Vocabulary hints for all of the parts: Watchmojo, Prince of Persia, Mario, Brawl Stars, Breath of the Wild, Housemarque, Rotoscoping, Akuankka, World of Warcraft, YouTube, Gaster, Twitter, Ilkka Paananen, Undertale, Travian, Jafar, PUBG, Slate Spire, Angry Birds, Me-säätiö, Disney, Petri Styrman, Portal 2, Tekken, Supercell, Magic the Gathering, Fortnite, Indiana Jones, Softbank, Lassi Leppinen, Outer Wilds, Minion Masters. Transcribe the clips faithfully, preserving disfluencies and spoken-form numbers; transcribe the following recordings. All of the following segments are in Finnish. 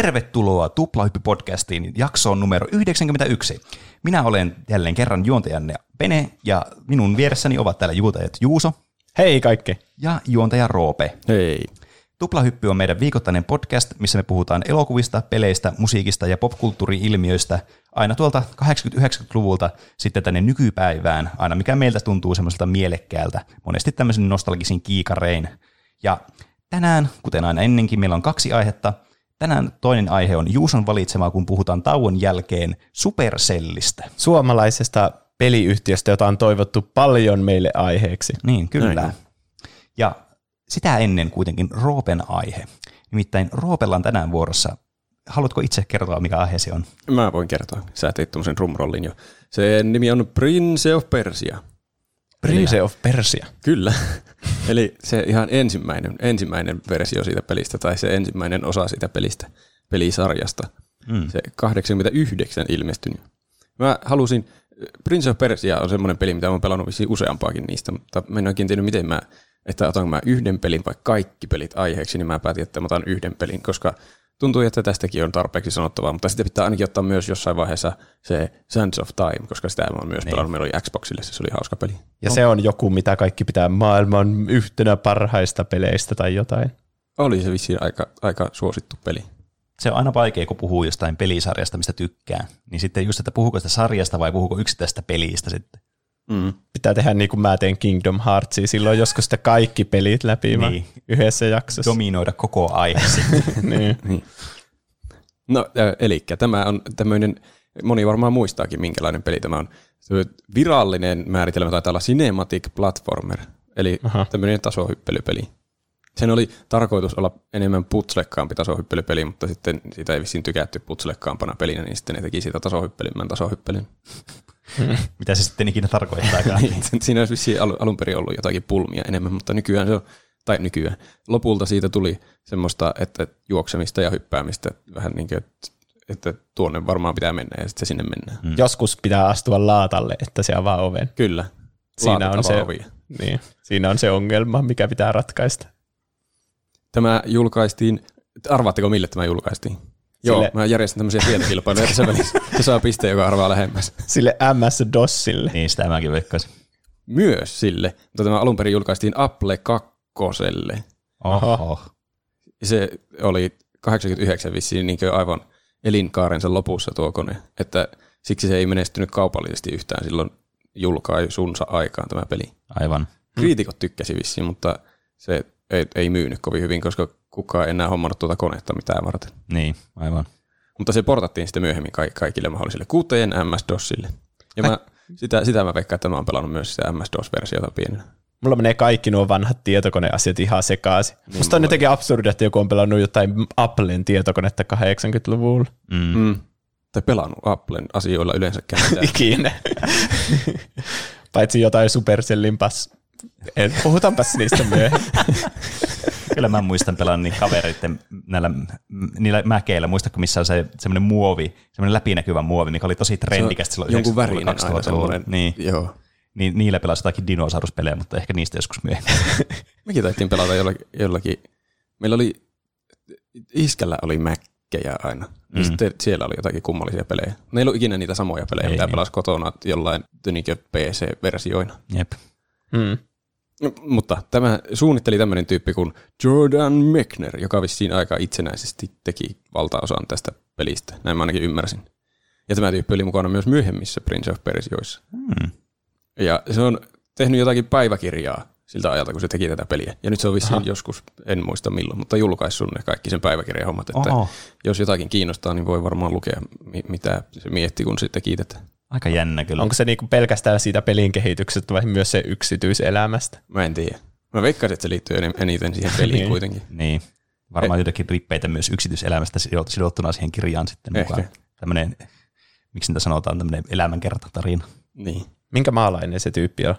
Tervetuloa Tuplahyppy-podcastiin jaksoon numero yhdeksänkymmentäyksi. Minä olen jälleen kerran juontajanne Pene ja minun vieressäni ovat täällä juontajat Juuso. Hei kaikki. Ja juontaja Roope. Hei. Tuplahyppy on meidän viikoittainen podcast, missä me puhutaan elokuvista, peleistä, musiikista ja popkulttuuri-ilmiöistä aina tuolta kahdeksankymmentä-yhdeksänkymmentäluvulta sitten tänne nykypäivään, aina mikä meiltä tuntuu semmoiselta mielekkäältä, monesti tämmöisen nostalgisin kiikarein. Ja tänään, kuten aina ennenkin, meillä on kaksi aihetta. Tänään toinen aihe on Juuson valitsema, kun puhutaan tauon jälkeen Supercellistä. Suomalaisesta peliyhtiöstä, jota on toivottu paljon meille aiheeksi. Niin, kyllä. Näin. Ja sitä ennen kuitenkin Roopen aihe. Nimittäin Roopella on tänään vuorossa. Haluatko itse kertoa, mikä aiheesi on? Mä voin kertoa. Sä teit tuollaisen rumrollin jo. Sen nimi on Prince of Persia. Prince Eli, of Persia? Kyllä. Eli se ihan ensimmäinen, ensimmäinen versio siitä pelistä, tai se ensimmäinen osa siitä pelistä, pelisarjasta. Mm. Se kahdeksankymmentäyhdeksän ilmestynyt. Mä halusin, Prince of Persia on semmoinen peli, mitä mä oon pelannut vissiin useampaakin niistä, mutta mä en oikein tiennyt, miten mä, että otanko mä yhden pelin vai kaikki pelit aiheeksi, niin mä päätin, että mä otan yhden pelin, koska tuntuu, että tästäkin on tarpeeksi sanottavaa, mutta sitä pitää ainakin ottaa myös jossain vaiheessa se Sands of Time, koska sitä mä oon myös niin. pelannut. Meillä oli Xboxille, se oli hauska peli. Ja on. Se on joku, mitä kaikki pitää maailman yhtenä parhaista peleistä tai jotain. Oli se vissiin aika, aika suosittu peli. Se on aina vaikea, kun puhuu jostain pelisarjasta, mistä tykkää. Niin sitten just, että puhuuko sitä sarjasta vai puhuuko yksittäistä pelistä sitten. Mm. Pitää tehdä niin kuin mä teen Kingdom Heartsia, silloin joskus sitä kaikki pelit läpi niin. yhdessä jaksossa. Dominoida koko aihe. niin. niin. No elikkä tämä on tämmöinen, moni varmaan muistaakin minkälainen peli tämä on. Virallinen määritelmä taitaa olla Cinematic Platformer, eli Aha. tämmöinen tasohyppelypeli. Sen oli tarkoitus olla enemmän putslekkaampi tasohyppelypeli, mutta sitten siitä ei vissiin tykätty putslekkaampana pelinä, niin sitten ne teki siitä tasohyppelymän tasohyppelyn. Hmm. Mitä se sitten ikinä tarkoittaakaan. Siinä olisi vissiin alun perin ollut jotakin pulmia enemmän, mutta nykyään se on, tai nykyään, lopulta siitä tuli semmoista, että juoksemista ja hyppäämistä vähän niin kuin, että tuonne varmaan pitää mennä ja sitten sinne mennään. Hmm. Joskus pitää astua laatalle, että se avaa oven. Kyllä, siinä on, se, niin, siinä on se ongelma, mikä pitää ratkaista. Tämä julkaistiin, arvaatteko mille tämä julkaistiin? Joo, sille, mä järjestän tämmöisiä tietokilpailuja tässä välissä. Se saa pisteen, joka arvaa lähemmäs. Sille M S-DOSille. Niin, sitä mäkin veikkasin. Myös sille, mutta tämä alun perin julkaistiin Apple kakkoselle. Oho. Se oli kahdeksankymmentäyhdeksän vissiin niin kuin aivan elinkaarensa lopussa tuo kone, että siksi se ei menestynyt kaupallisesti yhtään silloin julkaisunsa aikaan tämä peli. Aivan. Kriitikot tykkäsi vissiin, mutta se ei, ei myynyt kovin hyvin, koska kukaan ei enää hommannut tuota konetta mitään varten. Niin, aivan. Mutta se portattiin sitten myöhemmin kaikille mahdollisille kuuteen M S-DOSille. Ja mä, sitä, sitä mä veikkaan, että mä oon pelannut myös sitä M S-DOS-versiota pienenä. Mulla menee kaikki nuo vanhat tietokoneasiat ihan sekaisin. Niin, musta on jotenkin absurdia, että joku on pelannut jotain Applen tietokonetta kahdeksankymmentäluvulla. Mm. Mm. Tai pelannut Applen asioilla yleensäkään. Ikinä. Paitsi jotain Supercellin pass. En, puhutaanpas niistä myöhemmin. Kyllä mä muistan pelaan niin kaveritten näillä, niillä mäkeillä. Muistatko missä on se semmoinen muovi, semmoinen läpinäkyvä muovi, mikä oli tosi trendikästä silloin jonkun värinen kaksituhattaluvulla. Niin, joo. Niin, niillä pelasi jotakin dinosauruspelejä, mutta ehkä niistä joskus myöhemmin. Mekin taittiin pelata jollakin, jollakin. Meillä oli, iskällä oli mäkkejä aina. Mm. Sitten siellä oli jotakin kummallisia pelejä. Ne ei ollut ikinä niitä samoja pelejä, ei, mitä niin. pelasi kotona jollain P C-versioina. Jep. Mm. No, mutta tämä suunnitteli tämmöinen tyyppi kuin Jordan Mechner, joka vissiin aika itsenäisesti teki valtaosan tästä pelistä. Näin mä ainakin ymmärsin. Ja tämä tyyppi oli mukana myös myöhemmissä Prince of Persiaissa. Mm. Ja se on tehnyt jotakin päiväkirjaa siltä ajalta, kun se teki tätä peliä. Ja nyt se on vissiin Aha. joskus, en muista milloin, mutta julkaissut ne kaikki sen päiväkirjahommat. Että Oho. jos jotakin kiinnostaa, niin voi varmaan lukea, mitä se mietti, kun sitten kiitetään. Aika jännä kyllä. Onko se niinku pelkästään siitä pelin kehityksestä vai myös se yksityiselämästä? Mä en tiedä. Mä veikkaan, että se liittyy eniten siihen peliin niin. kuitenkin. Niin. Varmaan eh. jotakin rippeitä myös yksityiselämästä sidottuna siihen kirjaan sitten Ehkä. mukaan. Tämmöinen, miksi niitä sanotaan, tämmöinen elämänkertatarina. Niin. Minkä maalainen se tyyppi on?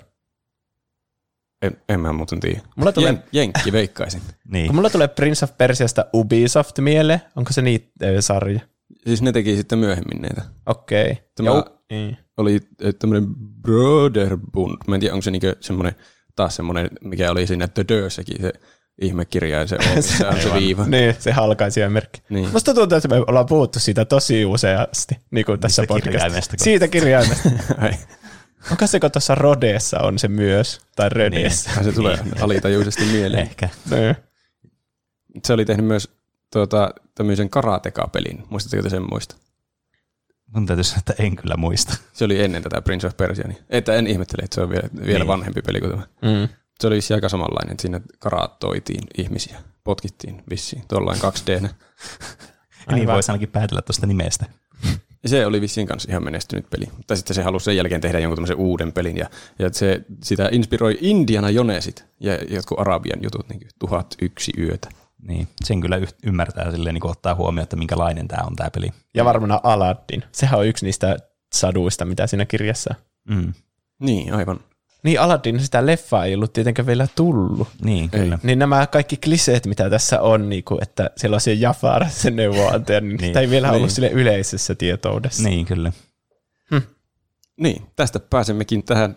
En, en mä muuten tiedä. Mulla tulee Jen, Jenkki veikkaisin. niin. Kun mulla tulee Prince of Persiasta Ubisoft mieleen, onko se niitä äh, sarja? Siis ne teki sitten myöhemmin näitä. Okei. Okay. Tämä Jou. oli tämmöinen Broderbund. Mä en tiedä, onko se niinku semmoinen, taas semmoinen, mikä oli siinä Tödössäkin, se ihmekirja ja se on, missä on se viiva. Niin, se halkaisijamerkki. Niin. Musta tuntuu, että me ollaan puhuttu siitä tosi useasti, niin kuin tässä podcastissa. Siitä kirjaimesta. Onko se, kun tuossa Rodeessa on se myös, tai Rödeessä? Niin. Se tulee niin alitajuisesti mieleen. Ehkä. Niin. Se oli tehnyt myös tuota, tämmöisen karateka-pelin. Muistatteko te sen muista? Mun täytyy sanoa, että en kyllä muista. Se oli ennen tätä Prince of Persia. Niin. Että en ihmettele, että se on vielä, vielä niin vanhempi peli kuin tämä. Mm. Se oli aika samanlainen, että siinä karatoitiin ihmisiä, potkittiin vissiin, tuollain kaksi D-nä. Niin voisi ainakin päätellä tuosta nimestä. Ja se oli vissiin kanssa ihan menestynyt peli. Tai sitten se halusi sen jälkeen tehdä jonkun tämmöisen uuden pelin. Ja, ja se, sitä inspiroi Indiana Jonesit ja jotkut Arabian jutut, niin tuhat yksi yötä. Niin, sen kyllä ymmärtää silleen, niin kun ottaa huomioon, että minkälainen tämä on tämä peli. Ja varmaan Aladdin. Sehän on yksi niistä saduista, mitä siinä kirjassa on. Mm. Niin, aivan. Niin, Aladdin sitä leffaa ei ollut tietenkään vielä tullut. Niin, kyllä. Niin nämä kaikki kliseet, mitä tässä on, niin kuin, että siellä on se Jafar, se neuvoantaja, niin sitä ei vielä niin ollut sille yleisessä tietoudessa. Niin, kyllä. Hm. Niin, tästä pääsemmekin tähän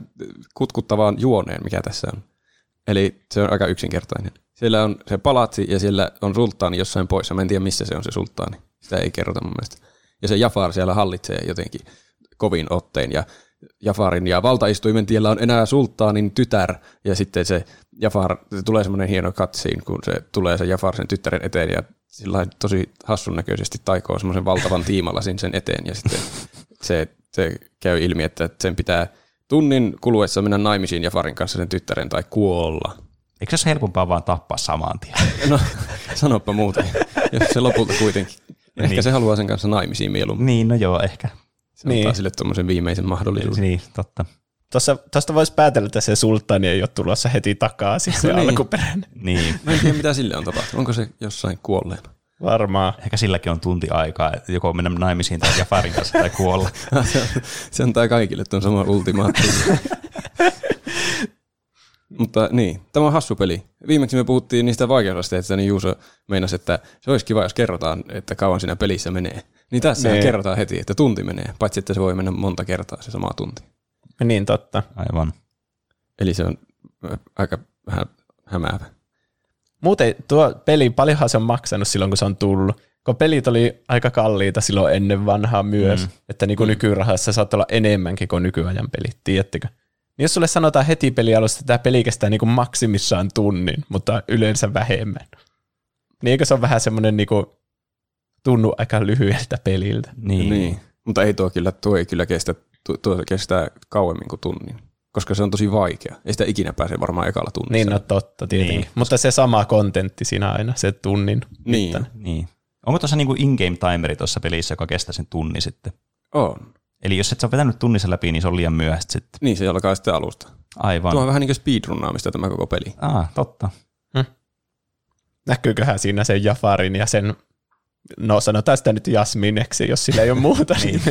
kutkuttavaan juoneen, mikä tässä on. Eli se on aika yksinkertainen. Siellä on se palatsi ja siellä on sulttaani jossain poissa. Mä en tiedä, missä se on se sulttaani. Sitä ei kerrota mun mielestä. Ja se Jafar siellä hallitsee jotenkin kovin ottein ja Jafarin ja valtaistuimen tiellä on enää sulttaanin tytär, ja sitten se Jafar, se tulee semmoinen hieno katsiin, kun se tulee se Jafar sen tyttären eteen, ja sillä tosi hassun näköisesti taikoo semmoisen valtavan tiimalasin sen eteen, ja sitten se, se käy ilmi, että sen pitää tunnin kuluessa mennä naimisiin Jafarin kanssa sen tyttären tai kuolla. Eikö se ole helpompaa vaan tappaa saman tien? No, sanoppa muuten. Jos se lopulta kuitenkin. Ehkä niin se haluaa sen kanssa naimisiin mieluummin. Niin, no joo, ehkä. Se niin antaa sille tuommoisen viimeisen mahdollisuuden. Niin, totta. Tuosta voisi päätellä, että se sulttaani ei ole tulossa heti takaa, siis se niin alkuperäinen. Niin. Mä en tiedä, mitä sille on tapahtunut. Onko se jossain kuolleena? Varmaan. Ehkä silläkin on tunti aikaa, että joko mennä naimisiin tai Jafarin kanssa tai kuolla. Se antaa kaikille tuon saman ultimaattin. Mutta niin, tämä on hassu peli. Viimeksi me puhuttiin niistä vaikeusasteista, niin Juuso meinasi, että se olisi kiva, jos kerrotaan, että kauan siinä pelissä menee. Niin tässä kerrotaan heti, että tunti menee, paitsi että se voi mennä monta kertaa se sama tunti. Niin, totta. Aivan. Eli se on aika vähän hämäävä. Muuten tuo peli, paljonhan se on maksanut silloin, kun se on tullut. Kun pelit oli aika kalliita silloin ennen vanhaa myös, mm. että niin kuin mm. nykyrahassa saattaa olla enemmänkin kuin nykyajan pelit, tiedättekö? Niin jos sulle sanotaan heti pelialusta, että tämä peli kestää niin kuin maksimissaan tunnin, mutta yleensä vähemmän. Niin eikö se ole vähän semmoinen niin kuin tunnu aika lyhyeltä peliltä? Niin. niin. Mutta ei tuo kyllä, tuo ei kyllä kestä, tuo kestää kauemmin kuin tunnin, koska se on tosi vaikea. Ei sitä ikinä pääse varmaan ekalla tunnissa. Niin, no totta tietenkin. Niin. Mutta se sama kontentti siinä aina, se tunnin. Niin. niin. Onko tuossa niin kuin in-game timeri tuossa pelissä, joka kestää sen tunnin sitten? On. Eli jos et sä ole vetänyt tunnissa läpi, niin se on liian myöhäistä sitten. Niin, se alkaa sitten alusta. Aivan. Tuo on vähän niin kuin speedrunnaamista tämä koko peli. Ah, totta. Hm. Näkyyköhän siinä sen Jafarin ja sen, no sanotaan sitä nyt Jasmineksi, jos sillä ei ole muuta, niin,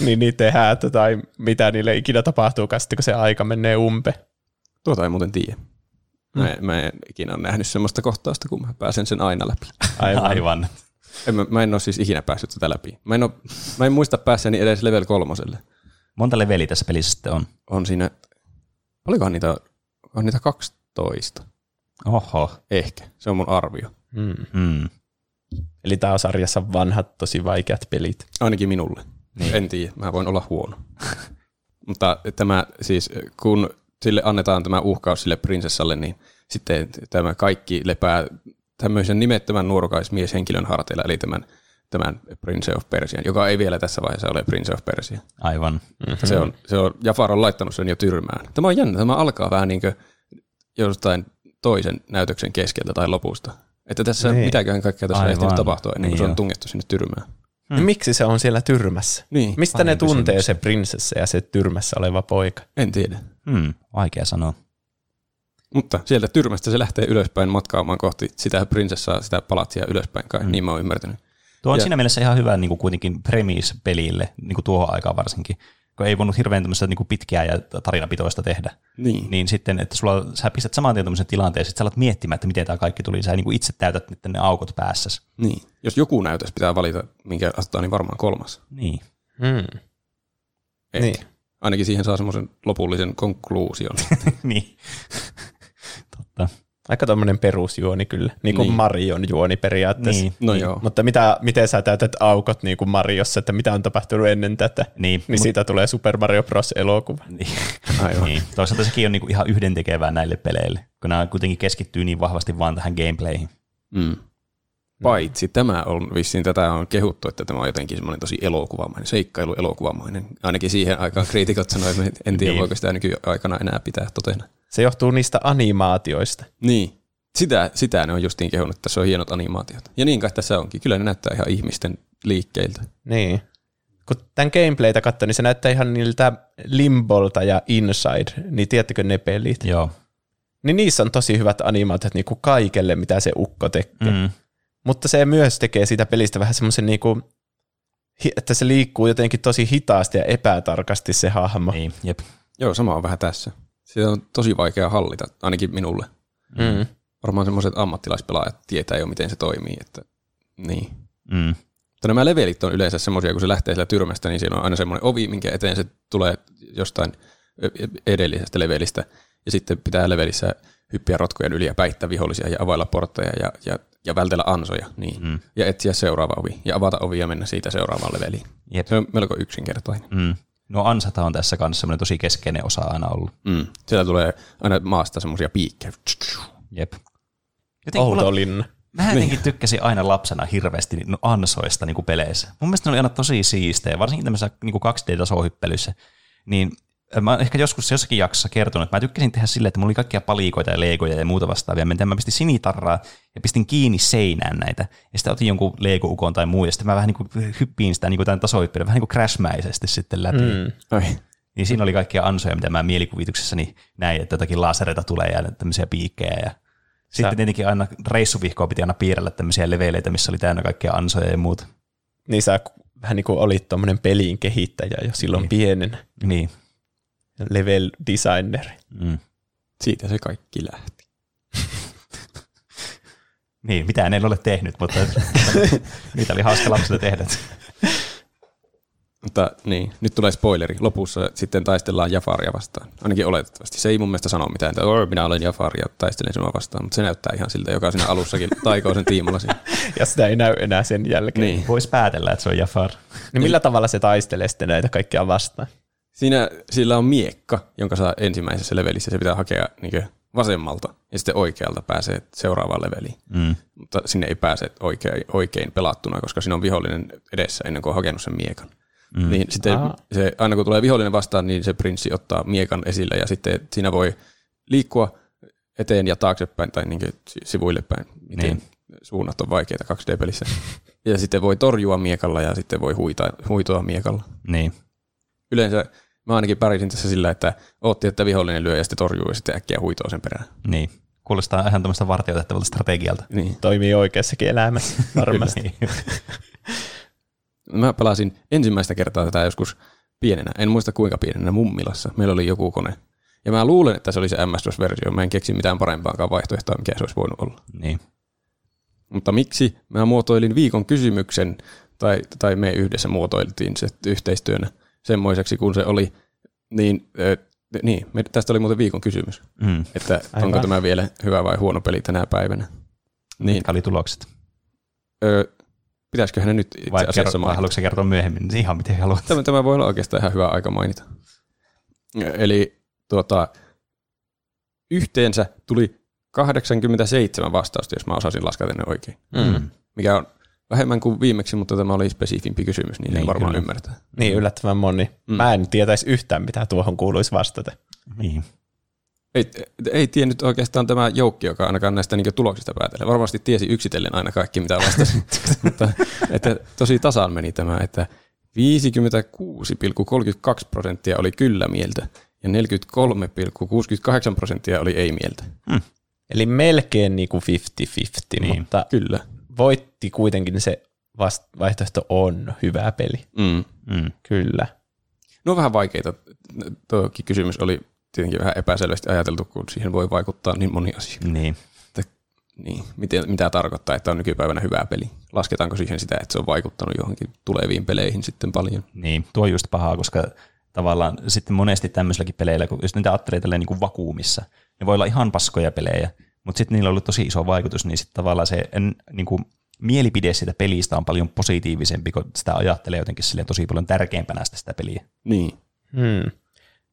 niin niitä häätö tai mitä niille ikinä tapahtuukaan sitten, kun se aika menee umpe. Tuota ei muuten tiedä. Hm. Mä, mä en ikinä ole nähnyt semmoista kohtausta, kun mä pääsen sen aina läpi. Aivan. Aivan. En, mä en ole siis ikinä päässyt tätä läpi. Mä en, ole, mä en muista päässäni edes level kolmoselle. Monta leveliä tässä pelissä sitten on? On siinä, olikohan niitä, on niitä kaksitoista. Oho. Ehkä, se on mun arvio. Mm. Mm. Eli tää on sarjassa vanhat, tosi vaikeat pelit. Ainakin minulle. Niin. En tiedä, mä voin olla huono. Mutta tämä siis, kun sille annetaan tämä uhkaus sille prinsessalle, niin sitten tämä kaikki lepää tämmöisen nimettömän nuorukaismieshenkilön harteilla, eli tämän, tämän Prince of Persian, joka ei vielä tässä vaiheessa ole Prince of Persia. Aivan. Mm-hmm. Se on, se on, Jafar on laittanut sen jo tyrmään. Tämä on jännä, tämä alkaa vähän niin kuin jostain toisen näytöksen keskeltä tai lopusta. Että tässä niin mitäköhän kaikkea tässä ehtinyt tapahtua ennen niin kuin se on jo tungettu sinne tyrmään. Hmm. Niin miksi se on siellä tyrmässä? Niin. Mistä Vain ne tuntee kysymys. Se prinsessa ja se tyrmässä oleva poika? En tiedä. Hmm. Vaikea sanoa. Mutta sieltä tyrmästä se lähtee ylöspäin matkaamaan kohti sitä prinsessaa, sitä palatsia ylöspäin kai, mm. niin mä oon ymmärtänyt. Tuo on ja siinä mielessä ihan hyvä niin kuin kuitenkin premise pelille, niin kuin tuohon aikaan varsinkin, kun ei voinut hirveän tämmöistä niin kuin pitkää ja tarinapitoista tehdä. Niin. Niin sitten, että sulla, sä pistät saman tien tämmöisen tilanteen, ja sit sä alat miettimään, että miten tämä kaikki tuli, sä niin kuin itse täytät nyt ne aukot päässäsi. Niin. Jos joku näytös pitää valita, minkä asettaa, niin varmaan kolmas. Niin. Mm. Niin. Ainakin siihen saa semmoisen lopullisen konkluusion. Niin. Totta. Aika tommonen perusjuoni kyllä, niin kuin niin. Marion juoni periaatteessa. Niin. No niin. Joo. Mutta mitä, miten sä täytät aukot niin kuin Mariossa, että mitä on tapahtunut ennen tätä, niin, niin siitä mut... tulee Super Mario Bros. Elokuva. Niin. Aivan. Niin. Toisaalta sekin on niin kuin ihan yhdentekevää näille peleille, kun nämä kuitenkin keskittyy niin vahvasti vaan tähän gameplayhin. Mm. Paitsi tämä on vissiin, tätä on kehuttu, että tämä on jotenkin semmoinen tosi elokuvamainen, seikkailuelokuvamainen. Ainakin siihen aikaan kriitikot sanoivat, että en tiedä niin. voiko sitä nykyaikana enää pitää totena. Se johtuu niistä animaatioista. Niin. Sitä, sitä ne on justiin kehunut, että tässä on hienot animaatiot. Ja niin kai tässä onkin. Kyllä ne näyttää ihan ihmisten liikkeiltä. Niin. Kun tämän gameplaytä katsoo, niin se näyttää ihan niiltä Limbolta ja Inside. Niin tiedättekö ne pelit? Joo. Niin niissä on tosi hyvät animaatiot niin kuin kaikelle, mitä se ukko tekee. Mm. Mutta se myös tekee siitä pelistä vähän semmoisen, niinku, että se liikkuu jotenkin tosi hitaasti ja epätarkasti se hahmo. Niin, jep. Joo, sama on vähän tässä. Sitä on tosi vaikea hallita, ainakin minulle. Mm. Varmaan semmoiset ammattilaispelaajat tietää jo, miten se toimii. Että, niin. Mm. Mutta nämä levelit on yleensä semmoisia, kun se lähtee sillä tyrmästä, niin siinä on aina semmoinen ovi, minkä eteen se tulee jostain edellisestä levelistä. Ja sitten pitää levelissä hyppiä rotkojen yli ja päittää vihollisia ja availla portteja ja, ja, ja vältellä ansoja. Niin. Mm. Ja etsiä seuraava ovi ja avata ovi ja mennä siitä seuraavaan leveliin. Jep. Se on melko yksinkertainen. Mm. No ansata on tässä kanssa semmoinen tosi keskeinen osa aina ollut. Mm. Siellä tulee aina maasta semmoisia piikkejä. Jep. Outolinna. Mä jotenkin tykkäsin aina lapsena hirveästi ansoista niin kuin peleissä. Mun mielestä ne oli aina tosi siistejä, varsinkin tämmöisessä niin kaksi D-tasohyppelyssä. Niin mä oon ehkä joskus jossakin jaksossa kertonut, että mä tykkäsin tehdä silleen, että mulla oli kaikkia palikoita ja leikoja ja muuta vastaavia. Mä pistin sinitarraa ja pistin kiinni seinään näitä. Ja sitten otin jonkun leikoukon tai muu, ja sitten mä vähän niin kuin hyppiin sitä, niin kuin tämän tasohyppilä, vähän niin kuin crashmäisesti sitten läpi. Mm. Niin siinä oli kaikkia ansoja, mitä mä mielikuvituksessani näin, että jotakin lasereita tulee ja tämmöisiä piikkejä. Ja sitten Sä... tietenkin aina reissuvihkoa piti aina piirrellä tämmöisiä leveleitä, missä oli täynnä kaikkia ansoja ja muuta. Niin sä vähän niin kuin olit tommoinen pelin kehittäjä jo silloin niin. pienenä. Niin. Level designer. Mm. Siitä se kaikki lähti. Niin, mitään en ole tehnyt, mutta niitä oli hauska lapsille tehdä. Mutta niin, nyt tulee spoileri. Lopussa sitten taistellaan Jafaria vastaan. Ainakin oletettavasti. Se ei mun mielestä sano mitään, että minä olen Jafari ja taistelen sinua vastaan, mutta se näyttää ihan siltä, joka siinä alussakin taikoo sen tiimalla. Ja sitä ei näy enää sen jälkeen. Niin. Voisi päätellä, että se on Jafar. Niin millä tavalla se taistelee sitten näitä kaikkia vastaan? Siinä sillä on miekka, jonka saa ensimmäisessä levelissä. Se pitää hakea niin vasemmalta ja sitten oikealta pääsee seuraavaan leveliin. Mm. Mutta sinne ei pääse oikein, oikein pelattuna, koska siinä on vihollinen edessä ennen kuin on hakenut sen miekan. Mm. Niin sitten se, aina kun tulee vihollinen vastaan, niin se prinssi ottaa miekan esille ja sitten siinä voi liikkua eteen ja taaksepäin tai niin sivuille päin. Miten niin. Suunnat on vaikeita kaksi D-pelissä. Ja sitten voi torjua miekalla ja sitten voi huita, huitoa miekalla. Niin. Yleensä mä ainakin pärjäsin tässä sillä, että ootti, että vihollinen lyö ja sitten torjuu ja sitten äkkiä huitoo sen perään. Niin. Kuulostaa ihan tämmöistä vartioitettavalta strategialta. Niin. Toimii oikeassakin elämässä varmasti. Mä pelasin ensimmäistä kertaa tätä joskus pienenä. En muista kuinka pienenä, mummilassa. Meillä oli joku kone. Ja mä luulen, että se oli se M S-versio. Mä en keksi mitään parempaankaan vaihtoehtoa, mikä se olisi voinut olla. Niin. Mutta miksi? Mä muotoilin viikon kysymyksen, tai, tai me yhdessä muotoiltiin se yhteistyönä semmoiseksi, kun se oli, niin, äh, niin me, tästä oli muuten viikon kysymys, mm. että aivan. Onko tämä vielä hyvä vai huono peli tänä päivänä. Niin, mitkä oli tulokset? Ö, pitäisiköhän ne nyt itse vai asiassa kerro, mainita? Haluatko sä kertoa myöhemmin? Ihan miten haluat. Tämä, tämä voi olla oikeastaan ihan hyvä aika mainita. Eli tuota, yhteensä tuli kahdeksankymmentäseitsemän vastausta, jos mä osasin laskata ne oikein, mm. mikä on vähemmän kuin viimeksi, mutta tämä oli spesifimpi kysymys, niin, niin en varmaan kyllä. ymmärtää. Niin, yllättävän moni. Mm. Mä en tietäisi yhtään, mitä tuohon kuuluisi vastata. Niin. Ei, ei tiennyt oikeastaan tämä joukki, joka ainakaan näistä niin tuloksista päätellä. Varmasti tiesi yksitellen aina kaikki, mitä vastasi. Mutta että tosi tasaan meni tämä, että viisikymmentäkuusi pilkku kolmekymmentäkaksi prosenttia oli kyllä mieltä ja neljäkymmentäkolme pilkku kuusikymmentäkahdeksan prosenttia oli ei mieltä. Hmm. Eli melkein niin kuin viisikymmentä viisikymmentä, niin. Mutta kyllä. Voitti kuitenkin se vast- vaihtoehto on hyvä peli. Mm. Mm. Kyllä. No vähän vaikeita. Tuokin kysymys oli tietenkin vähän epäselvästi ajateltu, kun siihen voi vaikuttaa niin moni asia. Niin. Että, niin. Miten, mitä tarkoittaa, että on nykypäivänä hyvä peli? Lasketaanko siihen sitä, että se on vaikuttanut johonkin tuleviin peleihin sitten paljon? Niin, tuo on just pahaa, koska tavallaan sitten monesti tämmöisilläkin peleillä, kun jos niitä ajattelee tälleen niin kuin vakuumissa, ne voi olla ihan paskoja pelejä, mutta sitten niillä oli tosi iso vaikutus, niin sitten tavallaan se en, niin kuin, mielipide siitä pelistä on paljon positiivisempi, kun sitä ajattelee jotenkin silleen tosi paljon tärkeämpänä sitä, sitä peliä. Niin. Hmm.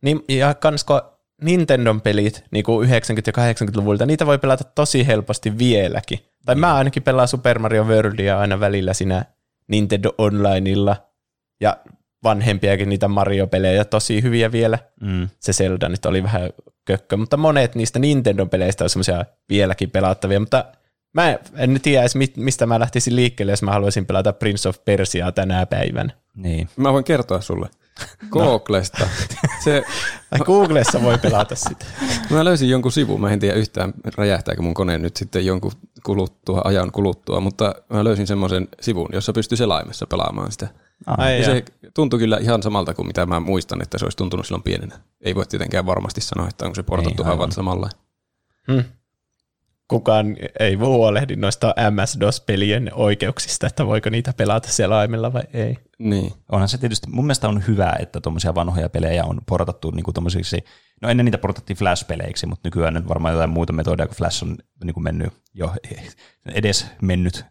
Niin, ja kans kun Nintendon pelit niin kuin yhdeksänkymmentä- ja kahdeksankymmentäluvulta, niitä voi pelata tosi helposti vieläkin. Tai mä ainakin pelaan Super Mario Worldia aina välillä siinä Nintendo Onlineilla ja vanhempiakin niitä Mario-pelejä tosi hyviä vielä. Mm. Se Zelda nyt oli vähän kökkö, mutta monet niistä Nintendo-peleistä on semmoisia vieläkin pelattavia, mutta mä en tiedä edes mistä mä lähtisin liikkeelle, jos mä haluaisin pelata Prince of Persiaa tänä päivänä. Niin. Mä voin kertoa sulle. Googlesta. No. Se... Googlessa voi pelata sitä. Mä löysin jonkun sivun, mä en tiedä yhtään räjähtääkö mun kone nyt sitten jonkun kuluttua, ajan kuluttua, mutta mä löysin semmoisen sivun, jossa pystyy selaimessa pelaamaan sitä. Ai ja se tuntui kyllä ihan samalta kuin mitä mä muistan, että se olisi tuntunut silloin pienenä. Ei voi tietenkään varmasti sanoa, että onko se portattu havan samalla. Hmm. Kukaan ei huolehdi noista M S-D O S-pelien oikeuksista, että voiko niitä pelata selaimella vai ei. Niin. Onhan se tietysti, mun mielestä on hyvä, että tuommoisia vanhoja pelejä on portattu niin kuin tommosiksi, no ennen niitä portattiin Flash-peleiksi, mutta nykyään on varmaan jotain muuta metodia, kun Flash on niin kuin mennyt jo edes mennyt.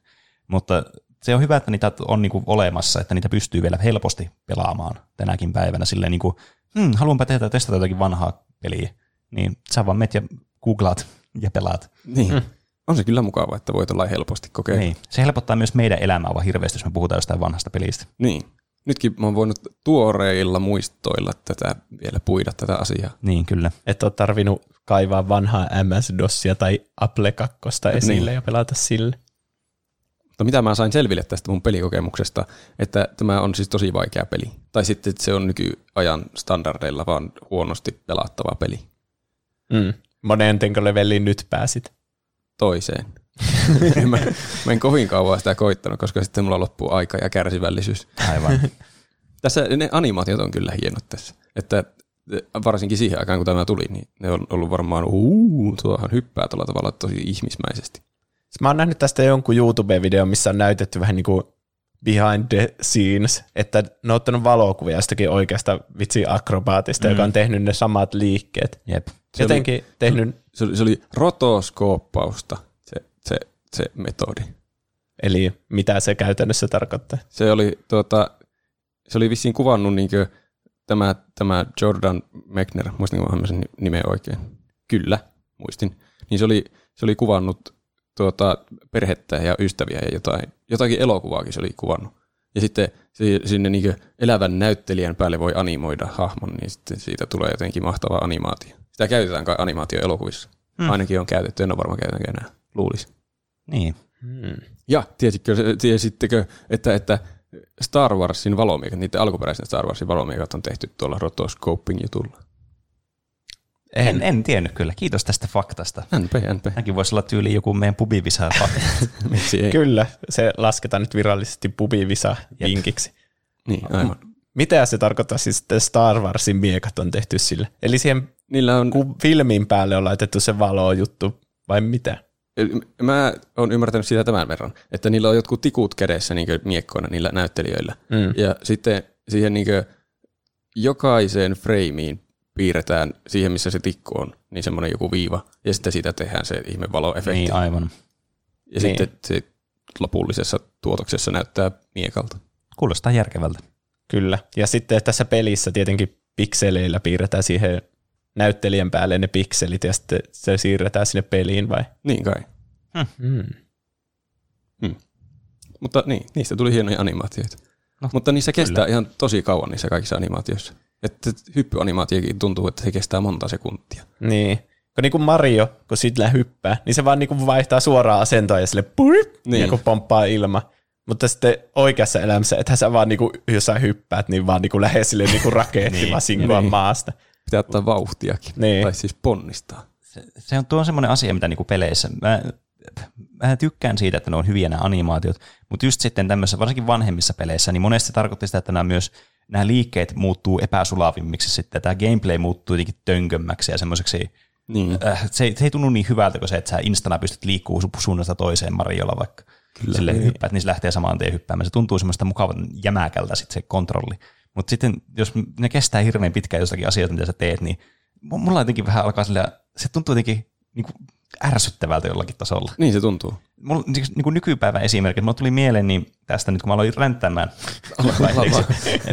Mutta se on hyvä, että niitä on niin kuin olemassa, että niitä pystyy vielä helposti pelaamaan tänäkin päivänä. Silleen niin kuin, hmm, haluanpa tehdä testata jotakin vanhaa peliä, niin sä vaan met ja googlaat ja pelaat. Niin. Mm. On se kyllä mukavaa, että voit olla helposti kokea. Niin. Se helpottaa myös meidän elämää vaan hirveästi, jos me puhutaan jostain vanhasta pelistä. Niin. Nytkin mä oon voinut tuoreilla muistoilla tätä, vielä puida tätä asiaa. Niin, kyllä. Et ole tarvinnut kaivaa vanhaa M S-DOSia tai Apple kakkosta esille niin ja pelata sille. Mutta mitä mä sain selville tästä mun pelikokemuksesta, että tämä on siis tosi vaikea peli. Tai sitten se on nykyajan standardeilla vaan huonosti pelattava peli. Mm. Monentenko leveliin nyt pääsit? Toiseen. mä, mä en kovin kauan sitä koittanut, koska sitten mulla loppuu aika ja kärsivällisyys. Aivan. Tässä ne animaatiot on kyllä hienot tässä. Että varsinkin siihen aikaan, kun tämä tuli, niin ne on ollut varmaan uuu, tuohan hyppää tuolla tavalla tosi ihmismäisesti. Mä oon nähnyt tästä jonkun YouTube-videon, missä on näytetty vähän niin kuin behind the scenes, että ne on ottanut valokuvia jostakin oikeasta vitsi akrobaatista, mm. joka on tehnyt ne samat liikkeet. Jep. Se jotenkin oli, tehnyt... Se oli, se oli rotoskooppausta, se, se, se metodi. Eli mitä se käytännössä tarkoittaa? Se oli, tuota, se oli vissiin kuvannut niin kuin tämä, tämä Jordan Mechner, muistinko mä sen nimeä oikein? Kyllä, muistin. Niin se oli, se oli kuvannut tuota, perhettä ja ystäviä ja jotain, jotakin elokuvaakin se oli kuvannut. Ja sitten sinne niin kuin elävän näyttelijän päälle voi animoida hahmon, niin sitten siitä tulee jotenkin mahtava animaatio. Sitä käytetään kai animaatioelokuvissa. Hmm. Ainakin on käytetty, en ole varmaan käytetäänkään enää, luulisi. Niin. Hmm. Ja tiesittekö, tiesittekö että, että Star Warsin valomiekat, niiden alkuperäiset Star Warsin valomiekat on tehty tuolla rotoscoping-jutulla? En, en, en tiennyt kyllä. Kiitos tästä faktasta. N P, N P. Hänkin voisi olla tyyli joku meidän pubivisa. Miksi ei? Kyllä, se lasketaan nyt virallisesti pubivisa-vinkiksi. Niin, aivan. Mitä se tarkoittaa siis, että Star Warsin miekat on tehty sille? Eli siihen niillä on filmin päälle on laitettu se valojuttu, vai mitä? Mä oon ymmärtänyt sitä tämän verran, että niillä on jotkut tikut kädessä niin kuin miekkoina niillä näyttelijöillä. Mm. Ja sitten siihen niin kuin jokaiseen freimiin piirretään siihen, missä se tikku on, niin semmoinen joku viiva. Ja sitten siitä tehdään se ihme valoefekti. Niin, aivan. Ja niin. Sitten se lopullisessa tuotoksessa näyttää miekalta. Kuulostaa järkevältä. Kyllä. Ja sitten tässä pelissä tietenkin pikseleillä piirretään siihen näyttelijän päälle ne pikselit ja sitten se siirretään sinne peliin vai? Niin kai. Hmm. Hmm. Mutta niin, niistä tuli hienoja animaatioita. No, mutta niissä kyllä kestää ihan tosi kauan niissä kaikissa animaatioissa. Että hyppyanimaatiokin tuntuu, että se kestää monta sekuntia. Niin. Kun niin kuin Mario, kun sillä hyppää, niin se vaan niin kuin vaihtaa suoraan asentoa ja sille purip, niin. Ja kun pomppaa ilma. Mutta sitten oikeassa elämässä, ethän sä vaan, niin kuin, jos sä hyppäät, niin vaan niin kuin lähde silleen niin kuin rakettivasinkoa niin. Maasta. Pitää ottaa vauhtiakin, niin. Tai siis ponnistaa. Se, se on tuo semmoinen asia, mitä niinku peleissä, mä, mä tykkään siitä, että ne on hyviä nämä animaatiot, mutta just sitten tämmöisissä, varsinkin vanhemmissa peleissä, niin monesti tarkoitti sitä, että nämä myös nämä liikkeet muuttuu epäsulavimmiksi sitten, tämä gameplay muuttuu jotenkin tönkömmäksi ja semmoiseksi, niin. äh, se, se ei tunnu niin hyvältä kuin se, että sä instana pystyt liikkuu suunnasta toiseen Mariolla vaikka. Kyllä, sille niin. Hyppäät, niin se lähtee samaan tien hyppäämään. Se tuntuu semmoista mukavalta jämäkältä sitten se kontrolli. Mutta sitten, jos ne kestää hirveän pitkään jostakin asioita, mitä sä teet, niin mulla jotenkin vähän alkaa sillä, se tuntuu jotenkin niin kuin ärsyttävältä jollakin tasolla. Niin se tuntuu. Mulla niin nykypäivän esimerkki, mulla tuli mieleen niin tästä nyt, kun mä aloin ränttämään,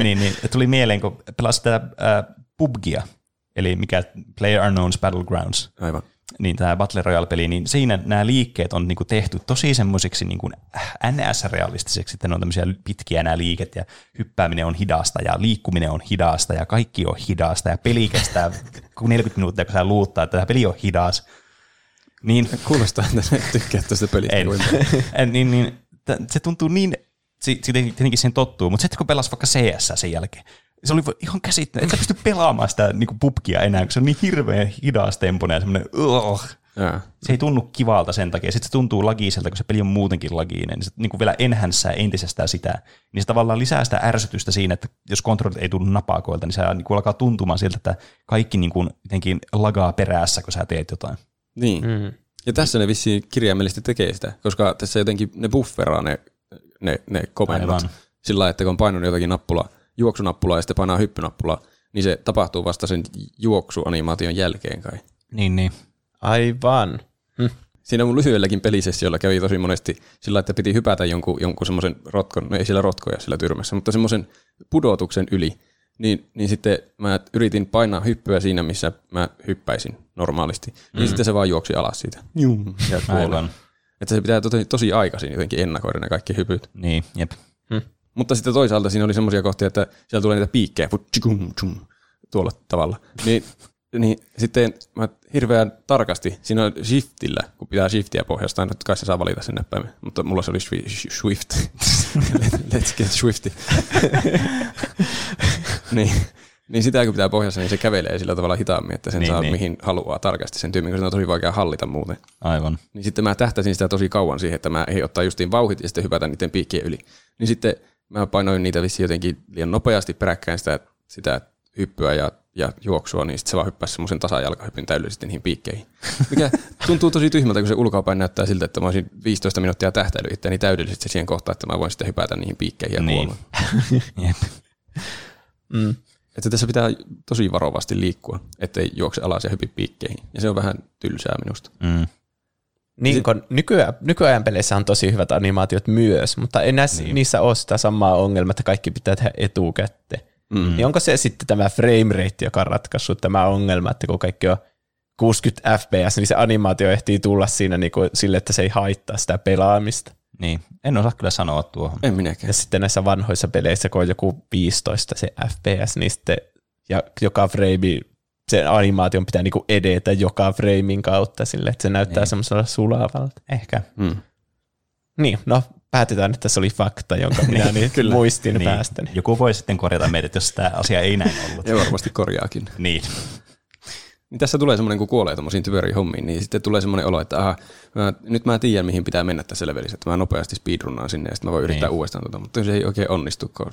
niin, niin, tuli mieleen, kun pelasin tätä äh, P U B G:ia, eli mikä PlayerUnknown's Battlegrounds. Aivan. Niin tämä Battle Royale-peli, niin siinä nämä liikkeet on niinku tehty tosi semmoisiksi niinku N S-realistiseksi, että ne on tämmöisiä pitkiä nämä liiket, ja hyppääminen on hidasta, ja liikkuminen on hidasta, ja kaikki on hidasta, ja peli kestää neljäkymmentä minuuttia, kun sä luuttaa, että tämä peli on hidas. Niin, kuulostaa, että sä et tykkää tästä pelistä. niin, niin, se tuntuu niin, tietenkin siihen tottuu, mutta sitten kun pelas vaikka C S sen jälkeen, se oli ihan käsittää, että pysty pelaamaan sitä niinku pubkia enää, kun se on niin hirveän hidas tempoinen ja semmoinen uh, se ei tunnu kivalta sen takia. Sitten se tuntuu lagiiselta, kun se peli on muutenkin lagiinen. Niin se niinku vielä enhänssää entisestään sitä. Niin se tavallaan lisää sitä ärsytystä siinä, että jos kontrollit ei tunnu napakoilta, niin se niinku alkaa tuntumaan siltä, että kaikki niinku jotenkin lagaa perässä, kun sä teet jotain. Niin. Mm. Ja tässä ne vissiin kirjaimellisesti tekee sitä, koska tässä jotenkin ne bufferaa ne, ne, ne komennot sillä lailla, että kun on painunut jotakin nappulaa, juoksunappulaa ja sitten painaa hyppynappulaa, niin se tapahtuu vasta sen juoksuanimaation jälkeen kai. Niin, niin. Aivan. Hm. Siinä mun lyhyelläkin pelisessiolla kävi tosi monesti sillä, että piti hypätä jonkun, jonkun semmoisen rotkon, no ei siellä rotkoja siellä tyrmässä, mutta semmoisen pudotuksen yli, niin, niin sitten mä yritin painaa hyppyä siinä, missä mä hyppäisin normaalisti, niin mm-hmm. sitten se vaan juoksi alas siitä. Jum. Ja kuollaan. Että se pitää tosi, tosi aikaisin jotenkin ennakoida ne kaikki hypyt. Niin, jep. Hm. Mutta sitten toisaalta siinä oli semmoisia kohtia, että siellä tulee niitä piikkejä, tuolla tavalla. Niin, niin sitten mä hirveän tarkasti, siinä on shiftillä, kun pitää shiftiä pohjasta, aina kai se saa valita sen näppäimen, mutta mulla se oli swift. Let's get swifty. niin, niin sitä kun pitää pohjassa, niin se kävelee sillä tavalla hitaammin, että sen niin, saa niin. mihin haluaa tarkasti sen tyymin, koska se on tosi vaikea hallita muuten. Aivan. Niin sitten mä tähtäsin sitä tosi kauan siihen, että mä ei ottaa justiin vauhit ja sitten hypätä niiden piikkien yli. Niin sitten mä painoin niitä vissiin jotenkin liian nopeasti peräkkäin sitä, sitä hyppyä ja, ja juoksua, niin sitten se vaan hyppäsi semmoisen tasajalkahypyn täydellisesti sitten niihin piikkeihin. Mikä tuntuu tosi tyhmältä, kun se ulkoapäin näyttää siltä, että mä olisin viisitoista minuuttia tähtäillyt itseäni täydellisesti siihen kohtaan, että mä voin sitten hypätä niihin piikkeihin ja niin. kuolla. mm. Että tässä pitää tosi varovasti liikkua, ettei juokse alas ja hypi piikkeihin. Ja se on vähän tylsää minusta. Mm. Niin, kun nykyään, nykyajan peleissä on tosi hyvät animaatiot myös, mutta ei näissä, niin. niissä ole sitä samaa ongelmaa, että kaikki pitää tehdä etukäteen. Mm. Niin onko se sitten tämä frame rate, joka on ratkaissut tämä ongelma, että kun kaikki on kuusikymmentä F P S, niin se animaatio ehtii tulla siinä niin kuin sille, että se ei haittaa sitä pelaamista. Niin, en osaa kyllä sanoa tuohon. En minäkään. Ja sitten näissä vanhoissa peleissä, kun on joku viisitoista se F P S, niin sitten ja joka frame sen animaation pitää niinku edetä joka freimin kautta sille, että se näyttää niin. semmoisella sulavalta. Ehkä. Mm. Niin, no päätetään, että se oli fakta, jonka minä niin, muistin niin. päästäni. Joku voi sitten korjata meidät, jos tämä asia ei näin ollut. Ja varmasti korjaakin. niin. niin. Tässä tulee semmoinen, kun kuolee tuommoisiin typeriin hommiin, niin sitten tulee semmoinen olo, että aha, mä, nyt mä tiedän, mihin pitää mennä tässä levelissä, että mä nopeasti speedrunnaan sinne ja sitten mä voin yrittää niin. uudestaan tuota, mutta se ei oikein onnistu, kun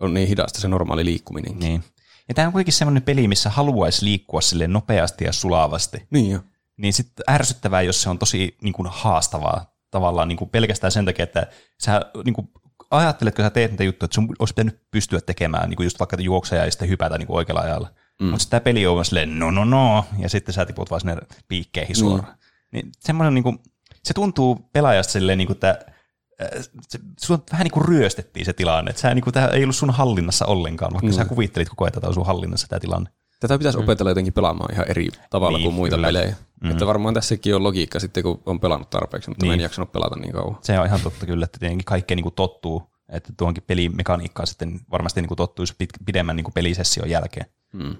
on niin hidasta se normaali liikkuminenkin. Niin. Ja tämä on kuitenkin semmoinen peli, missä haluaisi liikkua silleen nopeasti ja sulavasti. Niin jo. Niin sitten ärsyttävää, jos se on tosi niin kuin haastavaa tavallaan niin kuin pelkästään sen takia, että sä niin kuin ajattelet, kun sä teet niitä juttuja, että sun olisi pitänyt pystyä tekemään niin kuin just vaikka juokseja ja sitten hypätä niin kuin oikealla ajalla. Mm. Mutta sitten tämä peli on vaan silleen no no no, ja sitten sä tiput vaan sinne piikkeihin suoraan. Mm. Niin semmoinen niin kuin, se tuntuu pelaajasta silleen niin kuin tämä, se, sun vähän niin kuin ryöstettiin se tilanne, että niin tämä ei ollut sun hallinnassa ollenkaan, vaikka mm. sä kuvittelit koko ajan, että tämä on sun hallinnassa tämä tilanne. Tätä pitäisi mm. opetella jotenkin pelaamaan ihan eri tavalla niin, kuin muita kyllä. pelejä. Mm. Että varmaan tässäkin on logiikka sitten, kun on pelannut tarpeeksi, mutta niin. mä en jaksanut pelata niin kauan. Se on ihan totta kyllä, että tietenkin kaikkea niin kuin tottuu, että tuonkin pelimekaniikkaan sitten varmasti niin kuin tottuisi pidemmän niin kuin pelisession jälkeen. Mm.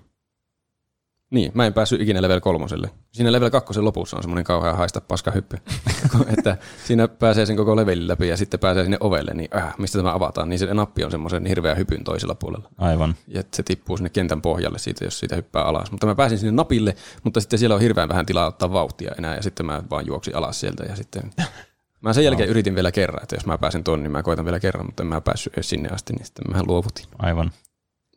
Niin, mä en päässyt ikinä level kolmoselle. Siinä level kakkosen lopussa on semmoinen kauhean haista paska hyppy, että siinä pääsee sen koko levelin läpi ja sitten pääsee sinne ovelle, niin äh, mistä tämä avataan, niin se nappi on semmoisen hirveän hypyn toisella puolella. Aivan. Ja se tippuu sinne kentän pohjalle siitä, jos siitä hyppää alas. Mutta mä pääsin sinne napille, mutta sitten siellä on hirveän vähän tilaa ottaa vauhtia enää ja sitten mä vaan juoksin alas sieltä ja sitten... Mä sen jälkeen yritin vielä kerran, että jos mä pääsen tuon, niin mä koitan vielä kerran, mutta en mä päässyt sinne asti, niin sitten mä luovutin. Aivan.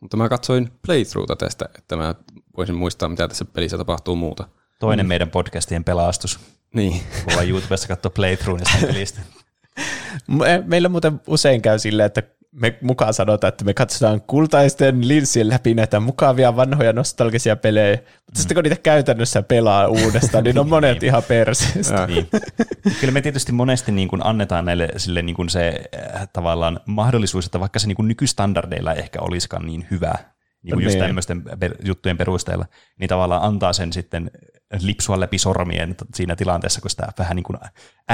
Mutta mä katsoin playthroughta tästä, että mä voisin muistaa, mitä tässä pelissä tapahtuu muuta. Toinen mm. meidän podcastien pelastus. Niin. Voidaan YouTubessa katsoa playthroughista pelistä. Meillä muuten usein käy silleen, että me mukaan sanotaan, että me katsotaan kultaisten linssien läpi näitä mukavia vanhoja nostalgisia pelejä, mutta mm. sitten kun niitä käytännössä pelaa uudestaan, niin on monet ihan persistä. Niin. Kyllä me tietysti monesti niin kuin annetaan näille sille niin kuin se äh, tavallaan mahdollisuus, että vaikka se niin kuin nykystandardeilla ehkä olisikaan niin hyvä, niin kuin just tämmöisten juttujen perusteella, niin tavallaan antaa sen sitten lipsua läpi sormien siinä tilanteessa, kun sitä vähän niin kuin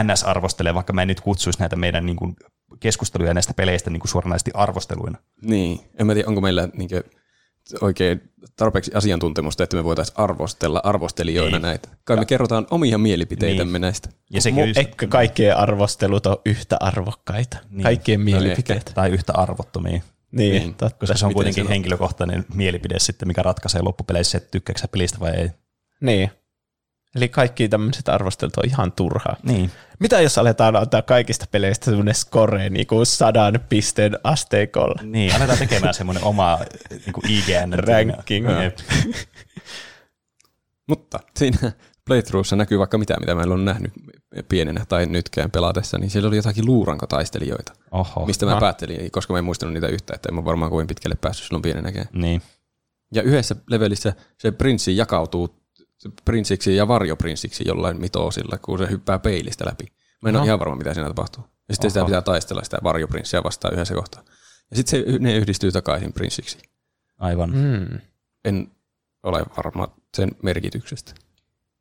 ns. Arvostelee, vaikka mä en nyt kutsuisi näitä meidän niin kuin keskusteluja näistä peleistä niin kuin suoranaisesti arvosteluina. Niin, en mä tiedä, onko meillä niin kuin oikein tarpeeksi asiantuntemusta, että me voitaisiin arvostella arvostelijoina niin näitä. Kai me ja kerrotaan omia mielipiteitämme niin näistä. Ja sekin Mu- ehkä kaikkien arvostelut on yhtä arvokkaita, niin kaikkien mielipiteet. Tai yhtä arvottomia. Niin, niin, koska se on kuitenkin se henkilökohtainen mielipide sitten, mikä ratkaisee loppupeleissä, että tykkääkö sä pelistä vai ei. Niin. Eli kaikki tämmöiset arvostelut on ihan turhaa. Niin. Mitä jos aletaan antaa kaikista peleistä semmoinen score niin kuin sadan pisteen asteikolla? Niin, aletaan tekemään semmoinen oma niin kuin I G N-ranking. Mutta siinä playthroughissa näkyy vaikka mitä, mitä mä en ole nähnyt pienenä tai nytkään pelatessa, niin siellä oli jotakin luurankotaistelijoita, Oho, mistä mä no. päättelin, koska mä en muistanut niitä yhtä, että en mä varmaan kovin pitkälle päässyt silloin pienenäkään. Niin. Ja yhdessä levelissä se prinssi jakautuu prinssiksi ja varjoprinsiksi jollain mitoosilla, kun se hyppää peilistä läpi. Mä en no. ole ihan varma, mitä siinä tapahtuu. Ja sitten Oho. sitä pitää taistella sitä varjoprinssiä vastaan yhdessä kohtaa. Ja sitten ne yhdistyy takaisin prinssiksi. Aivan. Mm. En ole varma sen merkityksestä.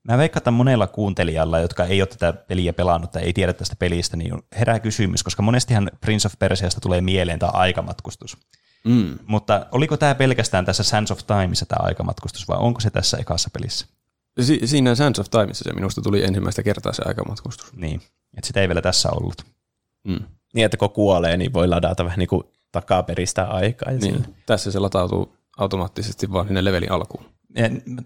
Mä veikkaan, että monella kuuntelijalla, jotka ei ole tätä peliä pelannut tai ei tiedä tästä pelistä, niin herää kysymys, koska monestihan Prince of Persiasta tulee mieleen tämä aikamatkustus. Mm. Mutta oliko tämä pelkästään tässä Sands of Timeissa tämä aikamatkustus, vai onko se tässä ekassa pelissä? Si- siinä Sands of Timeissa se minusta tuli ensimmäistä kertaa se aikamatkustus. Niin, että sitä ei vielä tässä ollut. Mm. Niin, että kun kuolee, niin voi ladata vähän niin kuin takaperistä aikaa. Ja niin. Tässä se latautuu automaattisesti vaan sinne levelin alkuun.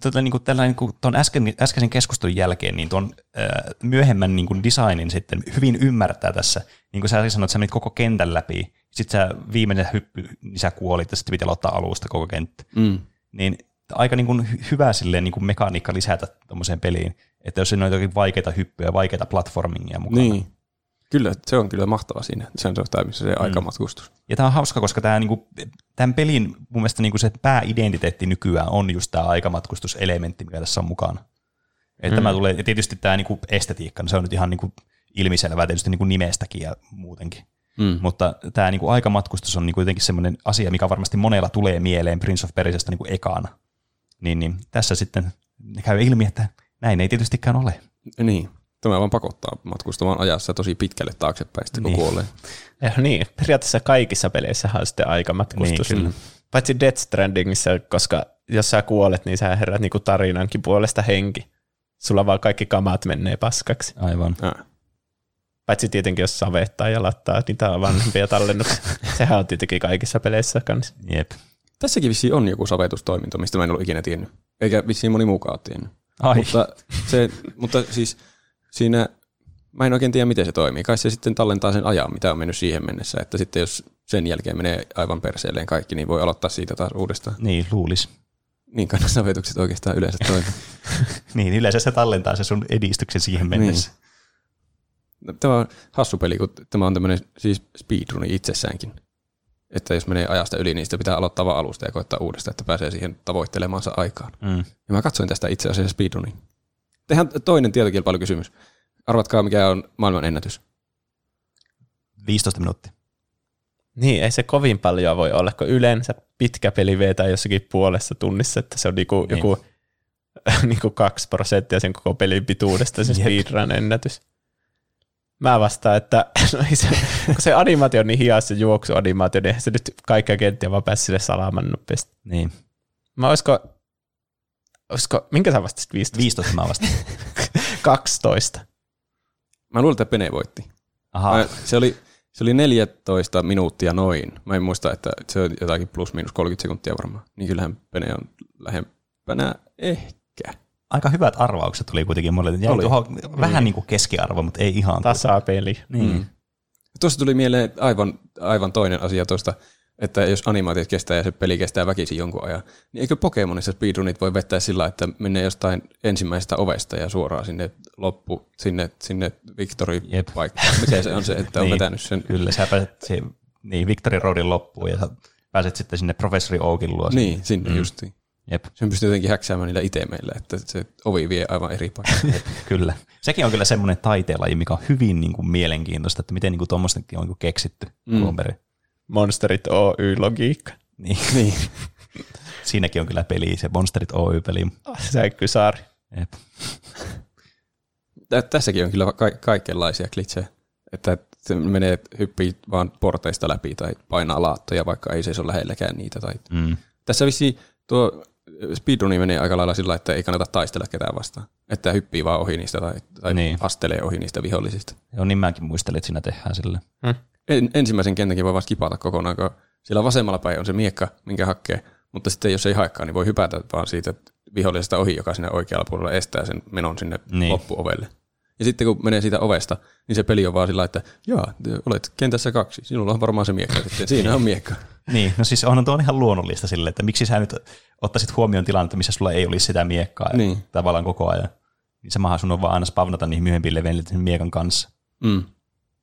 Tota, niin niin tuon äsken, äskeisen keskustelun jälkeen niin tuon ää, myöhemmän niin kuin designin sitten hyvin ymmärtää tässä. Niin kuin sä sanoit, että sä menit koko kentän läpi, sitten sä viimeinen hyppy, niin sä kuolit ja sitten pitää aloittaa alusta koko kenttä. Mm. Niin aika niin kuin hyvä silleen, niin kuin mekaniikka lisätä tuommoiseen peliin, että jos ei ole jokin vaikeita hyppyjä, vaikeita platformingia mukana. Niin. Kyllä, se on kyllä mahtava siinä, se on tämä, missä se mm. aikamatkustus. Ja tämä on hauska, koska tämä, niinku, tämän pelin mun mielestä niinku se pääidentiteetti nykyään on just tämä aikamatkustuselementti, mikä tässä on mukana. Että mm. tämä tulee, ja tietysti tämä niinku estetiikka, se on nyt ihan niinku ilmiselvää tietysti niinku nimestäkin ja muutenkin. Mm. Mutta tämä niinku aikamatkustus on niinku jotenkin semmoinen asia, mikä varmasti monella tulee mieleen Prince of Persiasta niinku ekana. Niin, niin tässä sitten käy ilmi, että näin ei tietystikään ole. Niin. Tämä vaan pakottaa matkustamaan ajassa tosi pitkälle taaksepäin sitten, kun niin kuolee. Ja niin, periaatteessa kaikissa peleissä on sitten aikamatkustus. Niin, paitsi Death Strandingissa, koska jos sä kuolet, niin sä herät niinku tarinankin puolesta henki. Sulla vaan kaikki kamat menee paskaksi. Aivan. Ja. Paitsi tietenkin, jos savettaa ja lattaa niitä vanhempia tallennuksia. Sehän on tietenkin kaikissa peleissä kanssa. Jep. Tässäkin vissiin on joku savetustoiminto, mistä mä en ollut ikinä tiennyt. Eikä vissiin moni muukaan ole tiennyt. Ai. Mutta, se, mutta siis... Siinä, mä en oikein tiedä, miten se toimii. Kai se sitten tallentaa sen ajan, mitä on mennyt siihen mennessä. Että sitten jos sen jälkeen menee aivan perseelleen kaikki, niin voi aloittaa siitä taas uudestaan. Niin, luulisi. Niin kannassa savetukset oikeastaan yleensä toimii. Niin, yleensä se tallentaa se sun edistyksen siihen mennessä. Niin. Tämä on hassu peli, kun tämä on tämmöinen siis speedruni itsessäänkin. Että jos menee ajasta yli, niin sitä pitää aloittaa vaan alusta ja koittaa uudestaan, että pääsee siihen tavoittelemaansa aikaan. Mm. Ja mä katsoin tästä itse asiassa speedrunin. Tehän toinen tietokilpailukysymys. Arvatkaa, mikä on maailman ennätys. viisitoista minuuttia. Niin, ei se kovin paljon voi olla, kun yleensä pitkä peli vetää jossakin puolessa tunnissa, että se on niinku niin. joku niinku kaksi prosenttia sen koko pelin pituudesta se speedrun ennätys. Mä vastaan, että no ei se, kun se animaatio on niin hias, se juoksuanimaatio, niin eihän se nyt kaikkia kenttiä vaan pääsi sille salaman nopeasti. Niin. Mä olisiko... Olisiko, minkä sä vastasit viisitoista? viisitoista mä vastasin. kaksitoista. Mä luulen, että Pene voitti. Aha. Mä, se, oli, se oli neljätoista minuuttia noin. Mä en muista, että se on jotakin plus miinus kolmekymmentä sekuntia varmaan. Niin kyllähän Pene on lähempänä ehkä. Aika hyvät arvaukset oli kuitenkin mulle. Jäi tuohon vähän niin kuin keskiarvo, mutta ei ihan. Tasapeli. Niin. Mm. Tuossa tuli mieleen aivan, aivan toinen asia tuosta. Että jos animaatiot kestää ja se peli kestää väkisin jonkun ajan, niin eikö Pokemonissa speedrunit voi vettää sillä, että menee jostain ensimmäisestä ovesta ja suoraan sinne loppu, sinne, sinne Victory-paikkaan. Miten se on se, että on niin vetänyt sen? Kyllä, sä pääset niin, Victory Roadin loppuun ja pääset sitten sinne professori Oakin luo. Niin, sinne, sinne mm. justiin. Jep. Sen pystyy jotenkin häksäämään niillä itemeillä, että se ovi vie aivan eri paikkaan. Kyllä. Sekin on kyllä semmoinen taiteenlaji, mikä on hyvin niin kuin mielenkiintoista, että miten niin kuin tuommoistakin on niin kuin keksitty mm. alun perin. Monsterit Oy-logiikka. Niin. niin. Siinäkin on kyllä peli, se Monsterit Oy-peli. Säikkysaari. Jep. Tässäkin on kyllä ka- kaikenlaisia klitsejä, että se menee, hyppii vaan porteista läpi tai painaa laattoja, vaikka ei se ole lähelläkään niitä. Tai... Mm. Tässä vissiin tuo speedruni menee aika lailla sillä, että ei kannata taistella ketään vastaan, että hyppii vaan ohi niistä tai, tai niin. astelee ohi niistä vihollisista. Joo, niin mäkin muistelin, että siinä tehdään sillä. Hmm. En, ensimmäisen kentänkin voi vaan skipata kokonaan, kun siellä vasemmalla päin on se miekka, minkä hakkee, mutta sitten jos ei haekaan, niin voi hypätä vaan siitä vihollisesta ohi, joka siinä oikealla puolella estää sen menon sinne niin. loppuovelle. Ja sitten kun menee siitä ovesta, niin se peli on vaan sillä, että joo, olet kentässä kaksi, sinulla on varmaan se miekka, että siinä on miekka. Niin, no siis onhan tuo ihan luonnollista sille, että miksi sä nyt ottaisit huomioon tilannetta, missä sulla ei olisi sitä miekkaa niin. tavallaan koko ajan. Niin samahan sun on vaan aina spavnata niihin myöhempiin leveille miekan kanssa. Mm.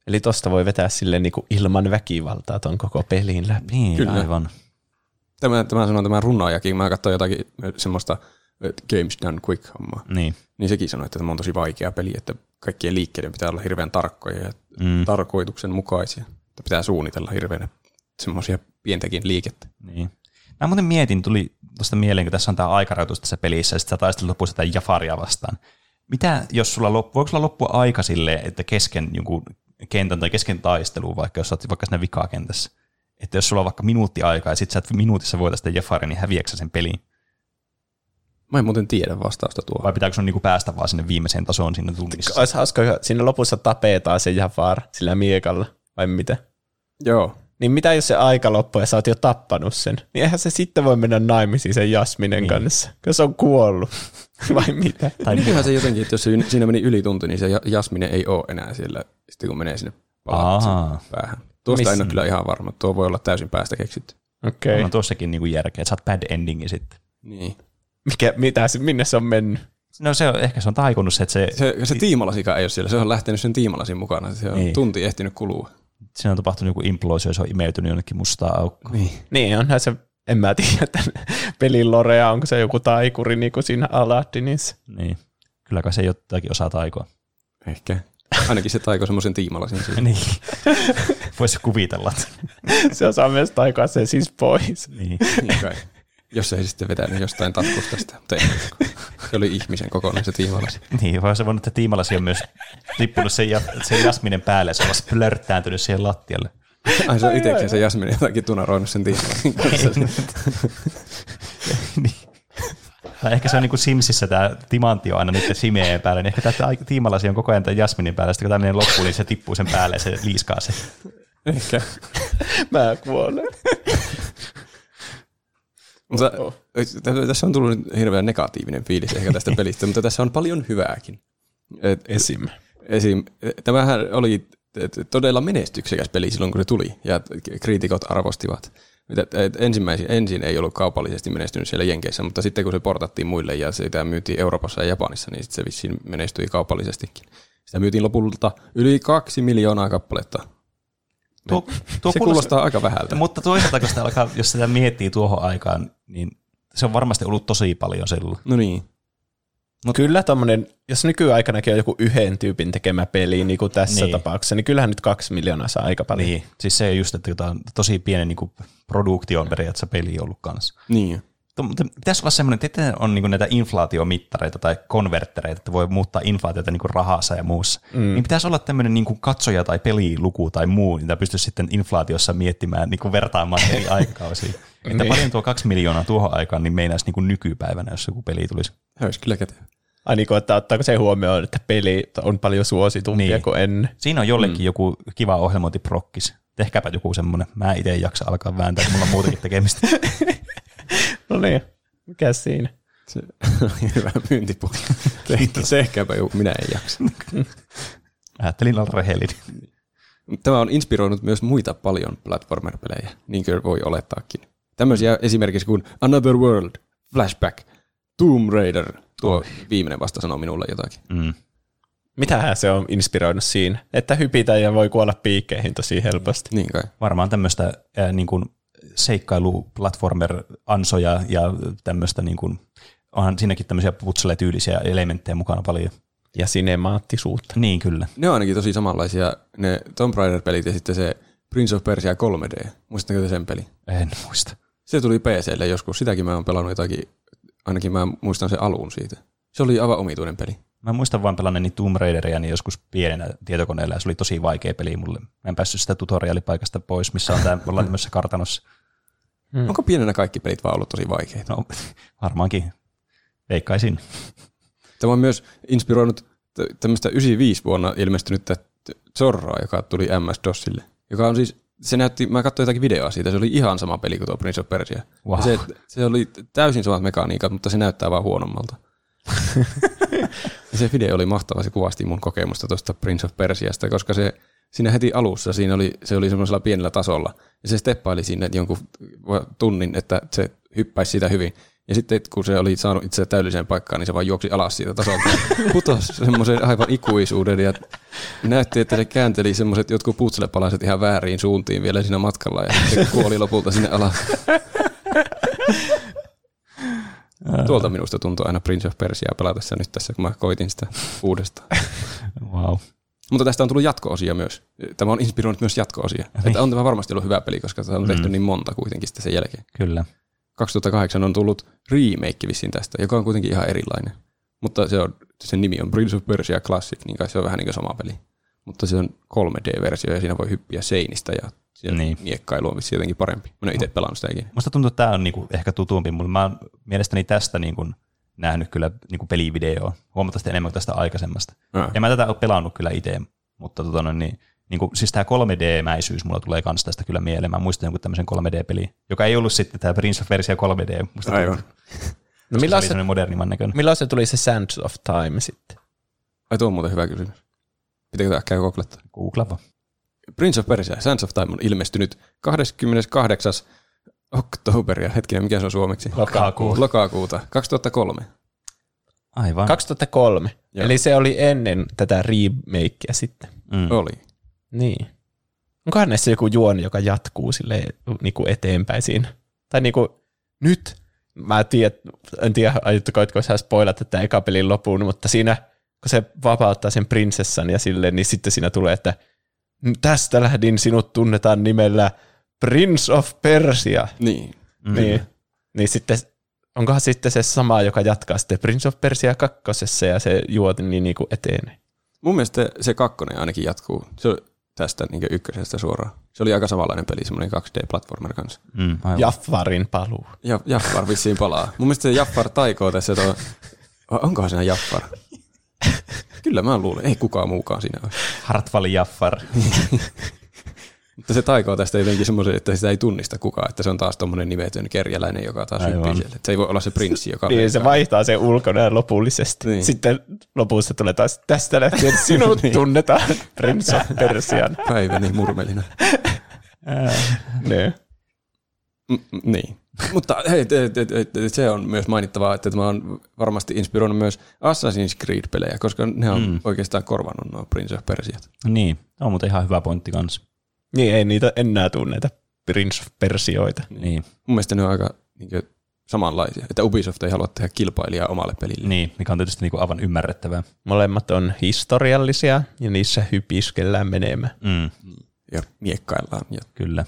Eli tosta voi vetää silleen niin kuin ilman väkivaltaa ton koko pelin läpi. Niin, kyllä. Aivan. Tämä, tämä sanon tämän runaajakin, mä katsoin jotakin semmoista Games Done Quick-hommaa. Niin. Niin sekin sanoi, että tämä on tosi vaikea peli, että kaikkien liikkeiden pitää olla hirveän tarkkoja ja mm. tarkoituksenmukaisia. Että pitää suunnitella hirveänä semmoisia pientäkin liikettä. Niin. Mä muuten mietin, tuli tuosta mieleen, kun tässä on tämä aikarajoitus tässä pelissä, ja sitten sä taistelet lopussa tätä Jafaria vastaan. Mitä, jos sulla loppu, voiko sulla loppua aika silleen, että kesken jonkun kentän tai kesken taisteluun, vaikka jos sä oot vaikka siinä vikakentässä? Että jos sulla on vaikka minuutti aikaa, ja sit sä et minuutissa voita sitä Jafaria, niin häviäksä sen peliin? Mä en muuten tiedä vastausta tuohon. Vai pitääkö sun niinku päästä vaan sinne viimeiseen tasoon siinä tunnissa? Olisi hauska, jos siinä lopussa tapetaan se Jafar sillä miekalla, vai mitä? Joo. Niin mitä jos se aika loppuu ja sä oot jo tappanut sen? Niin eihän se sitten voi mennä naimisiin sen Jasminen niin. kanssa, kun se on kuollut. vai mitä? Nykyään se jotenkin, että jos se, siinä meni yli tunti, niin se Jasminen ei ole enää siellä, sitten kun menee sinne palauttaa päähän. Tuosta Miss... en ole kyllä ihan varma. Tuo voi olla täysin päästä keksitty. Okei. Okay. No tuossakin niinku järkeä, että sä oot bad endingin sitten. Niin. Mikä, mitä, minne se on mennyt? No se on, ehkä se on taikunut se, että se... Se, se tiimalasikaan ei ole siellä, se on lähtenyt sen tiimalasin mukana, se on niin. tunti ehtinyt kulua. Siinä on tapahtunut joku imploosio, se on imeytynyt jonnekin mustaa aukkoon. Niin, niin onhan se, en mä tiedä, tämän pelin lorea, onko se joku taikuri niin kuin siinä Aladdinissa. Niin, kyllä kai se jotakin osaa taikoa. Ehkä. Ainakin se taikoo semmoisen tiimalasin siinä. Niin. Voisi kuvitella. Se osaa myös taikoa sen siis pois. Niin, niin kai. Jos ei sitten vetänyt jostain tatkusta sitä. Se oli ihmisen kokonaan se tiimalasi. Niin, vaan se voinut, että tiimalasi on myös tippunut sen, ja, sen Jasminen päälle, se on vasta plörttääntynyt siihen lattialle. Ai se on itsekseen se Jasminen jotakin tunaroinut sen tiimalasin kanssa. niin. Tai ehkä se on niin kuin Simsissä tämä timantti on aina nyt simeen päälle, niin ehkä tämä tiimalasi on koko ajan tämän Jasminin päälle, sitten kun tämä menee loppuun, niin se tippuu sen päälle ja se liiskaa sen. Ehkä. Mä kuolen. Mutta tässä on tullut hirveän negatiivinen fiilis ehkä tästä pelistä, mutta tässä on paljon hyvääkin. Et, esim. esim. Tämähän oli todella menestyksekäs peli silloin, kun se tuli, ja kriitikot arvostivat. Ensin ei ollut kaupallisesti menestynyt siellä Jenkeissä, mutta sitten kun se portattiin muille ja sitä myytiin Euroopassa ja Japanissa, niin se vissiin menestyi kaupallisestikin. Sitä myytiin lopulta yli kaksi miljoonaa kappaletta. Tuo, tuo se kuulostaa aika vähältä. Mutta toisaalta, kun sitä alkaa, jos sitä miettii tuohon aikaan, niin se on varmasti ollut tosi paljon silloin. No niin. Mut kyllä tommonen, jos nykyaikanakin on joku yhden tyypin tekemä peli, niin kuin tässä niin. tapauksessa, niin kyllähän nyt kaksi miljoonaa saa aika paljon. Niin, siis se just, että tämä on tosi pienen niin produktion periaatteessa peli ollut kanssa. Niin. Pitäisi olla semmoinen, että on niin näitä inflaatiomittareita tai konverttereita, että voi muuttaa inflaatiota niin rahassa ja muussa. Mm. Niin pitäisi olla tämmöinen niin katsoja- tai peliluku tai muu, mitä pystyisi sitten inflaatiossa miettimään, niin vertaamaan eri aikakausia. Että niin. paljon tuo kaksi miljoonaa tuohon aikaan, niin meinaisi niin nykypäivänä, jos joku peli tulisi. Olisi kyllä käteen. Ai niin kuin, että ottaako se huomioon, että peli on paljon suositumpia niin. kuin ennen. Siinä on jollekin mm. joku kiva ohjelmointiprokkis. Tehkääpä joku semmoinen. Mä itse en jaksa alkaa vääntää, mulla on muutenkin tekemistä. No niin, mikä siinä? Se oli hyvä myyntipuoli. Se ehkäpä juu, minä en jaksa. Ajattelin olla rehellinen. Tämä on inspiroinut myös muita paljon platformer-pelejä, niin kuin voi olettaakin. Tämmöisiä esimerkiksi kuin Another World, Flashback, Tomb Raider. Tuo viimeinen vasta sanoo minulle jotakin. Mm. Mitähän se on inspiroinut siinä, että hypitään ja voi kuolla piikkeihin tosi helposti. Niin kai. Varmaan tämmöistä äh, niin kuin seikkailu-platformer-ansoja ja tämmöistä, niin kuin, onhan siinäkin tämmöisiä putseletyylisiä elementtejä mukana paljon. Ja sinemaattisuutta. Niin kyllä. Ne on ainakin tosi samanlaisia, ne Tomb Raider-pelit ja sitten se Prince of Persia kolme D. Muistatko te sen peli? En muista. Se tuli P C:lle joskus, sitäkin mä oon pelannut jotakin, ainakin mä muistan sen alun siitä. Se oli aivan omituinen peli. Mä muistan vaan pelannut niitä Tomb Raideria niin joskus pienenä tietokoneella, ja se oli tosi vaikea peli mulle. Mä en päässyt sitä tutoriaalipaikasta pois, missä on tää, ollaan tämmöisessä kartanossa. Hmm. Onko pienenä kaikki pelit vaan ollut tosi vaikeita? No varmaankin. Veikkaisin. Tämä on myös inspiroinut tämmöistä yhdeksänkymmentäviisi vuonna ilmestynyttä Zorraa, joka tuli M S-DOSille. Joka on siis, se näytti, mä katsoin jotakin videoa siitä, se oli ihan sama peli kuin tuo Prince of Persia. Wow. Se, se oli täysin samat mekaniikat, mutta se näyttää vaan huonommalta. Se video oli mahtava, se kuvasti mun kokemusta tuosta Prince of Persiasta, koska se siinä heti alussa siinä oli, se oli semmoisella pienellä tasolla. Ja se steppaili sinne jonkun tunnin, että se hyppäisi siitä hyvin. Ja sitten kun se oli saanut itse täydelliseen paikkaan, niin se vaan juoksi alas siitä tasolta. Putosi semmoisen aivan ikuisuuden ja näytti, että se käänteli semmoiset jotkut putslepalaset ihan väärin suuntiin vielä siinä matkalla. Ja se kuoli lopulta sinne alas. Tuolta minusta tuntui aina Prince of Persia pelatessa nyt tässä, kun mä koitin sitä uudestaan. Wow. Mutta tästä on tullut jatko-osia myös. Tämä on inspiroinut myös jatko-osia. Että on tämä varmasti ollut hyvä peli, koska tämä on tehty mm. niin monta kuitenkin sitten sen jälkeen. Kyllä. kaksituhattakahdeksan on tullut remake vissiin tästä, joka on kuitenkin ihan erilainen. Mutta se on, sen nimi on Prince of Persia Classic, niin kai se on vähän niin kuin sama peli. Mutta se on kolme D-versio ja siinä voi hyppiä seinistä ja niin. Miekkailu on vissi jotenkin parempi. Mä en itse pelannut sitä ikinä. Musta tuntuu, että tämä on niinku ehkä tutumpi mulle. Mä oon mielestäni tästä niinku nähnyt kyllä niinku pelivideoa huomattavasti enemmän kuin tästä aikaisemmasta. Ja. ja mä tätä oon pelannut kyllä itse, mutta tota, niin, niinku, siis tämä kolme D-mäisyys mulla tulee kans tästä kyllä mieleen. Mä muistan jonkun tämmöisen kolme D-peliin, joka ei ollut sitten tämä Prince of Persia kolme D. Musta aivan. Tuntuu. No, milloin se, se, modernimman näköinen. Milloin se tuli se Sands of Time sitten? Ai tuo on muuten hyvä kysymys. Pitääkö tämä käydä googlettaa? Googlapa. Prince of Persia, Sands of Time on ilmestynyt kahdeskymmeneskahdeksas oktoberia, hetkinen, mikä se on suomeksi? Lokakuuta. Lokakuuta, kaksituhattakolme. Aivan. kaksituhattakolme, joo. Eli se oli ennen tätä remakea sitten. Mm. Oli. Niin. Onkohan näissä joku juoni, joka jatkuu silleen niin kuin eteenpäin siinä? Tai niin kuin nyt, mä tiedän, en tiedä, koitko sä spoilata tämän eka pelin lopuun, mutta siinä, kun se vapauttaa sen prinsessan ja silleen, niin sitten siinä tulee, että tästä lähdin sinut tunnetaan nimellä Prince of Persia. Niin. Mm. Niin, niin sitten, onkohan sitten se sama, joka jatkaa sitten Prince of Persia kakkosessa ja se juoti niin, niin kuin eteen. Mun mielestä se kakkonen ainakin jatkuu. Se on tästä niin kuin ykkösestä suoraan. Se oli aika samanlainen peli, semmoinen kaksi D-platformer kanssa. Mm, Jaffarin paluu. Ja, Jaffar vissiin palaa. Mun mielestä se Jaffar taikoo tässä. Tuo... Onkohan siinä Jaffar? Kyllä mä luulen. Ei kukaan muukaan siinä ole. Hartwallin Jaffar. Mutta se taikoo tästä jotenkin semmoisen, että sitä ei tunnista kukaan, että se on taas tommoinen nimetön kerjäläinen, joka taas hyppii siellä. Se ei voi olla se prinssi, joka... Niin, se vaihtaa sen ulkonäön lopullisesti. Niin. Sitten lopussa tulee taas, tästä lähtien sinut niin. tunnetaan Prince of Persian. Päiväni murmelina. niin. M- niin. Mutta hei, te, te, te, se on myös mainittavaa, että mä oon varmasti inspiroinut myös Assassin's Creed-pelejä, koska ne on mm. oikeastaan korvannut nuo Prince of Persiat. Niin, on mutta ihan hyvä pointti kanssa. Niin, ei niitä enää tule näitä Prince of Persioita. Niin. Mun mielestä ne on aika niin kuin, samanlaisia, että Ubisoft ei halua tehdä kilpailijaa omalle pelille. Niin, mikä on tietysti niin kuin, aivan ymmärrettävää. Molemmat on historiallisia ja niissä hypiskellään menemään. Mm. Ja miekkaillaan ja kyllä.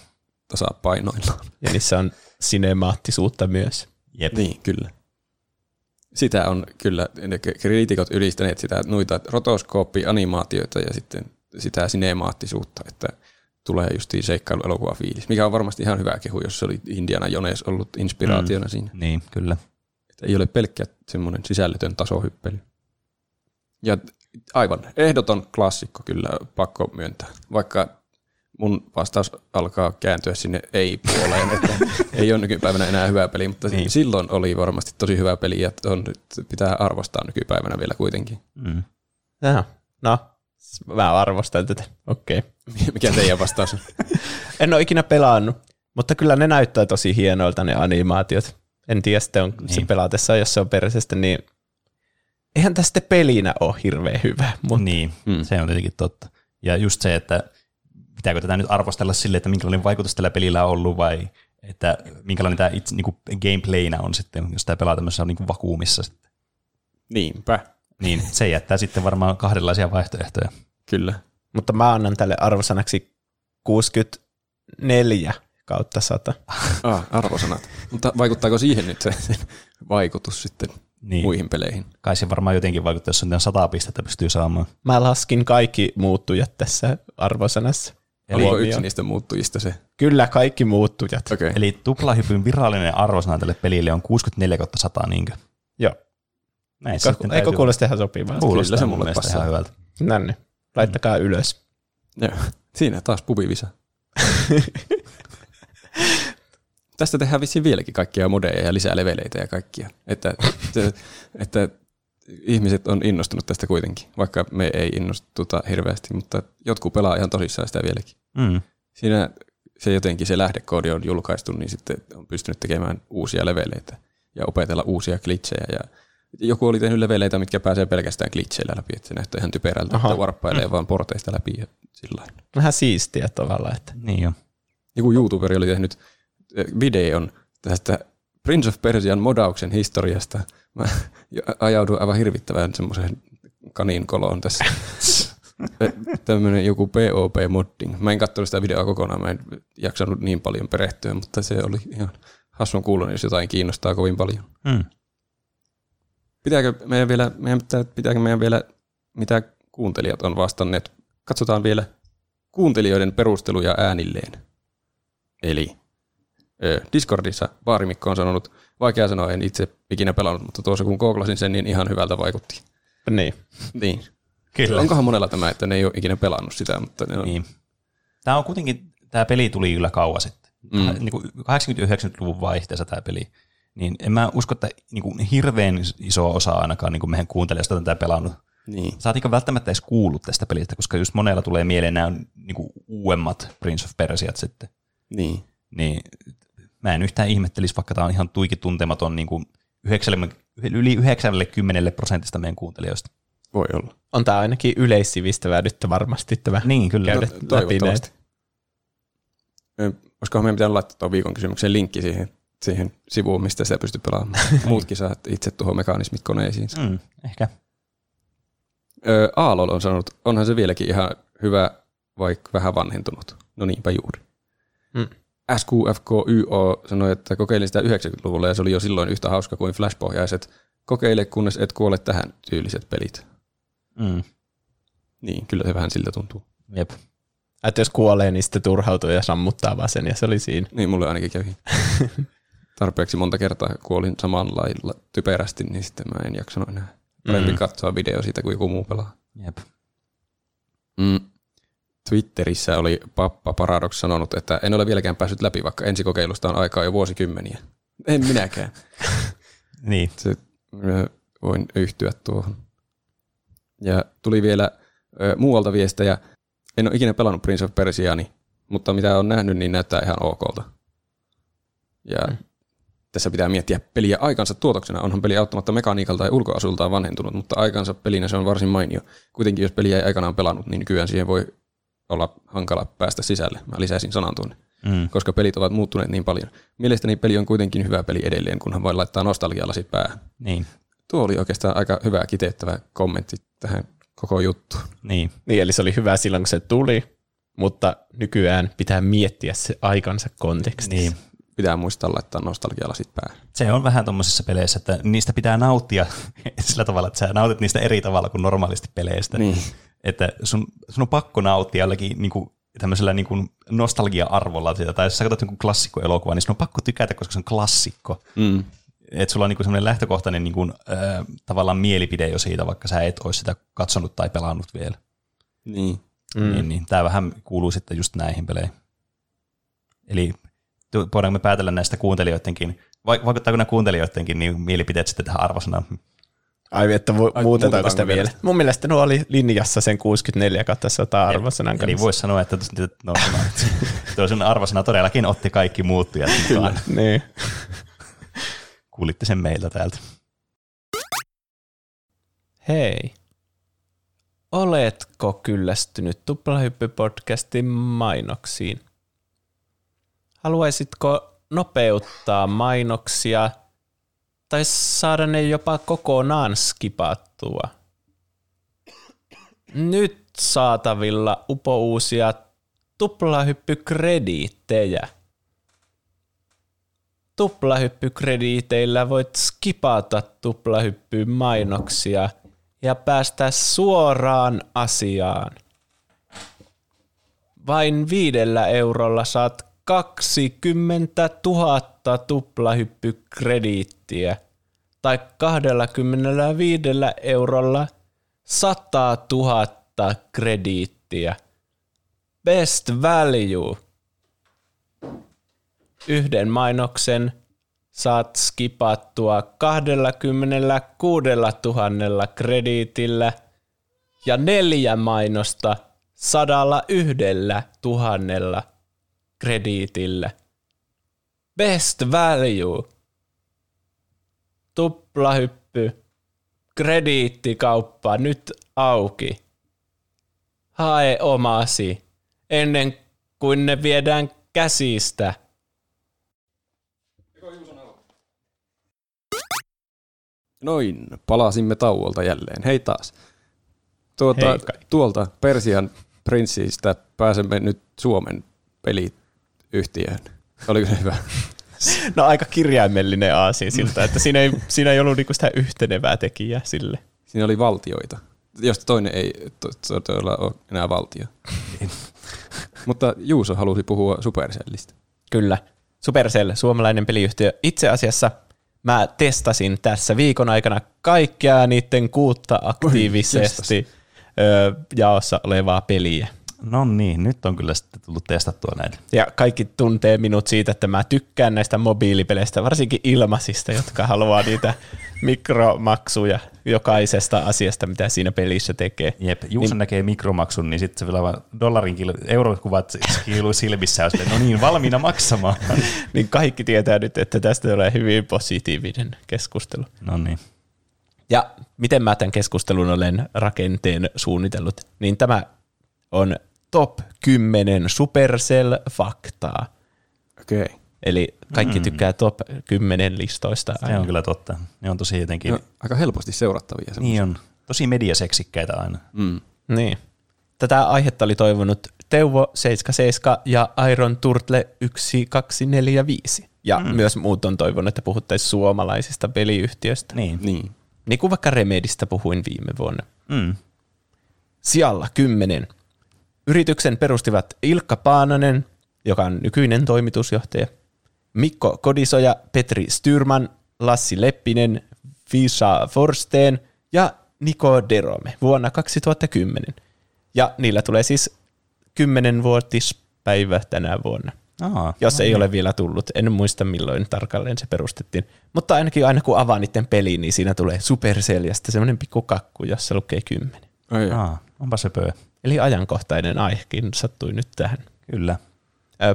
tasapainoillaan. Ja niissä on sinemaattisuutta myös. Jep. Niin, kyllä. Sitä on kyllä kriitikot ylistäneet sitä noita rotoskooppi-animaatioita ja sitten sitä sinemaattisuutta, että tulee justiin seikkailuelokuva fiilis, mikä on varmasti ihan hyvä kehu, jos se oli Indiana Jones ollut inspiraationa mm, siinä. Niin, kyllä. Että ei ole pelkkä semmoinen sisällötön tasohyppely. Ja aivan ehdoton klassikko kyllä, pakko myöntää. Vaikka mun vastaus alkaa kääntyä sinne ei-puoleen, että ei ole nykypäivänä enää hyvä peli, mutta niin. silloin oli varmasti tosi hyvä peli ja on, pitää arvostaa nykypäivänä vielä kuitenkin. Mm. Jaha, no. Mä arvostan tätä. Okei. Okay. Mikä teidän vastaus on? En ole ikinä pelannut, mutta kyllä ne näyttää tosi hienoilta ne animaatiot. En tiedä sitten, on niin. se pelatessa, jos se on persestä, niin eihän tästä pelinä ole hirveän hyvä. Mutta. Niin, mm. se on tietenkin totta. Ja just se, että pitääkö tätä nyt arvostella sille, että minkälainen vaikutus tällä pelillä on ollut vai että minkälainen tämä itse niin kuin gameplayina on sitten, jos tämä pelaa tämmöisessä niin kuin vakuumissa sitten. Niinpä. Niin, se jättää sitten varmaan kahdenlaisia vaihtoehtoja. Kyllä. Mutta mä annan tälle arvosanaksi kuusikymmentäneljä kautta sata. Ah, arvosanat. Mutta vaikuttaako siihen nyt se vaikutus sitten niin. muihin peleihin? Kai se varmaan jotenkin vaikuttaa, jos on sata pistettä pystyy saamaan. Mä laskin kaikki muuttujat tässä arvosanassa. Eli oliko yksi niistä muuttujista se? Kyllä, kaikki muuttujat. Okay. Eli tuplahypyn virallinen arvosana tälle pelille on kuusikymmentäneljä kautta sata, niinkö? Joo. Näin, Ka- eikö kuulosta ihan sopivaa? Kuulostaa se mulle ihan hyvältä. Nänne, laittakaa mm. ylös. Joo. Siinä taas pubivisa. Tästä tehdään vissiin vieläkin kaikkia modeja ja lisää leveleitä ja kaikkia. Että, että, että ihmiset on innostunut tästä kuitenkin, vaikka me ei innostuta hirveästi, mutta jotkut pelaa ihan tosissaan sitä vieläkin. Mm. Siinä se jotenkin se lähdekoodi on julkaistu, niin sitten on pystynyt tekemään uusia leveleitä ja opetella uusia glitchejä ja joku oli tehnyt leveleitä, mitkä pääsee pelkästään glitcheillä läpi, että se näyttää ihan typerältä, Aha. että warppailee mm. vaan porteista läpi ja sillä lailla. Vähän siistiä tavallaan. Että. Niin jo. Joku YouTuberi oli tehnyt videon tästä Prince of Persian modauksen historiasta. Mä ajauduin aivan hirvittävän semmoiseen kaninkoloon tässä. Tämmöinen joku P O P-modding. Mä en katsonut sitä videoa kokonaan, mä en jaksanut niin paljon perehtyä, mutta se oli ihan hassun kuulon, jos jotain kiinnostaa kovin paljon. Mm. Pitääkö meidän vielä, meidän pitää, pitääkö meidän vielä, mitä kuuntelijat on vastanneet? Katsotaan vielä kuuntelijoiden perusteluja äänilleen. Eli ö, Discordissa Vaarimikko on sanonut, vaikea sanoa, en itse ikinä pelannut, mutta tuossa kun googlasin sen, niin ihan hyvältä vaikutti. Niin. niin. Kyllä. Onkohan monella tämä, että ne ei ole ikinä pelannut sitä, mutta ne on. Niin. Tämä on kuitenkin, tämä peli tuli yllä kauan sitten. Mm. kahdeksankymmentä-yhdeksänkymmentäluvun vaihteessa tämä peli. Niin en mä usko, että niinku hirveän iso osa ainakaan niinku meidän kuuntelijasta on tätä pelannut. Niin. Sä oot ikään välttämättä edes kuullut tästä pelistä, koska just monella tulee mieleen nämä niinku uudemmat Prince of Persiat sitten. Niin. Niin mä en yhtään ihmettelisi, vaikka tämä on ihan tuiki tuntematon niinku yli yhdeksänkymmentä prosentista meidän kuuntelijoista. Voi olla. On tää ainakin yleissivistävää nyt varmasti tämä. Niin, kyllä. No, toivottavasti. Olisikohan meidän pitää laittaa tuon viikon kysymyksen linkki siihen. siihen sivuun, mistä sitä pystyy pelaamaan. Muutkin saa itse tuohon mekanismit koneisiinsa. Mm, ehkä. Öö, Aalol on sanonut, onhan se vieläkin ihan hyvä, vaikka vähän vanhentunut. No niinpä juuri. Mm. S Q F K Y O sanoi, että kokeilin sitä yhdeksänkymmentäluvulla ja se oli jo silloin yhtä hauska kuin flashpohjaiset. Kokeile, kunnes et kuole tähän tyyliset pelit. Mm. Niin, kyllä se vähän siltä tuntuu. Jep. Että jos kuolee, niin sitten turhautuu ja sammuttaa vaan sen, ja se oli siinä. Niin, mulle ainakin kävi. Tarpeeksi monta kertaa kuolin samalla lailla typerästi, niin sitten mä en jaksanut enää. Parempi mm. katsoa video siitä, kuin joku muu pelaa. Jep. Mm. Twitterissä oli Pappa Paradox sanonut, että en ole vieläkään päässyt läpi, vaikka ensikokeilusta on aikaa jo vuosikymmeniä. En minäkään. Niin. Se, voin yhtyä tuohon. Ja tuli vielä ö, muualta viestejä. En ole ikinä pelannut Prince of Persiaani, mutta mitä olen nähnyt, niin näyttää ihan okolta. Ja mm. tässä pitää miettiä peliä aikansa tuotoksena. Onhan peli auttamatta mekaniikalta ja ulkoasultaan vanhentunut, mutta aikansa pelinä se on varsin mainio. Kuitenkin jos peliä ei aikanaan pelannut, niin nykyään siihen voi olla hankala päästä sisälle. Mä lisäisin sanan tuonne, mm. koska pelit ovat muuttuneet niin paljon. Mielestäni peli on kuitenkin hyvä peli edelleen, kunhan vain laittaa nostalgialasit päähän. Niin. Tuo oli oikeastaan aika hyvä kiteyttävä kommentti tähän koko juttu. Niin. niin, eli se oli hyvä silloin, kun se tuli, mutta nykyään pitää miettiä se aikansa kontekstissa. Niin. Pitää muistaa laittaa nostalgialasit päähän. Se on vähän tuommoisissa peleissä, että niistä pitää nauttia sillä tavalla, että sä nautit niistä eri tavalla kuin normaalisti peleistä. Niin. Että sun, sun on pakko nauttia jollakin niin kuin, tämmöisellä niin kuin nostalgia-arvolla sitä. Tai jos sä katsot jonkun klassikkoelokuvan, niin sun on pakko tykätä, koska se on klassikko. Mm. Että sulla on niinku semmoinen lähtökohtainen niinku, äh, tavallaan mielipide jo siitä, vaikka sä et olisi sitä katsonut tai pelannut vielä. Niin. Mm. niin, niin. Tämä vähän kuuluu sitten just näihin peleihin. Eli voidaanko me päätellä näistä kuuntelijoidenkin, vaikuttaako nämä kuuntelijoidenkin niin mielipiteet sitten tähän arvosanaan? Ai, että mu- Ai, muutetaanko sitä vielä? Mun mielestä ne oli linjassa sen kuusikymmentäneljä kautta sata arvosanan kanssa. Eli voisi sanoa, että no, tuo sun arvosana todellakin otti kaikki muuttujat. Kyllä, niin. Kuulitte sen meiltä täältä. Hei, oletko kyllästynyt Tuplahyppy-podcastin mainoksiin? Haluaisitko nopeuttaa mainoksia tai saada ne jopa kokonaan skipattua? Nyt saatavilla upouusia tuplahyppykrediittejä. Tuplahyppykrediiteillä voit skipata tuplahyppyn mainoksia ja päästä suoraan asiaan. Vain viidellä eurolla saat kaksikymmentätuhatta tuplahyppykrediittiä tai kaksikymmentäviisi eurolla sata tuhatta krediittiä. Best value. Yhden mainoksen saat skipattua kaksikymmentäkuusituhatta krediitillä ja neljä mainosta sata yksi tuhatta krediitillä. Best value. Tuplahyppy. Krediittikauppa nyt auki. Hae omasi ennen kuin ne viedään käsistä. Noin, palasimme tauolta jälleen. Hei taas. Tuota, Hei tuolta Persian prinssistä pääsemme nyt Suomen peliyhtiöön. Oliko se hyvä? No aika kirjaimellinen aasinsilta, että siinä ei, siinä ei ollut niinku sitä yhtenevää tekijää sille. Siinä oli valtioita, josta toinen ei todella ole enää valtio. Mutta Juuso halusi puhua Supercellistä. Kyllä. Supercell, suomalainen peliyhtiö. Itse asiassa mä testasin tässä viikon aikana kaikkea niiden kuutta aktiivisesti öö, jaossa olevaa peliä. No niin, nyt on kyllä sitten tullut testattua näitä. Ja kaikki tuntee minut siitä, että mä tykkään näistä mobiilipeleistä, varsinkin ilmaisista, jotka haluaa niitä mikromaksuja jokaisesta asiasta, mitä siinä pelissä tekee. Jep, Juuso niin näkee mikromaksun, niin sitten se vielä vaan dollarin eurokuvat kiiluu silmissä, ja no niin, valmiina maksamaan. Niin kaikki tietää nyt, että tästä tulee hyvin positiivinen keskustelu. No niin. Ja miten mä tämän keskustelun olen rakenteen suunnitellut, niin tämä on top kymmenen Supercell-faktaa. Okei. Eli kaikki mm. tykkää top kymmenen listoista. Se aina on kyllä totta. Ne on tosi jotenkin... No, aika helposti seurattavia. Semmoisia. Niin on. Tosi mediaseksikkäitä aina. Mm. Niin. Tätä aihetta oli toivonut Teuvo seitsemän seitsemän ja Iron Turtle yksi kaksi neljä viisi. Ja mm. myös muut on toivonut, että puhuttaisiin suomalaisista peliyhtiöistä. Niin. Niin, niin kuin vaikka Remedistä puhuin viime vuonna. Mm. Sijalla kymmenen. Yrityksen perustivat Ilkka Paananen, joka on nykyinen toimitusjohtaja, Mikko Kodisoja, Petri Styrman, Lassi Leppinen, Vesa Forstén ja Niko Derome vuonna kaksituhattakymmenen. Ja niillä tulee siis kymmenvuotispäivä tänä vuonna, Aha, jos no ei niin. ole vielä tullut. En muista milloin tarkalleen se perustettiin. Mutta ainakin aina kun avaa niiden peliin, niin siinä tulee Supercellistä semmoinen pikku kakku, jossa lukee kymmenen. Onpa se pöö. Eli ajankohtainen aihekin sattui nyt tähän. Kyllä.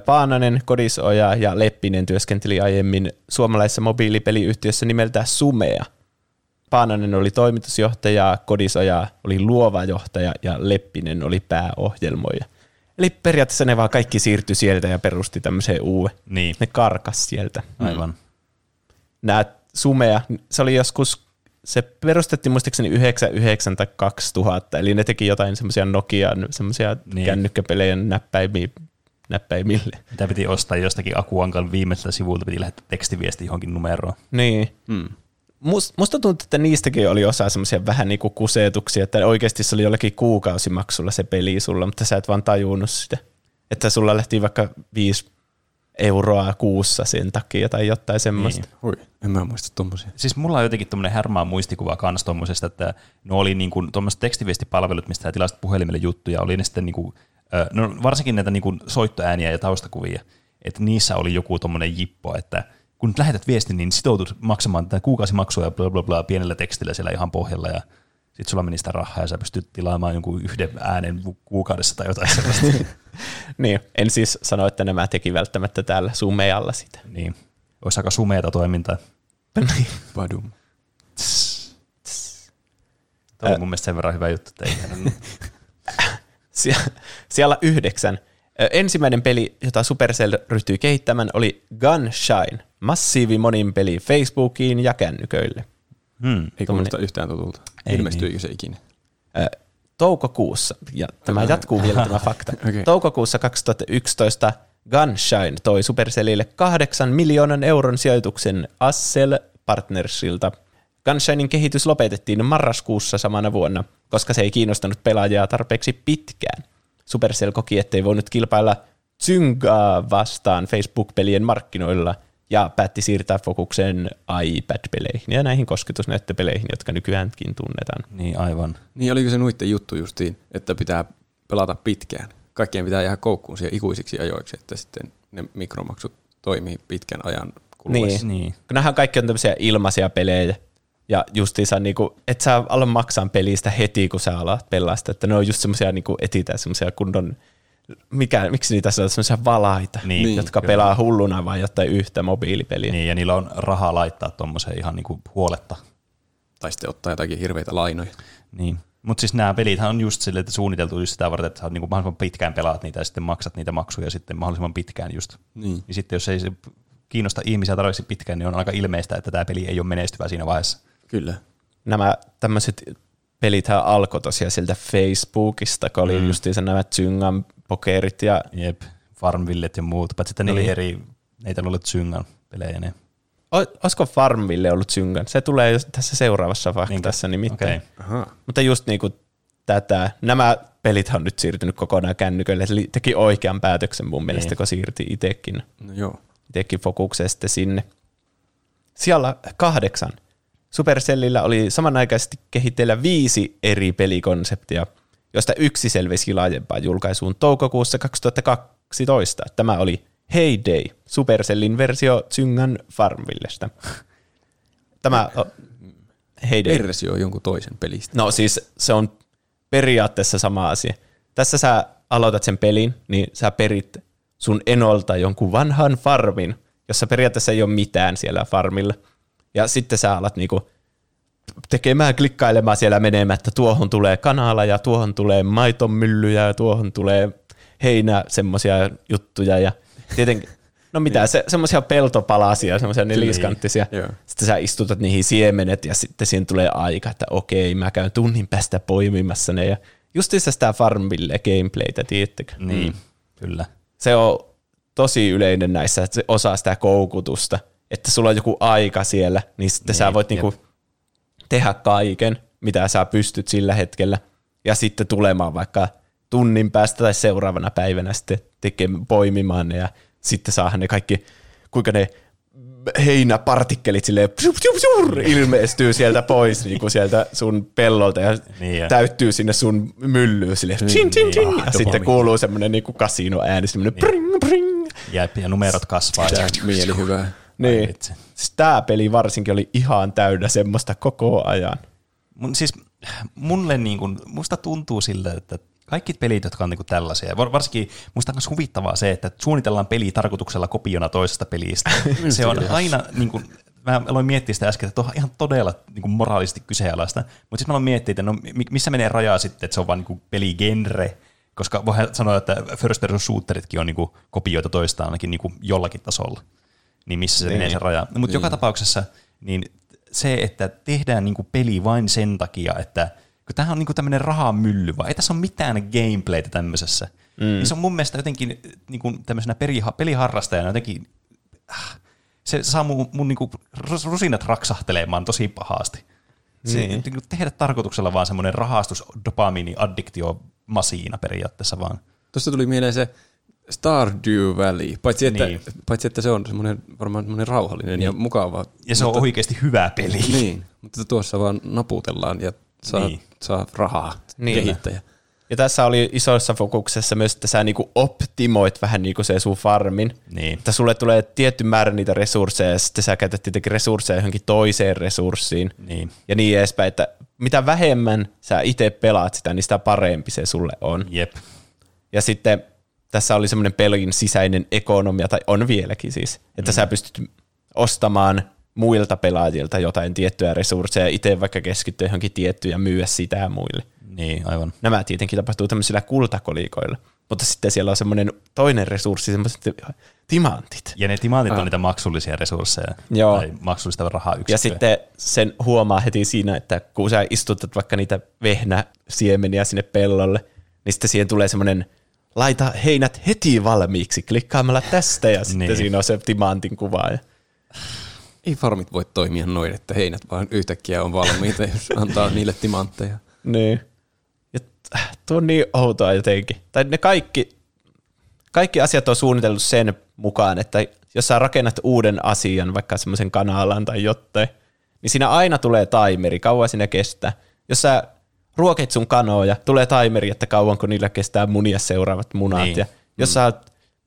Paananen, Kodisoja ja Leppinen työskenteli aiemmin suomalaisessa mobiilipeliyhtiössä nimeltä Sumea. Paananen oli toimitusjohtaja, Kodisoja oli luova johtaja ja Leppinen oli pääohjelmoija. Eli periaatteessa ne vaan kaikki siirtyi sieltä ja perusti tämmöiseen uuden. Niin. Ne karkas sieltä. Aivan. Nämä Sumea, se oli joskus... Se perustettiin muistaakseni yhdeksänkymmentäyhdeksän tai kaksituhatta, eli ne teki jotain semmoisia Nokian, semmoisia niin. kännykkapelejä näppäimi, näppäimille. Mitä piti ostaa jostakin Akuankan viimeiseltä sivulta, piti lähettää tekstiviesti johonkin numeroon. Niin. Hmm. Musta tuntuu, että niistäkin oli osa semmoisia vähän niinku kuseetuksia, että oikeasti se oli jollakin kuukausimaksulla se peli sulla, mutta sä et vaan tajunnut sitä. Että sulla lähti vaikka viisi euroa kuussa sen takia tai jotain semmoista. Niin. Hui, en mä muista tommosia. Siis mulla on jotenkin tommonen härmää muistikuva kans tommosesta, että no oli niinku tommoset tekstiviestipalvelut, mistä tilasit puhelimelle juttuja, oli ne sitten niinku, no varsinkin näitä niinku soittoääniä ja taustakuvia, että niissä oli joku tommonen jippo, että kun lähetät viestin, niin sitoutut maksamaan tätä kuukausimaksua ja bla bla bla pienellä tekstillä siellä ihan pohjalla ja sitten sulla meni sitä rahaa ja sä pystyt tilaamaan jonkun yhden äänen kuukaudessa tai jotain sellaista. Niin, en siis sano, että nämä teki välttämättä täällä Sumealla sitä. Niin, olisi aika sumeata toimintaa. Padum. Tämä on mun mielestä sen verran hyvä juttu, että Sie- Siellä yhdeksän. Ensimmäinen peli, jota Supercell ryhtyi kehittämään, oli Gunshine. Massiivi monin peli Facebookiin ja kännyköille. Hmm. Ei kuulosta yhtään tutulta. Ilmestyykö se ikinä? Toukokuussa, ja tämä jatkuu vielä tämä fakta, okay. Toukokuussa kaksituhattayksitoista Gunshine toi Supercellille kahdeksan miljoonan euron sijoituksen Accel Partnersilta. Gunshinein kehitys lopetettiin marraskuussa samana vuonna, koska se ei kiinnostanut pelaajaa tarpeeksi pitkään. Supercell koki, ettei voinut kilpailla Zyngaa vastaan Facebook-pelien markkinoilla ja päätti siirtää fokuksen iPad-peleihin ja näihin kosketusnäyttöpeleihin, jotka nykyäänkin tunnetaan. Niin aivan. Niin oliko se nuitten juttu justiin, että pitää pelata pitkään? Kaikkien pitää jäädä koukkuun siihen ikuisiksi ajoiksi, että sitten ne mikromaksut toimii pitkän ajan kuluessa. Niin, niin. Nämähän kaikki on tämmöisiä ilmaisia pelejä. Ja justiinsa, niinku, et sä ala maksaa pelistä heti, kun sä alat pelaa sitä. Että ne on just semmoisia, niinku, etitään semmoisia kunnon, mikä, miksi niitä sanotaan, semmoisia valaita, niin, jotka kyllä. pelaa hulluna vai jotain yhtä mobiilipeliä. Niin, ja niillä on rahaa laittaa tommoseen ihan niinku huoletta. Tai sitten ottaa jotakin hirveitä lainoja. Niin, mutta siis nämä pelithän on just silleen, että suunniteltu just sitä varten, että sä niinku mahdollisimman pitkään pelaat niitä ja sitten maksat niitä maksuja sitten mahdollisimman pitkään just. Niin. Ja sitten jos ei se kiinnosta ihmisiä tarvitse pitkään, niin on aika ilmeistä, että tämä peli ei ole menestyvä siinä vaiheessa. Kyllä. Nämä tämmöiset pelithän alkoi tosiaan sieltä Facebookista, kun oli mm. justiinsa nämä Zyngan pokerit ja jep, Farmvillet ja muut, mutta sitten niillä oli eri, ei täällä ollut Zyngan pelejä. Ne. O, olisiko Farmville ollut Zyngan? Se tulee tässä seuraavassa faktassa nimittäin. Okay. Mutta just niin kuin tätä, nämä pelithän on nyt siirtynyt kokonaan kännykölle, eli teki oikean päätöksen mun mielestä, niin. kun siirti itsekin. No joo. Itsekin fokukseen sitten sinne. Siellä kahdeksan. Supercellillä oli samanaikaisesti kehitteillä viisi eri pelikonseptia, joista yksi selvisi laajempaan julkaisuun toukokuussa kaksituhattakaksitoista. Tämä oli Hay Day, Supercellin versio Zyngan Farmvillesta. Tämä Hay Day. Versio jonkun toisen pelistä. No siis se on periaatteessa sama asia. Tässä sä aloitat sen pelin, niin sä perit sun enolta jonkun vanhan farmin, jossa periaatteessa ei ole mitään siellä farmilla. Ja sitten sä alat niinku tekemään, klikkailemaan siellä menemättä, tuohon tulee kanala ja tuohon tulee maitomyllyjä ja tuohon tulee heinä, semmoisia juttuja ja tietenkin, no mitä, se, semmoisia peltopalasia, semmoisia neliskanttisia. Joo. Sitten sä istutat niihin siemenet ja sitten siihen tulee aika, että okei, mä käyn tunnin päästä poimimassa ne ja justiinsa sitä Farmville gameplaytä, tiedättekö? Niin, mm. kyllä. Se on tosi yleinen näissä, että se osaa sitä koukutusta. Että sulla on joku aika siellä, niin sitten niin, sä voit niinku tehdä kaiken, mitä sä pystyt sillä hetkellä, ja sitten tulemaan vaikka tunnin päästä tai seuraavana päivänä sitten tekemään, poimimaan ne, ja sitten saada ne kaikki, kuinka ne heinäpartikkelit silleen psur, psur, psur, ilmestyy sieltä pois niin kuin sieltä sun pellolta ja niin täyttyy sinne sun myllyyn silleen niin, tsin, tsin, tsin, ja sitten kuuluu semmoinen niin kuin kasinoääni, semmoinen niin. pring, pring. Jääpi ja numerot kasvaa. Ja mieli hyvää. Niin, siis tämä peli varsinkin oli ihan täynnä semmoista koko ajan. Mun, siis mulle niin kun, musta tuntuu siltä, että kaikki pelit, jotka on niin kun tällaisia, varsinkin musta on myös huvittavaa se, että suunnitellaan peli tarkoituksella kopiona toisesta pelistä. Se on aina, niin kun, mä aloin miettiä sitä äsken, että tuo on ihan todella niin kun moraalisesti kyseenalaista, mutta sitten mä aloin miettiä, että no, missä menee raja sitten, että se on vaan niin kun peligenre, koska voihan sanoa, että first person shooteritkin on niin kun kopioita toistaan ainakin niin kun jollakin tasolla. Niin missä se menee se raja. Mutta joka tapauksessa niin se, että tehdään niinku peli vain sen takia, että kun tämähän on niinku tämmöinen rahamylly, vaan ei tässä ole mitään gameplaytä tämmöisessä. Mm. Niin se on mun mielestä jotenkin niinku tämmöisenä periha, peliharrastajana jotenkin, äh, se saa mun, mun niinku rusinat raksahtelemaan tosi pahasti. Se, mm. niinku tehdä tarkoituksella vaan semmoinen rahastus, dopamiini, addiktio, masiina periaatteessa vaan. Tuosta tuli mieleen se Stardew Valley, paitsi että, niin. paitsi että se on semmoinen, varmaan semmoinen rauhallinen niin. ja mukava. Ja se on mutta, oikeasti hyvä peli. Niin, mutta tuossa vaan naputellaan ja saa, niin. saa rahaa niin. kehittäjä. Ja tässä oli isossa fokuksessa myös, että sä niinku optimoit vähän niinku se sun farmin. Niin. Että sulle tulee tietty määrä niitä resursseja ja sitten sä käytät tietenkin resursseja johonkin toiseen resurssiin. Niin. Ja niin edespäin, että mitä vähemmän sä itse pelaat sitä, niin sitä parempi se sulle on. Jep. Ja sitten tässä oli semmoinen pelin sisäinen ekonomia, tai on vieläkin siis, että mm. sä pystyt ostamaan muilta pelaajilta jotain tiettyjä resursseja, itse vaikka keskittyä johonkin tiettyyn ja myyä sitä muille. Niin, aivan. Nämä tietenkin tapahtuu tämmöisillä kultakolikoilla, mutta sitten siellä on semmoinen toinen resurssi, semmoiset timantit. Ja ne timantit ah. on niitä maksullisia resursseja, joo. tai maksullista rahaa yksikköä. Ja sitten sen huomaa heti siinä, että kun sä istutat vaikka niitä vehnäsiemeniä sinne pellolle, niin sitten siihen tulee semmoinen laita heinät heti valmiiksi klikkaamalla tästä, ja sitten niin. siinä on se timantin kuva. Ei farmit voi toimia noin, että heinät vaan yhtäkkiä on valmiita, jos antaa niille timantteja. Niin. Ja tuo on niin outoa jotenkin. Tai ne kaikki, kaikki asiat on suunniteltu sen mukaan, että jos sä rakennat uuden asian, vaikka semmoisen kanalan tai jotain, niin siinä aina tulee timeri, kauan siinä kestää. Jos sä ruokit sun kanoja, tulee timeri, että kauanko niillä kestää munia seuraavat munat. Niin. Ja jos mm. sä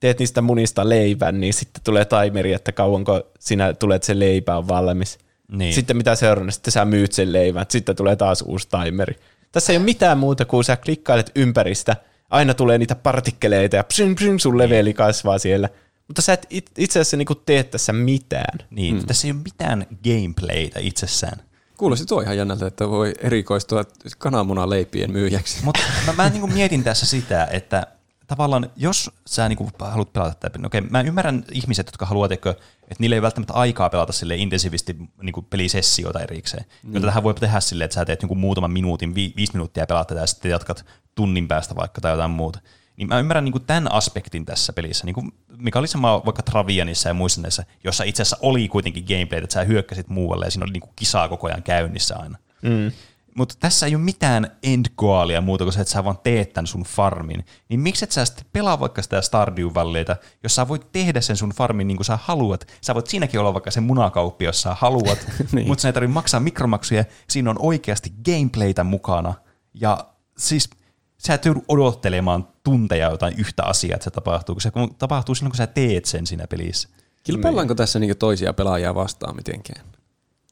teet niistä munista leivän, niin sitten tulee timeri, että kauanko sinä tulet se leipä on valmis. Niin. Sitten mitä seuraavana, sitten sä myyt sen leivän, sitten tulee taas uusi timeri. Tässä ei ole mitään muuta kuin sä klikkailet ympäristä, aina tulee niitä partikkeleita ja psyn, psyn, sun leveli kasvaa siellä. Mutta sä et itse asiassa niinku tee tässä mitään. Niin, mm. tässä ei ole mitään gameplaytä itsessään. Kuulosti tuo ihan jännältä, että voi erikoistua kananmunaleipien myyjäksi. Mutta mä, mä niinku mietin tässä sitä, että tavallaan, jos sä niinku haluat pelata tätä, okei, mä ymmärrän ihmiset, jotka haluaa, että niillä ei välttämättä aikaa pelata intensiivisesti niinku pelisessioita erikseen. Mm. Jotta tähän voi tehdä silleen, että sä teet niinku muutaman minuutin, vi- viisi minuuttia pelata tätä ja sitten jatkat tunnin päästä vaikka tai jotain muuta. Niin mä ymmärrän niinku tämän aspektin tässä pelissä, niinku, mikä oli sama vaikka Travianissa ja muissa näissä, jossa itse asiassa oli kuitenkin gameplay, että sä hyökkäsit muualle ja siinä oli niinku kisaa koko ajan käynnissä aina. Mm. Mutta tässä ei ole mitään endgoalia muuta kuin se, että sä vaan teet tämän sun farmin. Niin miksi et sä sitten pelaa vaikka sitä Stardew Valleyta, jos sä voit tehdä sen sun farmin niin kuin sä haluat. Sä voit siinäkin olla vaikka sen munakauppi, jos sä haluat, niin. mutta sä ei tarvitse maksaa mikromaksuja. Siinä on oikeasti gameplaytä mukana. Ja siis sä et joudu odottelemaan tunteja jotain yhtä asiaa, että se tapahtuu. Kun se tapahtuu silloin, kun sä teet sen siinä pelissä. Kilpaillaanko tässä niinku toisia pelaajia vastaan mitenkään?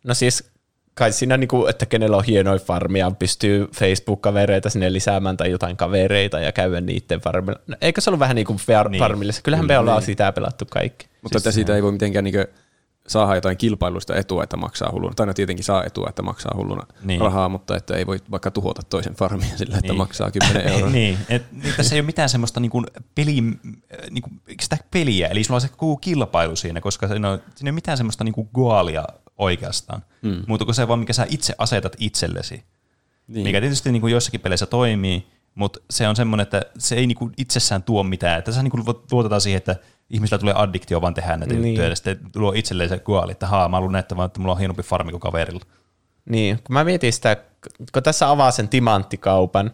No siis... Kai siinä, että kenellä on hienoja farmia, pystyy Facebook-kavereita sinne lisäämään tai jotain kavereita ja käydä niiden farmilla. No, eikö se ollut vähän niin kuin farmilla? Niin. Kyllähän me ollaan niin. sitä pelattu kaikki. Mutta siis siitä ei voi mitenkään niin saada jotain kilpailuista etua, että maksaa hulluna. Tai no tietenkin saa etua, että maksaa hulluna niin. rahaa, mutta että ei voi vaikka tuhota toisen farmia sillä, että niin. maksaa kymmenen euroa. niin. Et, niin, tässä ei ole mitään semmoista niin kuin peli, niin kuin sitä peliä, eli sulla on se koko kilpailu siinä, koska siinä, on, siinä ei ole mitään semmoista niin kuin goalia oikeastaan. Mm. Muuta kuin se vaan, mikä sä itse asetat itsellesi. Niin. Mikä tietysti niin kuin joissakin peleissä toimii, mutta se on semmoinen, että se ei niin kuin itsessään tuo mitään. Tässä niin kuin luotetaan siihen, että ihmisillä tulee addiktio vaan tehdä näitä niin. juttuja, ja sitten luo itselleen se kuoli, että haa, mä haluan näyttää vaan, että mulla on hienompi farmi kuin kaverilla. Niin, kun mä mietin sitä, kun tässä avaa sen timanttikaupan,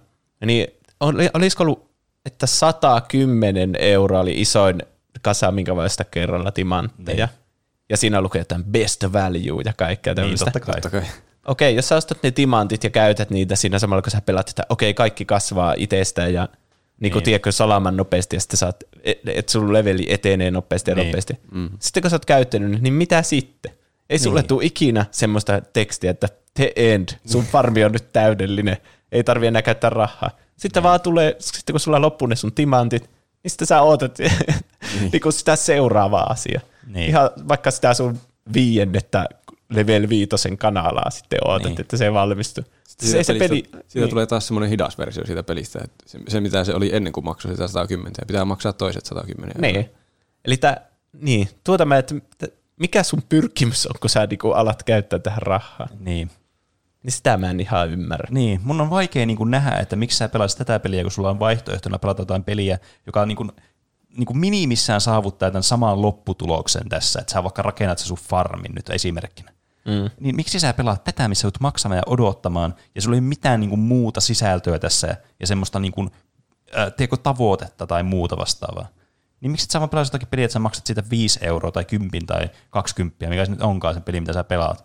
niin olisiko ollut, että sata kymmenen euroa oli isoin kasa, minkä voi sitä kerralla timantteja. Niin. Ja siinä lukee jotain best value ja kaikkea tämmöistä. Niin, totta kai. Totta kai. Okei, jos sä ostat ne timantit ja käytät niitä siinä samalla, kun sä pelat, että okei, kaikki kasvaa itsestään ja niin kuin tiedätkö salaman nopeasti ja sitten saat, että sun leveli etenee nopeasti ja niin. nopeasti. Mm-hmm. Sitten kun sä oot käyttänyt, niin mitä sitten? Ei sulle niin. tule ikinä semmoista tekstiä, että the end, sun farmi on nyt täydellinen, ei tarvitse enää käyttää rahaa. Sitten niin. vaan tulee, sitten kun sulla loppuu ne sun timantit, niin sitten sä ootat niin. sitä seuraavaa asiaa. Niin. Ihan vaikka sitä sun viiennettä level viitosen kanalaa sitten ootat, niin. että se ei valmistu. Se ei se peli, siitä niin. tulee taas semmoinen hidas versio siitä pelistä, että se, se mitä se oli ennen kuin maksoi sitä sata kymmenen, pitää maksaa toiset sata kymmenen. Niin. Eli tää, niin, tuota mä, että mikä sun pyrkimys on, kun sä niinku alat käyttää tähän rahaa? Niin. Niin sitä mä en ihan ymmärrä. Niin, mun on vaikea niinku nähdä, että miksi sä pelasit tätä peliä, kun sulla on vaihtoehtona pelata jotain peliä, joka on niinku... Niin kuin minimissään saavuttaa tämän saman lopputuloksen tässä, että sä vaikka rakennat se sun farmin nyt esimerkkinä. Mm. Niin miksi sä pelaat tätä, missä olet maksamaan ja odottamaan, ja sulla ei ole mitään niin kuin muuta sisältöä tässä ja semmoista niin kuin, äh, teekö tavoitetta tai muuta vastaavaa. Niin miksi et sä vaan pelaat jotakin peliä, että sä maksat siitä viisi euroa tai kymmenen tai kaksikymmentä, mikä se nyt onkaan se peli, mitä sä pelaat.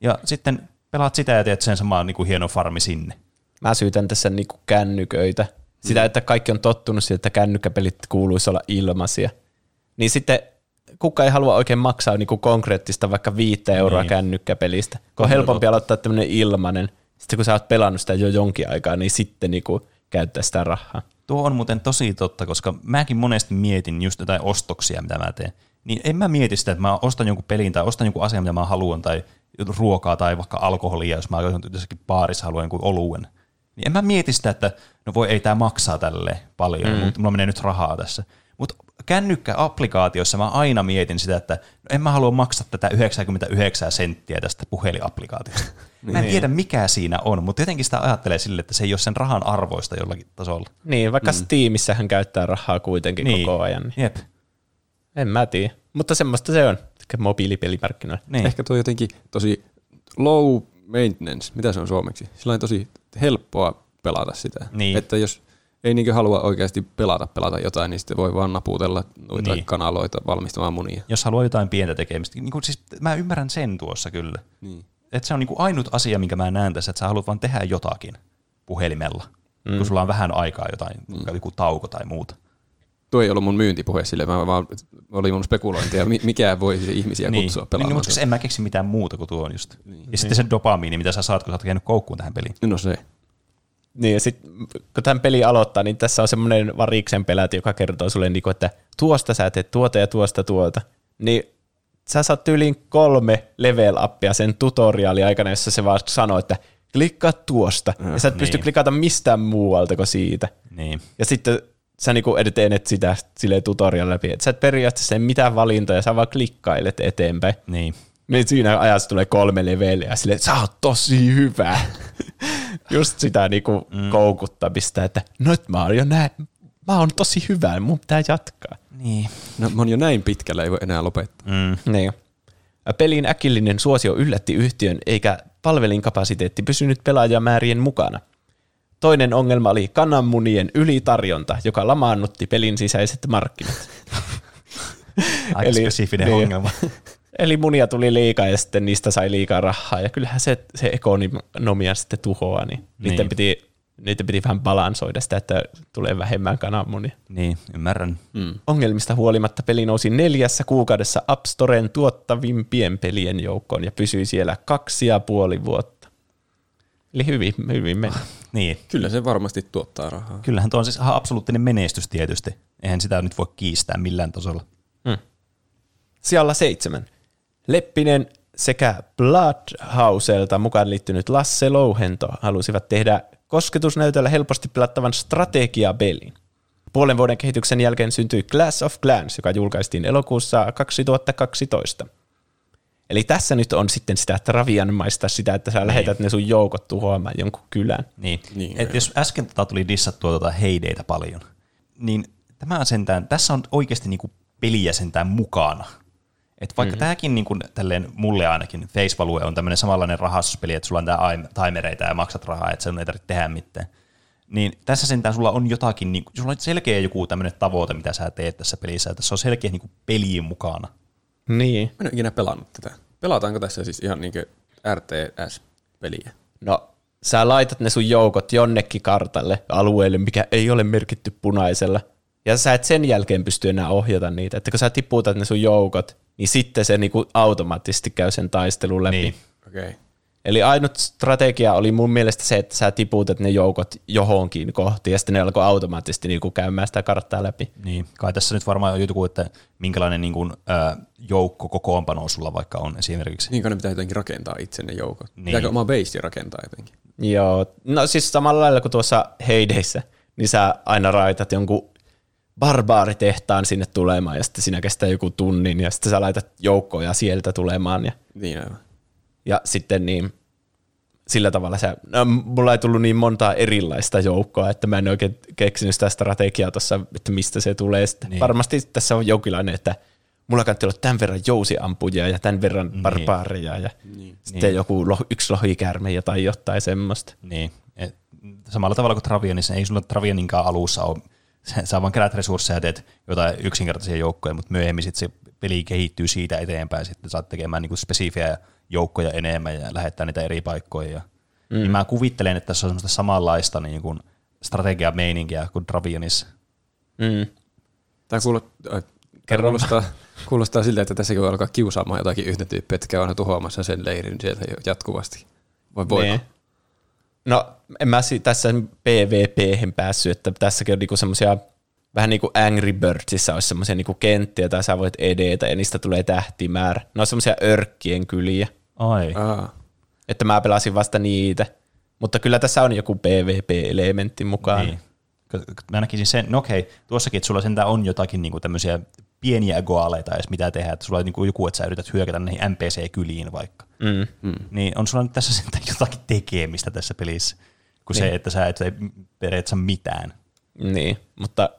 Ja sitten pelaat sitä ja teet sen samaan niin kuin hieno farmi sinne. Mä syytän tässä niin kuin kännyköitä. Sitä, että kaikki on tottunut siihen, että kännykkäpelit kuuluisi olla ilmaisia. Niin sitten kukaan ei halua oikein maksaa niinku konkreettista vaikka viittä euroa niin. kännykkäpelistä. Kun on helpompi aloittaa tämmöinen ilmainen. Sitten kun sä oot pelannut sitä jo jonkin aikaa, niin sitten niinku käyttää sitä rahaa. Tuo on muuten tosi totta, koska mäkin monesti mietin just jotain ostoksia, mitä mä teen. niin en mä mieti sitä, että mä ostan jonkun pelin tai ostan jonkun asian, mitä mä haluan, tai ruokaa tai vaikka alkoholia, jos mä jossakin baarissa haluan jonkun oluen. Niin en mä mieti sitä, että no voi ei tää maksaa tälleen paljon, mm. mutta mulla menee nyt rahaa tässä. Mutta kännykkäapplikaatiossa mä aina mietin sitä, että no en mä halua maksaa tätä yhdeksänkymmentäyhdeksän senttiä tästä puhelinapplikaatiosta. Niin. Mä en tiedä mikä siinä on, mutta jotenkin sitä ajattelee sille, että se ei ole sen rahan arvoista jollakin tasolla. Niin, vaikka mm. Steamissä hän käyttää rahaa kuitenkin niin. koko ajan. Niin. Jep. En mä tiedä, mutta semmoista se on, mobiilipelimarkkinoilla. Niin. Ehkä tuo jotenkin tosi low maintenance, mitä se on suomeksi? Sillä on tosi helppoa pelata sitä, niin. että jos ei niinkö halua oikeasti pelata, pelata jotain, niin sitten voi vaan naputella noita niin. kanaloita valmistamaan munia. Jos haluaa jotain pientä tekemistä, niin kuin siis mä ymmärrän sen tuossa kyllä. Niin. Että se on niin kuin ainut asia, minkä mä näen tässä, että sä haluat vaan tehdä jotakin puhelimella, mm. kun sulla on vähän aikaa jotain, mm. joku tauko tai muuta. Tuo ei ollut mun myyntipuhe sille, mä vaan oli mun spekulointia, mikä voi ihmisiä niin. kutsua pelaamaan. Niin, mutta koska en mä keksi mitään muuta kuin tuo on just. Niin. Ja sitten niin. se dopamiini, mitä sä saat, kun sä oot käynyt koukkuun tähän peliin. No se. Niin ja sitten kun tämän peli aloittaa, niin tässä on semmoinen variksen peläti, joka kertoo sulle, että tuosta sä teet tuota ja tuosta tuota. Niin sä saat yli kolme level-appia sen tutoriaalin aikana, jossa se vaan sanoo, että klikkaa tuosta. Mm, ja sä et niin. pysty klikata mistään muualta kuin siitä. Niin. Ja sitten sä niinku etenet sitä silleen tutorial läpi, että sä et periaatteessa mitään valintoja, sä vaan klikkailet eteenpäin. Niin. Niin siinä ajassa tulee kolme leveliä silleen, että sä oot tosi hyvä. Just sitä niinku mm. koukuttamista, että nyt mä oon jo näin, mä oon tosi hyvä, mun pitää jatkaa. Niin. No mä oon jo näin pitkällä, ei voi enää lopettaa. Mm. Niin. Pelin äkillinen suosio yllätti yhtiön, eikä palvelinkapasiteetti pysynyt pelaajamäärien mukana. Toinen ongelma oli kananmunien ylitarjonta, joka lamaannutti pelin sisäiset markkinat. Aika spesifinen eli, ongelma. Eli munia tuli liikaa ja sitten niistä sai liikaa rahaa. Ja kyllähän se, se ekonomia sitten tuhoaa, niin, niin. Niiden, piti, niiden piti vähän balansoida sitä, että tulee vähemmän kananmunia. Niin, ymmärrän. Mm. Ongelmista huolimatta peli nousi neljässä kuukaudessa App Storen tuottavimpien pelien joukkoon ja pysyi siellä kaksi ja puoli vuotta. Eli hyvin, hyvin meni. Niin. Kyllä se varmasti tuottaa rahaa. Kyllähän tuo on siis absoluuttinen menestys tietysti. Eihän sitä nyt voi kiistää millään tasolla. Mm. Sijalla seitsemän. Leppinen sekä Bloodhouselta mukaan liittynyt Lasse Louhento halusivat tehdä kosketusnäytöllä helposti pelattavan strategiapelin. Puolen vuoden kehityksen jälkeen syntyi Clash of Clans, joka julkaistiin elokuussa kaksituhattakaksitoista. Eli tässä nyt on sitten sitä travianmaista sitä, että sä niin. lähetät ne sun joukot tuhoamaan jonkun kylän. Niin. niin Et jos äsken tota tuli dissattua tota heideitä paljon, niin tämä sentään, tässä on oikeasti niinku peliä sentään mukana. Et vaikka mm-hmm. tämäkin niinku, tälleen, mulle ainakin face value on tämmöinen samanlainen rahastuspeli, että sulla on tää timereita ja maksat rahaa, että sen ei tarvitse tehdä mitään. Niin tässä sentään sulla on jotakin, niinku, sulla on selkeä joku tämmöinen tavoite, mitä sä teet tässä pelissä, että se on selkeä niinku peliin mukana. Niin. Mä en ole ikinä pelannut tätä. Pelataanko tässä siis ihan niinkö R T S-peliä? No, sä laitat ne sun joukot jonnekin kartalle, alueelle, mikä ei ole merkitty punaisella. Ja sä et sen jälkeen pysty enää ohjata niitä. Että kun sä tiputat ne sun joukot, niin sitten se niinku automaattisesti käy sen taistelun läpi. Niin. Okay. Eli ainut strategia oli mun mielestä se, että sä tiputat ne joukot johonkin kohti, ja sitten ne alkoi automaattisesti niinku käymään sitä karttaa läpi. Niin, kai tässä nyt varmaan on joku, että minkälainen niinku, äh, joukko kokoonpano sulla vaikka on esimerkiksi. Niin, kun ne pitää jotenkin rakentaa itse ne joukot. Niin. Pitääkö oma base rakentaa jotenkin? Joo, no siis samalla lailla kuin tuossa Hay Dayssä, niin sä aina raitat jonkun barbaaritehtaan sinne tulemaan, ja sitten siinä kestää joku tunnin, ja sitten sä laitat joukkoja sieltä tulemaan. Ja... Niin aivan. Ja sitten niin, sillä tavalla se, no, mulla ei tullut niin montaa erilaista joukkoa, että mä en oikein keksinyt sitä strategiaa tuossa, että mistä se tulee sitten. Niin. Varmasti tässä on jokinlainen, että mulla kannattaa olla tämän verran jousiampujia ja tämän verran niin. barbaaria ja niin. sitten niin. joku loh, yksi lohikäärme tai jotain semmoista. Niin. Et samalla tavalla kuin Travianissa, ei sulla Travianinkaan alussa ole, sä vaan kerät resursseja ja teet jotain yksinkertaisia joukkoja, mutta myöhemmin sitten se peli kehittyy siitä eteenpäin, sitten saat tekemään niinku spesifiä joukkoja enemmän ja lähettää niitä eri paikkoja. Mm. Niin mä kuvittelen, että tässä on semmoista samanlaista niin kuin strategiameininkiä kuin Dravianissa. Mm. Tämä kuulostaa, kuulostaa, kuulostaa siltä, että tässäkin voi alkaa kiusaamaan jotakin yhtä tyyppiä, että käy aina tuhoamassa sen leirin sieltä jatkuvasti. Vai voi olla? No en mä tässä PvP-hän päässyt, että tässäkin on niinku semmoisia vähän niin kuin Angry Birdsissä olisi semmoisia niin kuin kenttiä, tai sä voit edetä, ja niistä tulee tähtimäärä. Ne on semmoisia örkkien kyliä. Ai. Aa. Että mä pelasin vasta niitä. Mutta kyllä tässä on joku P V P-elementti mukaan. Niin. Mä näkisin sen, no okei, tuossakin, että sulla sentään on jotakin niin kuin tämmöisiä pieniä goaleita edes mitä tehdä, että sulla on niin kuin joku, että sä yrität hyökätä näihin N P C-kyliin vaikka. Mm. Mm. Niin on sulla nyt tässä sentään jotakin tekemistä tässä pelissä, kuin niin. Se, että sä et periaatteessa mitään. Niin, mutta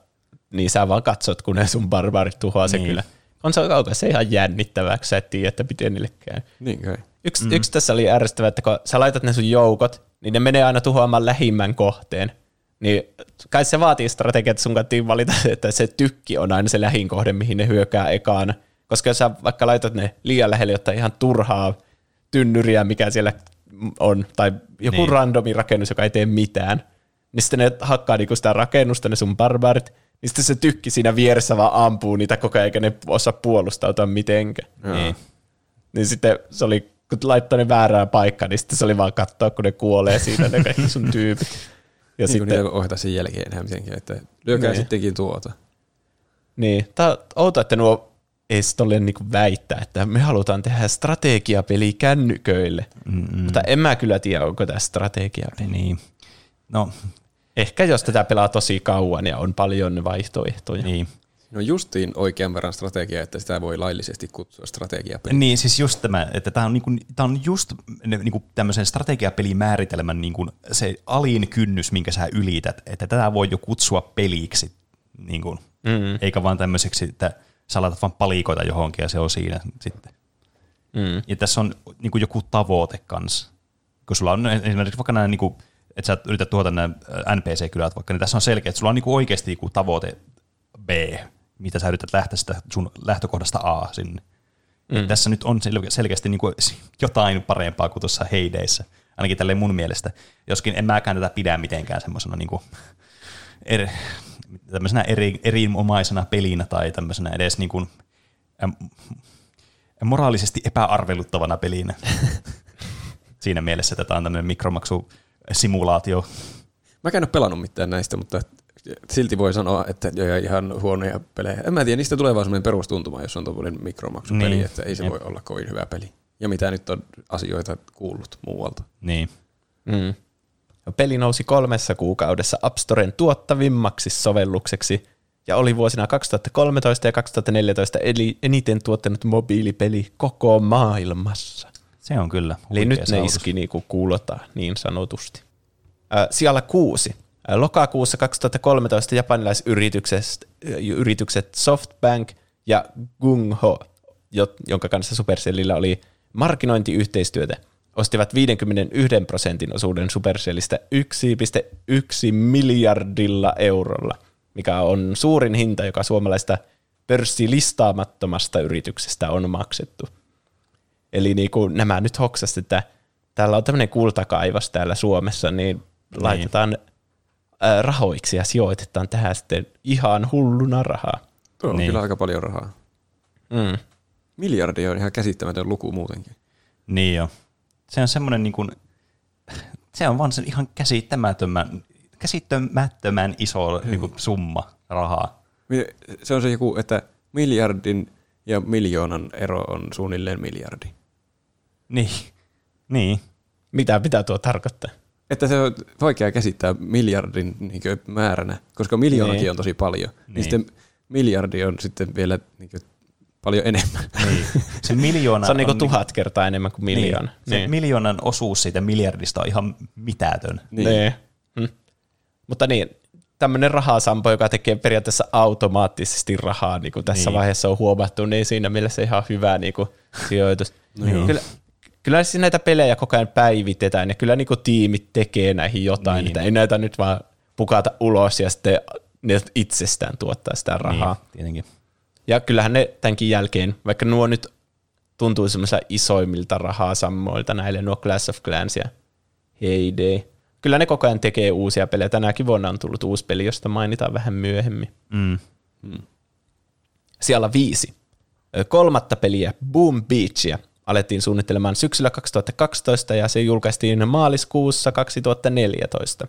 niin sä vaan katsot, kun ne sun barbarit tuhoaa se niin. Kyllä. On se kaukaa, se ihan jännittävää, kun sä et tiedä, että miten niille käy. Niin kai. Yksi, mm-hmm. yksi tässä oli ärsyttävää, että kun sä laitat ne sun joukot, niin ne menee aina tuhoamaan lähimmän kohteen. Niin kai se vaatii strategiaa, että sun kannattaa valita, että se tykki on aina se lähin kohde, mihin ne hyökää ekaan. Koska jos sä vaikka laitat ne liian lähelle, jotta ihan turhaa tynnyriä, mikä siellä on, tai joku niin. randomi rakennus, joka ei tee mitään, niin sitten ne hakkaa niinku sitä rakennusta, ne sun barbaarit, niin sitten se tykki siinä vieressä vaan ampuu niitä koko ajan, eikä ne osaa puolustautua mitenkään. Niin. Niin sitten se oli, kun laittoi ne väärään paikkaan, niin sitten se oli vaan katsoa, kun ne kuolee siinä, ne kaikki sun tyypit. Ja niin sitten, kun niitä ohjataan sen jälkeen enää mitenkään, että lyökää niin. Sittenkin tuota. Niin, tämä on outoa, että nuo ei sitten ole niin väittää, että me halutaan tehdä strategiapeliä kännyköille. Mm-mm. Mutta en mä kyllä tiedä, onko tämä strategiapeli. Niin. No. Ehkä jos tätä pelaa tosi kauan ja on paljon vaihtoehtoja. Niin. No justiin oikean verran strategia, että sitä voi laillisesti kutsua strategiapeliä. Niin, siis just tämä, että tämä on, niinku, tämä on just niinku tämmöisen strategiapelimääritelmän niinku se alin kynnys, minkä sä ylität, että tätä voi jo kutsua peliksi, niinku, mm. eikä vaan tämmöiseksi, että sä laitat vaan palikoita johonkin ja se on siinä sitten. Mm. Ja tässä on niinku joku tavoite kanssa, kun sulla on esimerkiksi vaikka nämä, niinku, että sä yrität tuota nämä N P C-kylät vaikka, niin tässä on selkeä, että sulla on niinku oikeasti joku tavoite B, mitä sä yrität lähteä sitä sun lähtökohdasta A sinne. Mm. Tässä nyt on selkeästi niin kuin jotain parempaa kuin tuossa Hay Dayssä, ainakin tälleen mun mielestä. Joskin en mäkään tätä pidä mitenkään semmoisena niin kuin er, tämmöisenä eri, erinomaisena pelinä tai tämmöisenä edes niin kuin äm, moraalisesti epäarveluttavana pelinä. Siinä mielessä, että tämä on tämmöinen mikromaksusimulaatio. Mäkään en ole pelannut mitään näistä, mutta silti voi sanoa, että ihan huonoja pelejä. En mä tiedä, niistä tulee vaan semmoinen perustuntuma, jos on tuollainen mikromaksupeli, niin. Että ei se Jep. voi olla kovin hyvä peli. Ja mitä nyt on asioita kuullut muualta. Niin. Mm. Peli nousi kolmessa kuukaudessa App Storen tuottavimmaksi sovellukseksi ja oli vuosina kaksituhattakolmetoista ja kaksituhattaneljätoista eli eniten tuottanut mobiilipeli koko maailmassa. Se on kyllä. Eli nyt ne iski niin kuin kuulotaan niin sanotusti. Äh, siellä kuusi. Lokakuussa kaksituhattakolmetoista japanilaisyritykset Softbank ja GungHo, jonka kanssa Supercellillä oli markkinointiyhteistyötä, ostivat viisikymmentäyksi prosentin osuuden Supercellistä yksi pilkku yksi miljardilla eurolla, mikä on suurin hinta, joka suomalaista pörssilistaamattomasta yrityksestä on maksettu. Eli niin kuin nämä nyt hoksasti, että täällä on tämmöinen kultakaivas täällä Suomessa, niin laitetaan... Niin. rahoiksi ja sijoitetaan tähän sitten ihan hulluna rahaa. Tuo on niin. Kyllä aika paljon rahaa. Mm. Miljardia on ihan käsittämätön luku muutenkin. Niin jo. Se on semmoinen niin kuin, se on vaan sen ihan käsittämättömän, käsittämättömän iso mm. niin kuin summa rahaa. Se on se joku, että miljardin ja miljoonan ero on suunnilleen miljardi. Niin. niin. Mitä pitää tuo tarkoittaa? Että se on vaikea käsittää miljardin niin kuin määränä, koska miljoonakin niin. on tosi paljon. Niin. Niin sitten miljardi on sitten vielä niin kuin paljon enemmän. Niin. Se, miljoona se on, on niin tuhat kertaa enemmän kuin miljoona. Niin. Se niin. miljoonan osuus siitä miljardista on ihan mitätön. Niin. Niin. Hm. Mutta niin, tämmöinen rahasampo, joka tekee periaatteessa automaattisesti rahaa, niin kuin tässä niin. vaiheessa on huomattu, niin siinä mielessä ihan hyvä niin kuin sijoitus. No niin. Kyllä. Kyllä siis näitä pelejä koko ajan päivitetään ja kyllä niinku tiimit tekee näihin jotain, niin. Että ei näitä nyt vaan pukata ulos ja sitten ne itsestään tuottaa sitä rahaa. Niin, tietenkin. Ja kyllähän ne tämänkin jälkeen, vaikka nuo nyt tuntuu semmoisilla isoimmilta rahaa sammoilta näille, nuo Clash of Clans ja Hay Day, kyllä ne koko ajan tekee uusia pelejä. Tänäkin vuonna on tullut uusi peli, josta mainitaan vähän myöhemmin. Mm. Mm. Siellä viisi. Kolmatta peliä, Boom Beachia. Alettiin suunnittelemaan syksyllä kaksituhattakaksitoista ja se julkaistiin maaliskuussa kaksituhattaneljätoista.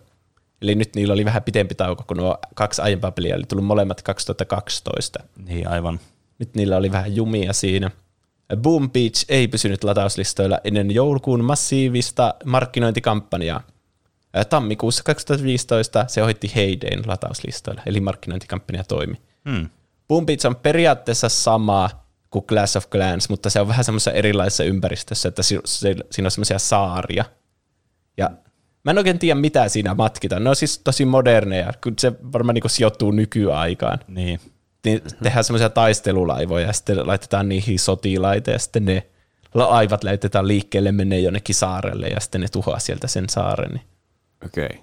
Eli nyt niillä oli vähän pitempi tauko, kun nuo kaksi aiempaa peliä oli tullut molemmat kaksituhattakaksitoista. Niin, aivan. Nyt niillä oli vähän jumia siinä. Boom Beach ei pysynyt latauslistoilla ennen joulukuun massiivista markkinointikampanjaa. Tammikuussa kaksituhattaviisitoista se ohitti Hay Dayn latauslistoilla, eli markkinointikampanja toimi. Hmm. Boom Beach on periaatteessa sama kuin Clash of Clans, mutta se on vähän semmoisessa erilaisessa ympäristössä, että siinä on semmoisia saaria. Ja mä en oikein tiedä, mitä siinä matkitaan. Ne on siis tosi moderneja, kun se varmaan niin kuin sijoittuu nykyaikaan. Niin. Niin tehdään semmoisia taistelulaivoja ja sitten laitetaan niihin sotilaita ja sitten ne laivat laitetaan liikkeelle, menee jonnekin saarelle ja sitten ne tuhoaa sieltä sen saaren. Okei.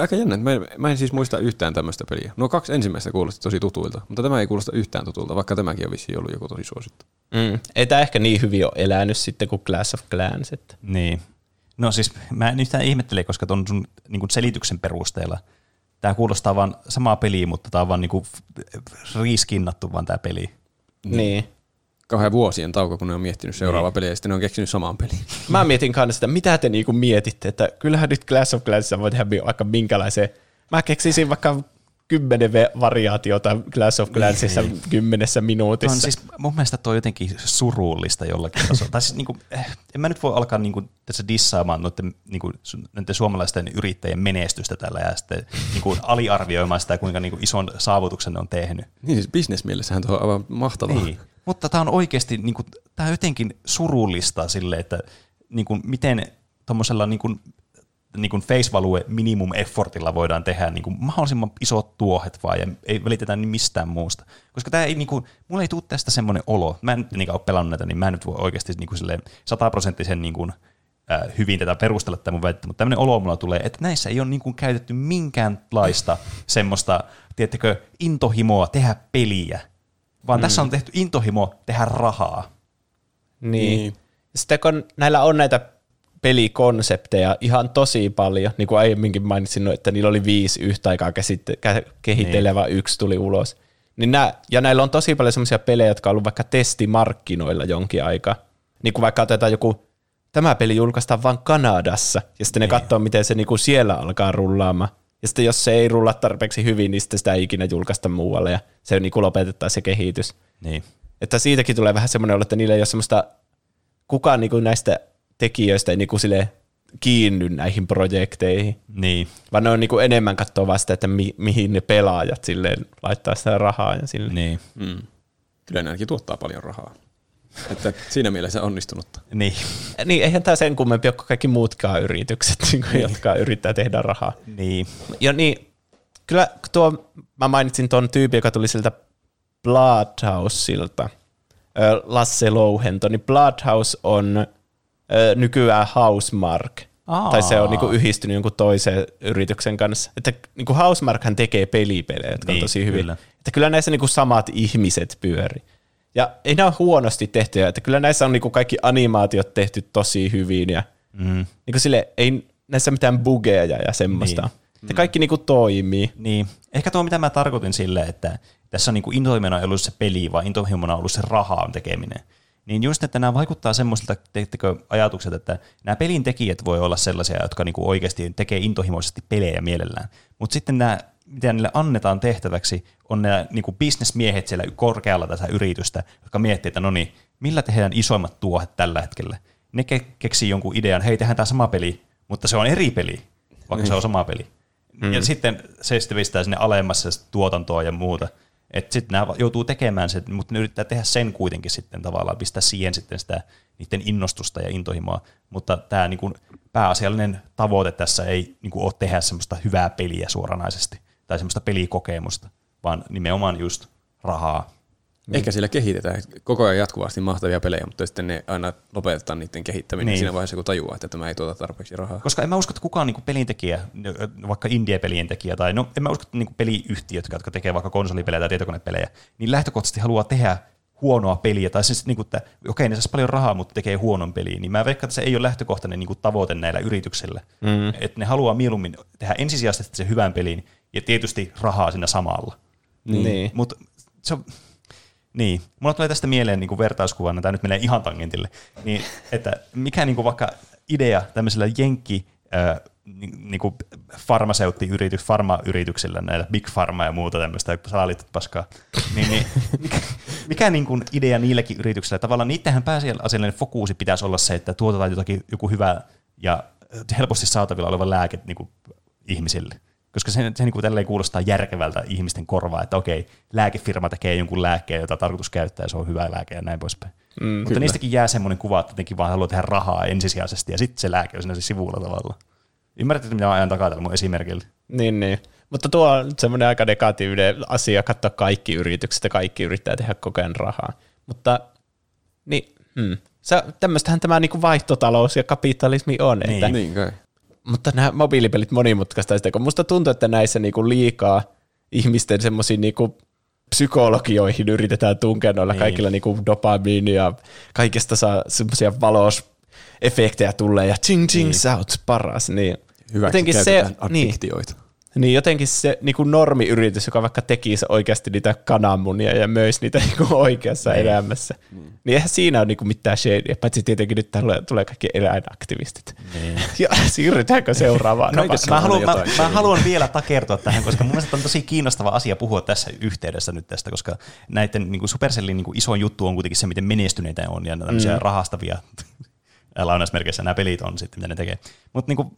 Aika jännä. Mä en, mä en siis muista yhtään tämmöistä peliä. No kaksi ensimmäistä kuulosti tosi tutuilta, mutta tämä ei kuulosta yhtään tutulta, vaikka tämäkin on vissiin ollut joku tosi suosittu. Mm. Ei tämä ehkä niin hyvin ole elänyt sitten kuin Clash of Clans. Että. Niin. No siis mä en yhtään ihmettele, koska tuon sun niin kuin selityksen perusteella tämä kuulostaa vaan samaa peliä, mutta tämä on vaan niinku riskinnattu vaan tämä peli. Niin. Kauhean vuosien tauko, kun ne on miettinyt seuraavaa niin. peliä, ja sitten ne on keksinyt samaan peliin. Mä mietin kanssa sitä, mitä te niinku mietitte, että kyllähän nyt Clash of Clans voi tehdä vaikka minkälaiseen. Mä keksisin vaikka kymmenen variaatiota Clash of Clansissa niin. kymmenessä minuutissa. No, siis mun mielestä toi on jotenkin surullista jollakin tasolla. Tai siis, niinku, en mä nyt voi alkaa niinku, tässä dissaamaan noiden, niinku, noiden suomalaisten yrittäjien menestystä tällä ja sitten niinku, aliarvioimaan sitä, kuinka niinku, ison saavutuksen ne on tehnyt. Niin siis bisnesmielessähän tuo on aivan mahtavaa. Niin. Mutta tää on oikeasti niinku, tää on jotenkin surullista sille, että niinku, miten tommosella niinku, niin kuin face value minimum effortilla voidaan tehdä niin kuin mahdollisimman isot tuohet vaan ja ei välitetä niin mistään muusta. Koska tämä ei niin kuin, mulla ei tule tästä semmoinen olo. Mä en nyt niin ole pelannut näitä, niin mä en nyt voi oikeasti niin kuin silleen sataprosenttisen niin kuin, äh, hyvin tätä perustella tätä mun väitettä, mutta tämmöinen olo mulla tulee, että näissä ei ole niin kuin käytetty minkäänlaista semmoista, tiedättekö, intohimoa tehdä peliä, vaan mm. tässä on tehty intohimo tehdä rahaa. Niin. niin. Sitten kun näillä on näitä pelikonsepteja ihan tosi paljon, niin kuin aiemminkin mainitsin, että niillä oli viisi yhtä aikaa kehitteillä, vaan yksi tuli ulos. Niin nää, ja näillä on tosi paljon sellaisia pelejä, jotka on ollut vaikka testimarkkinoilla jonkin aikaa. Niin kuin vaikka otetaan joku, tämä peli julkaistaan vaan Kanadassa, ja sitten ne niin. katsoo, miten se niin kuin siellä alkaa rullaamaan. Ja sitten jos se ei rulla tarpeeksi hyvin, niin sitten sitä ei ikinä julkaista muualle, ja se niin kuin lopetetaan se kehitys. Niin. Että siitäkin tulee vähän semmoinen olo, että niillä ei ole semmoista, kukaan niin kuin näistä tekijöistä ei niinku sille kiinny näihin projekteihin, niin. vaan ne on niinku enemmän katsoa vasta, että mi- mihin ne pelaajat silleen laittaa sitä rahaa. Ja silleen. Niin. Mm. Kyllä nämäkin tuottaa paljon rahaa. Että siinä mielessä onnistunutta. Niin. niin, eihän tämä sen kummempi ole kuin kaikki muutkaan yritykset, niin. jotka yrittää tehdä rahaa. Niin. Ja niin, kyllä tuo, mä mainitsin tuon tyypin, joka tuli siltä Bloodhouselta, Lasse Louhento, niin Bloodhouse on nykyään Housemarque. Aa. Tai se on niinku yhdistynyt jonkun toisen yrityksen kanssa. Että niinku Housemarquehan tekee pelipelejä, jotka niin, on tosi hyviä. Kyllä. Että kyllä näissä niinku samat ihmiset pyöri. Ja ei nämä ole huonosti tehtyjä, että kyllä näissä on niinku kaikki animaatiot tehty tosi hyvin. Ja mm. niinku sille, ei näissä mitään bugeja ja semmoista. Niin. Että kaikki niinku toimii. Niin. Ehkä tuo, mitä mä tarkoitin sille, että tässä on niinku intohimona ollut se peli, vaan intohimona ollut se rahaan tekeminen. Niin just, että nämä vaikuttaa semmoisilta ajatukset, että nämä pelintekijät voi olla sellaisia, jotka niinku oikeasti tekee intohimoisesti pelejä mielellään. Mutta sitten nämä, mitä niille annetaan tehtäväksi, on nämä niinku bisnesmiehet siellä korkealla tätä yritystä, jotka miettii, että no niin, millä tehdään isoimmat tuohet tällä hetkellä. Ne ke- keksii jonkun idean, hei, tehdään tämä sama peli, mutta se on eri peli, vaikka mm. se on sama peli. Mm. Ja sitten se sitten pistää sinne alemmassa tuotantoa ja muuta. Että sitten nämä joutuu tekemään sen, mutta ne yrittää tehdä sen kuitenkin sitten tavallaan, pistää siihen sitten sitä niiden innostusta ja intohimoa. Mutta tämä niin kuin pääasiallinen tavoite tässä ei niin kuin ole tehdä semmoista hyvää peliä suoranaisesti, tai semmoista pelikokemusta, vaan nimenomaan just rahaa. Ehkä siellä kehitetään koko ajan jatkuvasti mahtavia pelejä, mutta sitten ne aina lopetetaan niiden kehittäminen niin. siinä vaiheessa, kun tajuaa, että tämä ei tuota tarpeeksi rahaa. Koska en mä usko, että kukaan niinku pelintekijä, vaikka indie-pelien tekijä, tai no en mä usko, että niinku peliyhtiöt, jotka tekee vaikka konsolipelejä tai tietokonepelejä, niin lähtökohtaisesti haluaa tehdä huonoa peliä, tai siis niinku, että okei, ne saisi paljon rahaa, mutta tekee huonon peliä, niin mä veikkaan, että se ei ole lähtökohtainen niinku tavoite näillä yrityksillä. Mm. Että ne haluaa mieluummin tehdä ensisijaisesti sen hyvän pelin, ja tietysti rahaa siinä samalla. Niin. niin. Mut se on, niin, mulla tulee tästä mieleen niin vertauskuvana, tämä nyt menee ihan tangentille, niin, että mikä niin kuin vaikka idea tämmöisellä jenkki äh, niinku farmaseuttiyritys, farmayrityksillä näitä Big Pharma ja muuta tämmöistä salaliittot paskaa, niin, niin mikä, mikä niin kuin idea niilläkin yrityksillä? Tavallaan niittenhän pääasiallinen fokuusi pitäisi olla se, että tuotetaan jotakin, joku hyvä ja helposti saatavilla oleva lääke niin kuin ihmisille. Koska se, se niin kuin tälleen kuulostaa järkevältä ihmisten korvaa, että okei, lääkefirma tekee jonkun lääkkeen, jota tarkoitus käyttää, ja se on hyvä lääke ja näin poispäin. Mm, Mutta kyllä. niistäkin jää semmoinen kuva, että jotenkin vaan haluaa tehdä rahaa ensisijaisesti, ja sitten se lääke on siinä se sivulla tavalla. Ymmärrätkö, mitä mä ajan takaa tällä mun esimerkillä? Niin, niin. Mutta tuo on semmoinen aika negatiivinen asia, katsoa kaikki yritykset ja kaikki yrittää tehdä koko ajan rahaa. Mutta niin, hmm. se, tämmöistähän tämä niin kuin vaihtotalous ja kapitalismi on. Niin, että, niin kai. Mutta nämä mobiilipelit monimutkaistaa sitä, kun musta tuntuu, että näissä niinku liikaa ihmisten semmoisiin niinku psykologioihin yritetään tunkea noilla niin. kaikilla niinku dopamiini ja kaikesta saa semmoisia valosefektejä tulee ja ching ching niin. sä oot paras. Niin. Hyväksi käytetään addiktioita. Niin, niin jotenkin se niinku normiyritys, joka vaikka tekisi oikeasti niitä kananmunia ja myös niitä niinku oikeassa niin. elämässä, niin. niin eihän siinä ole niinku mitään shadea, paitsi tietenkin nyt tulee, tulee kaikki eläinaktivistit. Niin. Ja siirrytäänkö seuraavaan? No, mä, haluan, mä, mä haluan vielä takertoa tähän, koska mun mielestä on tosi kiinnostava asia puhua tässä yhteydessä nyt tästä, koska näiden niinku Supercellin niinku iso juttu on kuitenkin se, miten menestyneitä on ja tämmöisiä mm. rahastavia lainausmerkeissä nämä pelit on sitten, mitä ne tekee. Mutta niinku,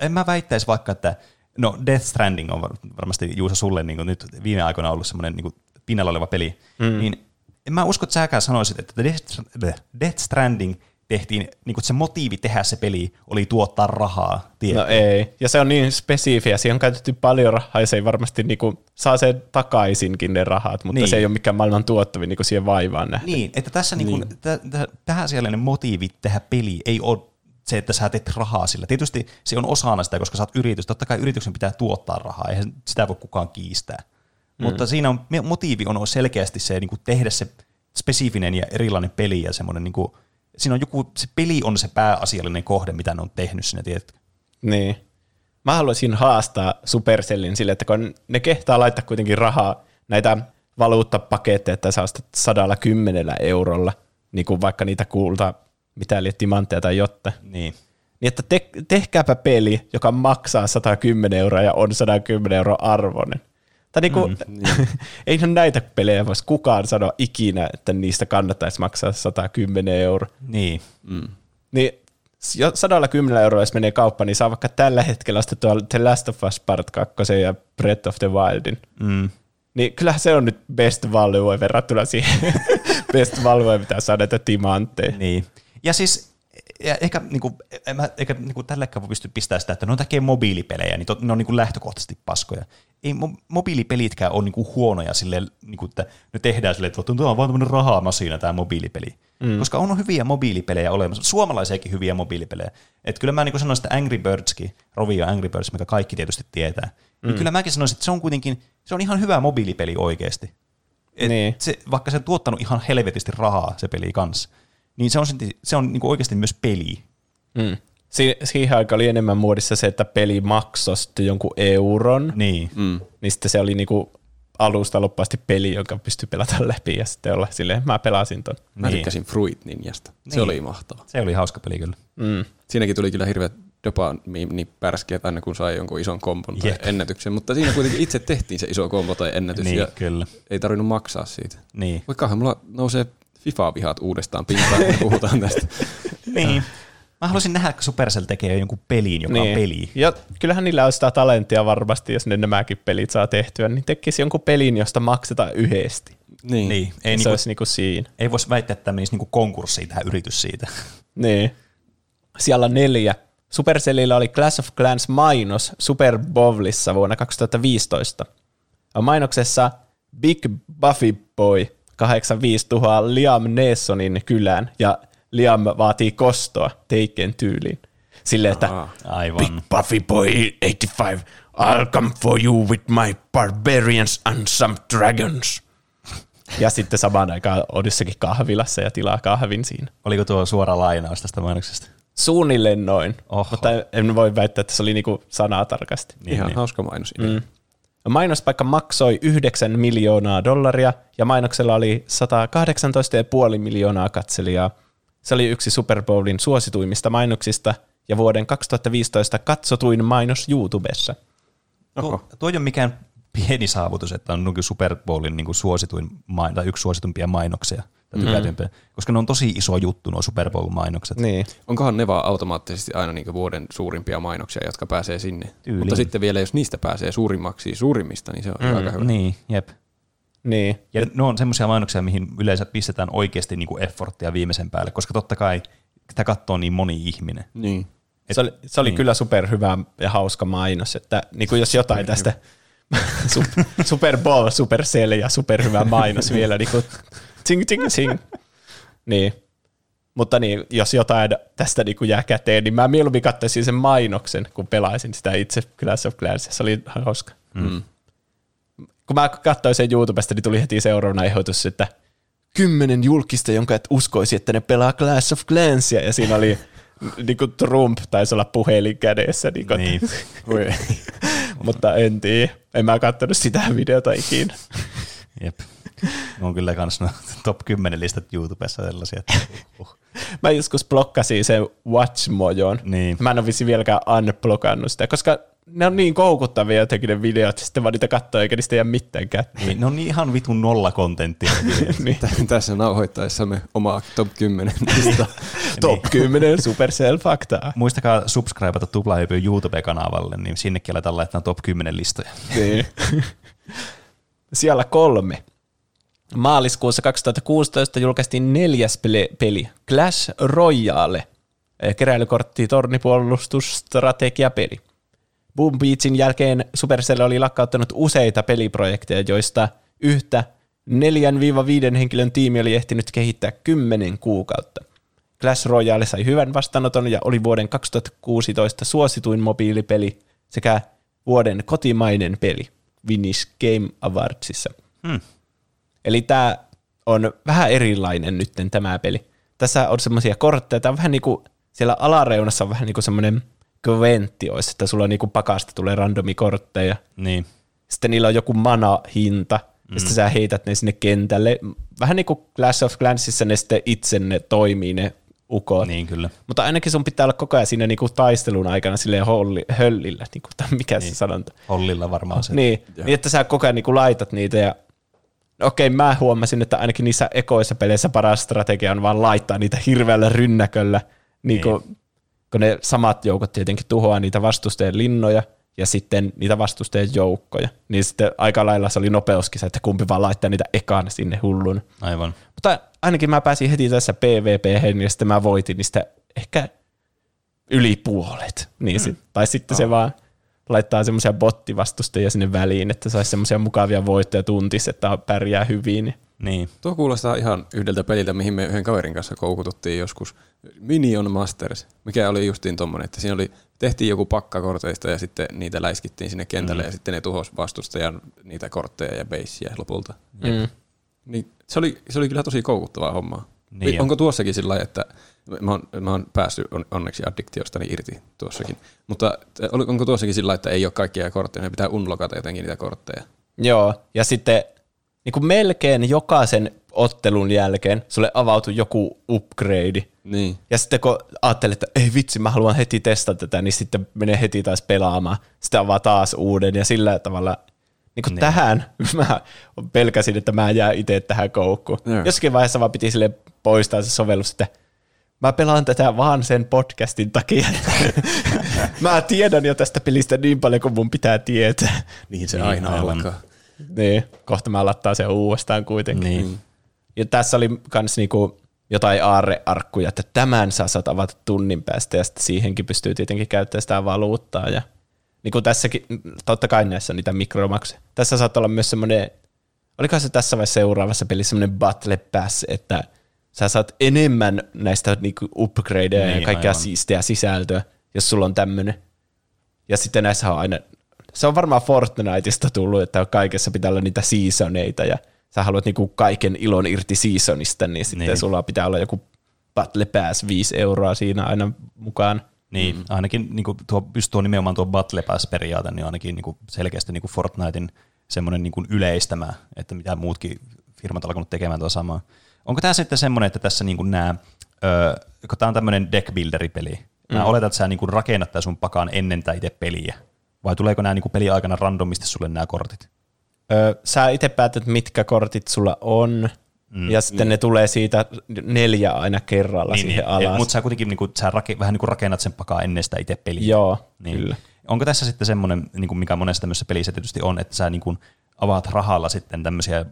en mä väittäisi vaikka, että no Death Stranding on varmasti Juuso sulle niin kuin nyt viime aikoina ollut semmoinen niin pinnalla oleva peli, mm. niin en mä usko, että säkään sanoisit, että Death Stranding tehtiin, niin kuin se motiivi tehdä se peli oli tuottaa rahaa. Tietysti. No ei, ja se on niin spesifiä, siihen on käytetty paljon rahaa ja se ei varmasti niin kuin, saa sen takaisinkin ne rahat, mutta niin. se ei ole mikään maailman tuottavin niin kuin siihen vaivaan nähdä. Niin, että tässä niin. Niin kuin, tähän sellainen motiivi tehdä peli ei ole se, että sä teet rahaa sillä. Tietysti se on osana sitä, koska sä oot yritys. Totta kai yrityksen pitää tuottaa rahaa, eihän sitä voi kukaan kiistää. Mm. Mutta siinä on, motiivi on selkeästi se niin kuin tehdä se spesifinen ja erilainen peli ja semmoinen, niin kuin, siinä on joku, se peli on se pääasiallinen kohde, mitä ne on tehnyt siinä, tiedätkö? Niin. Mä haluaisin haastaa Supercellin sille, että kun ne kehtaa laittaa kuitenkin rahaa näitä valuuttapaketteja, että sä ostat sadalla kymmenellä eurolla, niin kuin vaikka niitä kuulta mitä eli timantteja tai jotta. Niin. Niin että te, tehkääpä peli, joka maksaa sata kymmenen euroa ja on sata kymmenen euroa arvoinen. Tai niinku, mm, niin. eihän näitä pelejä voisi kukaan sanoa ikinä, että niistä kannattaisi maksaa sata kymmenen euroa. Niin. Mm. Niin sata kymmenen euroa, jos menee kauppaan, niin saa vaikka tällä hetkellä ostettua The Last of Us Part kaksi ja Breath of the Wildin. Mm. Niin kyllähän se on nyt best value verrattuna siihen best value, mitä saa näitä timantteja. Niin. Ja siis ja ehkä, niin kuin, mä, ehkä niin kuin tälläkään voi pysty pistämään sitä, että ne on tekee mobiilipelejä, niin to, ne on niin kuin lähtökohtaisesti paskoja. Ei mo- mobiilipelitkään ole niin kuin huonoja silleen, niin kuin, että ne tehdään silleen, että tämä on vaan tämmöinen rahamasiina tämä mobiilipeli. Mm. Koska on hyviä mobiilipelejä olemassa, suomalaisiakin hyviä mobiilipelejä. Et kyllä mä niin kuin sanoisin, että Angry Birdskin, Rovio Angry Birds, mikä kaikki tietysti tietää, mm. niin kyllä mäkin sanoisin, että se on kuitenkin, se on ihan hyvä mobiilipeli oikeasti. Niin. Se, vaikka se on tuottanut ihan helvetisti rahaa se peli kanssa. Niin se on, se on niinku oikeasti myös peli. Mm. Si- siihen aikaan oli enemmän muodissa se, että peli maksoi sitten jonkun euron. Niin. Mm. Niin sitten se oli niinku alusta loppaasti peli, jonka pystyi pelata läpi ja sitten olla silleen, mä pelasin ton. Mä niin. tykkäsin Fruit Ninjasta. Se niin. oli mahtava. Se oli hauska peli kyllä. Mm. Siinäkin tuli kyllä hirveät dopamiinipärskeet aina kun sai jonkun ison kombon tai Jep. ennätyksen, mutta siinä kuitenkin itse tehtiin se iso kombo tai ennätys niin, ja kyllä. ei tarvinnut maksaa siitä. Niin. Voi kauhean, mulla nousee FIFA-vihat uudestaan pintaan, kun puhutaan tästä. Niin. Mä haluaisin nähdä, kun Supercell tekee jonkun pelin, joka niin. on peli. Ja kyllähän niillä on sitä talenttia varmasti, jos ne nämäkin pelit saa tehtyä, niin tekisi jonkun pelin, josta maksetaan yhdesti. Niin. niin. Ei, se olisi niinku siinä. Ei voisi väittää, että menisi niinku konkurssiin tähän yritys siitä. Niin. Siellä neljä. Supercellillä oli Clash of Clans mainos Super Bowlissa vuonna kaksituhattaviisitoista. Mainoksessa Big Buffy Boy kahdeksankymmentäviisi tuhaa Liam Neesonin kylään, ja Liam vaatii kostoa Taken tyyliin. Silleen, että Aha, Big Buffy Boy eighty-five, I'll come for you with my barbarians and some dragons. Ja sitten samaan aikaan on jossakin kahvilassa ja tilaa kahvin siinä. Oliko tuo suora lainaus tästä mainoksesta? Suunnilleen noin, Oho. Mutta en voi väittää, että se oli niinku sanaa tarkasti. Niin, Ihan niin. hauska mainos. Mm. Mainospaikka maksoi yhdeksän miljoonaa dollaria ja mainoksella oli sata kahdeksantoista pilkku viisi miljoonaa katselijaa. Se oli yksi Super Bowlin suosituimmista mainoksista ja vuoden kaksituhattaviisitoista katsotuin mainos YouTubessa. Tuo, tuo ei ole mikään pieni saavutus, että on Super Bowlin niin kuin suosituin main, tai yksi suosituimpia mainoksia, mm-hmm. koska ne on tosi iso juttu nuo Super Bowl-mainokset. Niin. Onkohan ne vaan automaattisesti aina niin kuin vuoden suurimpia mainoksia, jotka pääsee sinne? Tyyliin. Mutta sitten vielä, jos niistä pääsee suurimmaksi suurimmista, niin se on mm-hmm. aika hyvä. Niin, jep. Niin. Ja ne on semmoisia mainoksia, mihin yleensä pistetään oikeasti niin kuin efforttia viimeisen päälle, koska totta kai sitä katsoo niin moni ihminen. Niin. Et, se oli, se oli niin. kyllä superhyvä ja hauska mainos, että niin kuin jos jotain tästä Super Bowl, Supercell ja superhyvä mainos vielä niin kuin tsing, tsing, tsing. Niin. Mutta niin, jos jotain tästä niin kuin jää käteen, niin mä mieluummin katsoisin sen mainoksen, kun pelaisin sitä itse Clash of Clans. Se oli hauska. Mm. Kun mä katsoin sen YouTubesta, niin tuli heti seuraavana ehdotus, että kymmenen julkista, jonka et uskoisi, että ne pelaa Clash of Clansia. Ja siinä oli niin kuin Trump taisi olla puhelin kädessä. Niin kuin, niin. Mutta en tiedä. En mä katsonut sitä videota ikinä. Jep. On kyllä kans no, top kymmenen listat YouTubessa sellaisia. Uh. Mä joskus blokkasin sen Watchmojon. Niin. Mä en ole vissiin vieläkään unblockannut sitä, koska ne on niin koukuttavia jotenkin ne videot, sitten vaan niitä katsoo eikä niistä jää mitään kättä. Niin, ne on niin ihan vitun nollakontenttia. Niin. Tässä nauhoittaessamme omaa top kymmenen listaa. Top kymmenen Supercell faktaa. Muistakaa subscribeata Tuplahypyn YouTube-kanavalle, niin sinnekin aletaan laittaa top kymmenen listoja. Niin. Siellä kolme. Maaliskuussa kaksituhattakuusitoista julkaistiin neljäs peli, Clash Royale, keräilykortti, tornipuolustus, strategiapeli. Boom Beachin jälkeen Supercell oli lakkauttanut useita peliprojekteja, joista yhtä neljästä viiteen henkilön tiimi oli ehtinyt kehittää kymmenen kuukautta. Clash Royale sai hyvän vastaanoton ja oli vuoden kaksituhattakuusitoista suosituin mobiilipeli sekä vuoden kotimainen peli Finnish Game Awardsissa. Hmm. Eli tämä on vähän erilainen nyt tämä peli. Tässä on semmoisia kortteja, tämä on vähän niin kuin, siellä alareunassa on vähän niin kuin semmoinen kventti olisi, että sulla on niin kuin pakasta tulee randomikortteja. Niin. Sitten niillä on joku mana-hinta, mm. ja sitten sä heität ne sinne kentälle. Vähän niin kuin Clash of Clansissa ne sitten itse ne toimii ne ukot. Niin kyllä. Mutta ainakin sun pitää olla koko ajan siinä niin kuin taistelun aikana silleen holli, höllillä, niin kuin, mikä niin. se sanonta. Hollilla varmaan se. Niin, niin että sä koko ajan niin kuin laitat niitä ja okei, mä huomasin, että ainakin niissä ekoissa peleissä paras strategia on vaan laittaa niitä hirveällä rynnäköllä, niin kun, kun ne samat joukot tietenkin tuhoaa niitä vastustajien linnoja ja sitten niitä vastustajien joukkoja. Niin sitten aika lailla se oli nopeuskisa, että kumpi vaan laittaa niitä ekaan sinne hullun. Aivan. Mutta ainakin mä pääsin heti tässä P V P-hen ja sitten mä voitin niistä ehkä yli puolet. Niin sit, mm. Tai sitten oh. se vaan laittaa semmoisia bottivastustajia sinne väliin, että saisi semmoisia mukavia voittoja tuntis, että pärjää hyvin. Niin. Tuo kuulostaa ihan yhdeltä peliltä, mihin me yhden kaverin kanssa koukututtiin joskus. Minion Masters, mikä oli justiin tommonen, että siinä oli, tehtiin joku pakka korteista ja sitten niitä läiskittiin sinne kentälle mm. ja sitten ne tuhosi vastustajan niitä kortteja ja beissiä lopulta. Mm. Niin, se, oli, se oli kyllä tosi koukuttavaa hommaa. Niin onko tuossakin sillä lailla, että mä oon, mä oon päässyt onneksi addiktiostani irti tuossakin, mutta onko tuossakin sillä lailla, että ei ole kaikkia kortteja, ne pitää unlockata jotenkin niitä kortteja? Joo, ja sitten niin kuin melkein jokaisen ottelun jälkeen sulle avautui joku upgrade. Niin. Ja sitten kun ajattelee, että ei vitsi, mä haluan heti testata tätä, niin sitten menee heti taas pelaamaan, sitten avaa taas uuden ja sillä tavalla. Niin niin. Tähän mä pelkäsin, että mä jää itse tähän koukkuun. Joo. Jossakin vaiheessa vaan piti sille poistaa se sovellus, että mä pelaan tätä vaan sen podcastin takia. Mä tiedän jo tästä pelistä niin paljon kuin mun pitää tietää. Niin se niin, aina alkaa. Niin, kohta mä laittaa sen uudestaan kuitenkin. Niin. Ja tässä oli kans niinku jotain aarrearkkuja, että tämän saa saat avata tunnin päästä ja sitten siihenkin pystyy tietenkin käyttämään sitä valuuttaa ja niin kuin tässäkin, totta kai näissä on niitä mikromaksuja. Tässä saattaa olla myös semmoinen, olikohan se tässä vai seuraavassa pelissä semmoinen battle pass, että sä saat enemmän näistä niinku upgradeja niin, ja kaikkea aivan. siistiä sisältöä, jos sulla on tämmöinen. Ja sitten näissä on aina, se on varmaan Fortniteista tullut, että kaikessa pitää olla niitä seasoneita ja sä haluat niinku kaiken ilon irti seasonista, niin sitten niin. sulla pitää olla joku battle pass viisi euroa siinä aina mukaan. Niin, ainakin niin kuin tuo, just tuo nimenomaan tuo Battle Pass-periaate, niin ainakin niin kuin selkeästi niin kuin Fortnitein semmoinen niin kuin yleistämä, että mitä muutkin firmat alkanut tekemään tuo samaa. Onko tämä sitten semmoinen, että tässä niin kuin nämä, ö, kun tämä on tämmöinen deck builderi-peli, Mä mm. oletan, että sä niinku rakennat tää sun pakaan ennen tää itse peliä. Vai tuleeko nämä niinku peli aikana randomisti sulle nämä kortit? Öö, sä itse päätät, mitkä kortit sulla on. Mm. Ja sitten mm. ne tulee siitä neljä aina kerralla niin, siihen niin, alas. Mutta sä kuitenkin niinku, sä rake, vähän niinku rakennat sen pakaa ennen sitä itse peliä. Joo, niin. Kyllä. Onko tässä sitten semmoinen, niinku mikä monessa tämmöisessä pelissä tietysti on, että sä niinku avaat rahalla sitten tämmöisiä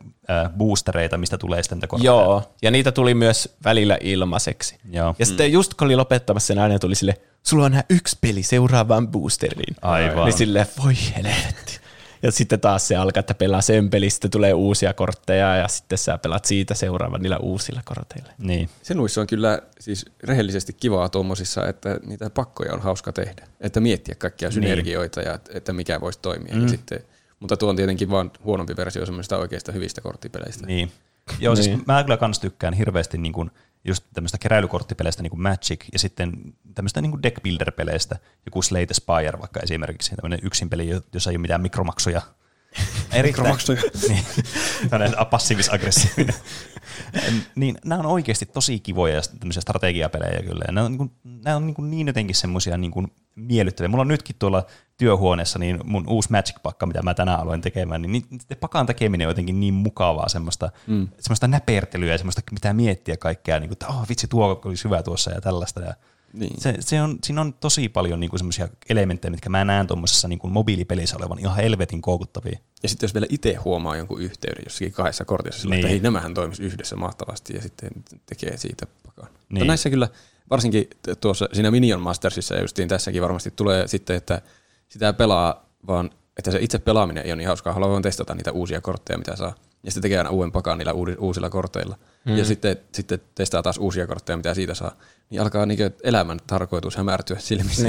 boostereita, mistä tulee sitten kortteja. Joo, ja niitä tuli myös välillä ilmaiseksi. Joo. Ja sitten mm. just kun oli lopettamassa, sen aina tuli sille, sulla on yksi peli seuraavaan boosteriin. Aivan. Niin silleen, voi helvetti. Ja sitten taas se alkaa, että pelaa sen peli, sitten tulee uusia kortteja ja sitten sä pelaat siitä seuraavan niillä uusilla korteilla. Niin. Se nuissa on kyllä siis rehellisesti kivaa tuommoisissa, että niitä pakkoja on hauska tehdä. Että miettiä kaikkia synergioita niin. Ja että mikä voisi toimia. Mm. Ja sitten, mutta tuo on tietenkin vaan huonompi versio semmoista oikeista hyvistä korttipeleistä. Niin. Joo, siis niin. Mä kyllä kans tykkään hirveästi niin kun just tämmöistä keräilykorttipeleistä niin kuin Magic ja sitten tämmöistä niin kuin deck builder-peleistä, joku Slate Spire vaikka esimerkiksi, tämmöinen yksin peli, jossa ei ole mitään mikromaksuja. Mikromaksuja. Niin, tämmöinen passiivis-aggressiivinen. Niin, nämä on oikeasti tosi kivoja tämmöisiä strategiapelejä kyllä. Nämä on niin, kuin, nämä on niin, kuin niin jotenkin semmoisia niin kuin miellyttäviä. Mulla on nytkin tuolla työhuoneessa niin mun uusi Magic-pakka, mitä mä tänään aloin tekemään, niin pakan tekeminen on jotenkin niin mukavaa, semmoista, mm. semmoista näpertelyä ja semmoista, mitä miettiä kaikkea, niin kuin, että oh, vitsi, tuo olisi hyvä tuossa ja tällaista. Ja niin. se, se on, siinä on tosi paljon niin kuin semmoisia elementtejä, mitkä mä näen tuommoisessa niin kuin mobiilipelissä olevan ihan helvetin koukuttavia. Ja sitten jos vielä itse huomaa jonkun yhteyden jossakin kahdessa kortissa, niin. Että hei, nämähän toimisi yhdessä mahtavasti ja sitten tekee siitä pakan. Niin. Näissä kyllä, varsinkin tuossa siinä Minion Mastersissa ja justiin tässäkin varmasti tulee sitten, että sitä pelaa, vaan että se itse pelaaminen ei ole niin hauskaa. Haluan testata niitä uusia kortteja, mitä saa. Ja sitten tekee aina uuden pakan niillä uusilla korteilla. Mm. Ja sitten, sitten testaa taas uusia kortteja, mitä siitä saa. Niin alkaa niin elämän tarkoitus hämärtyä silmissä.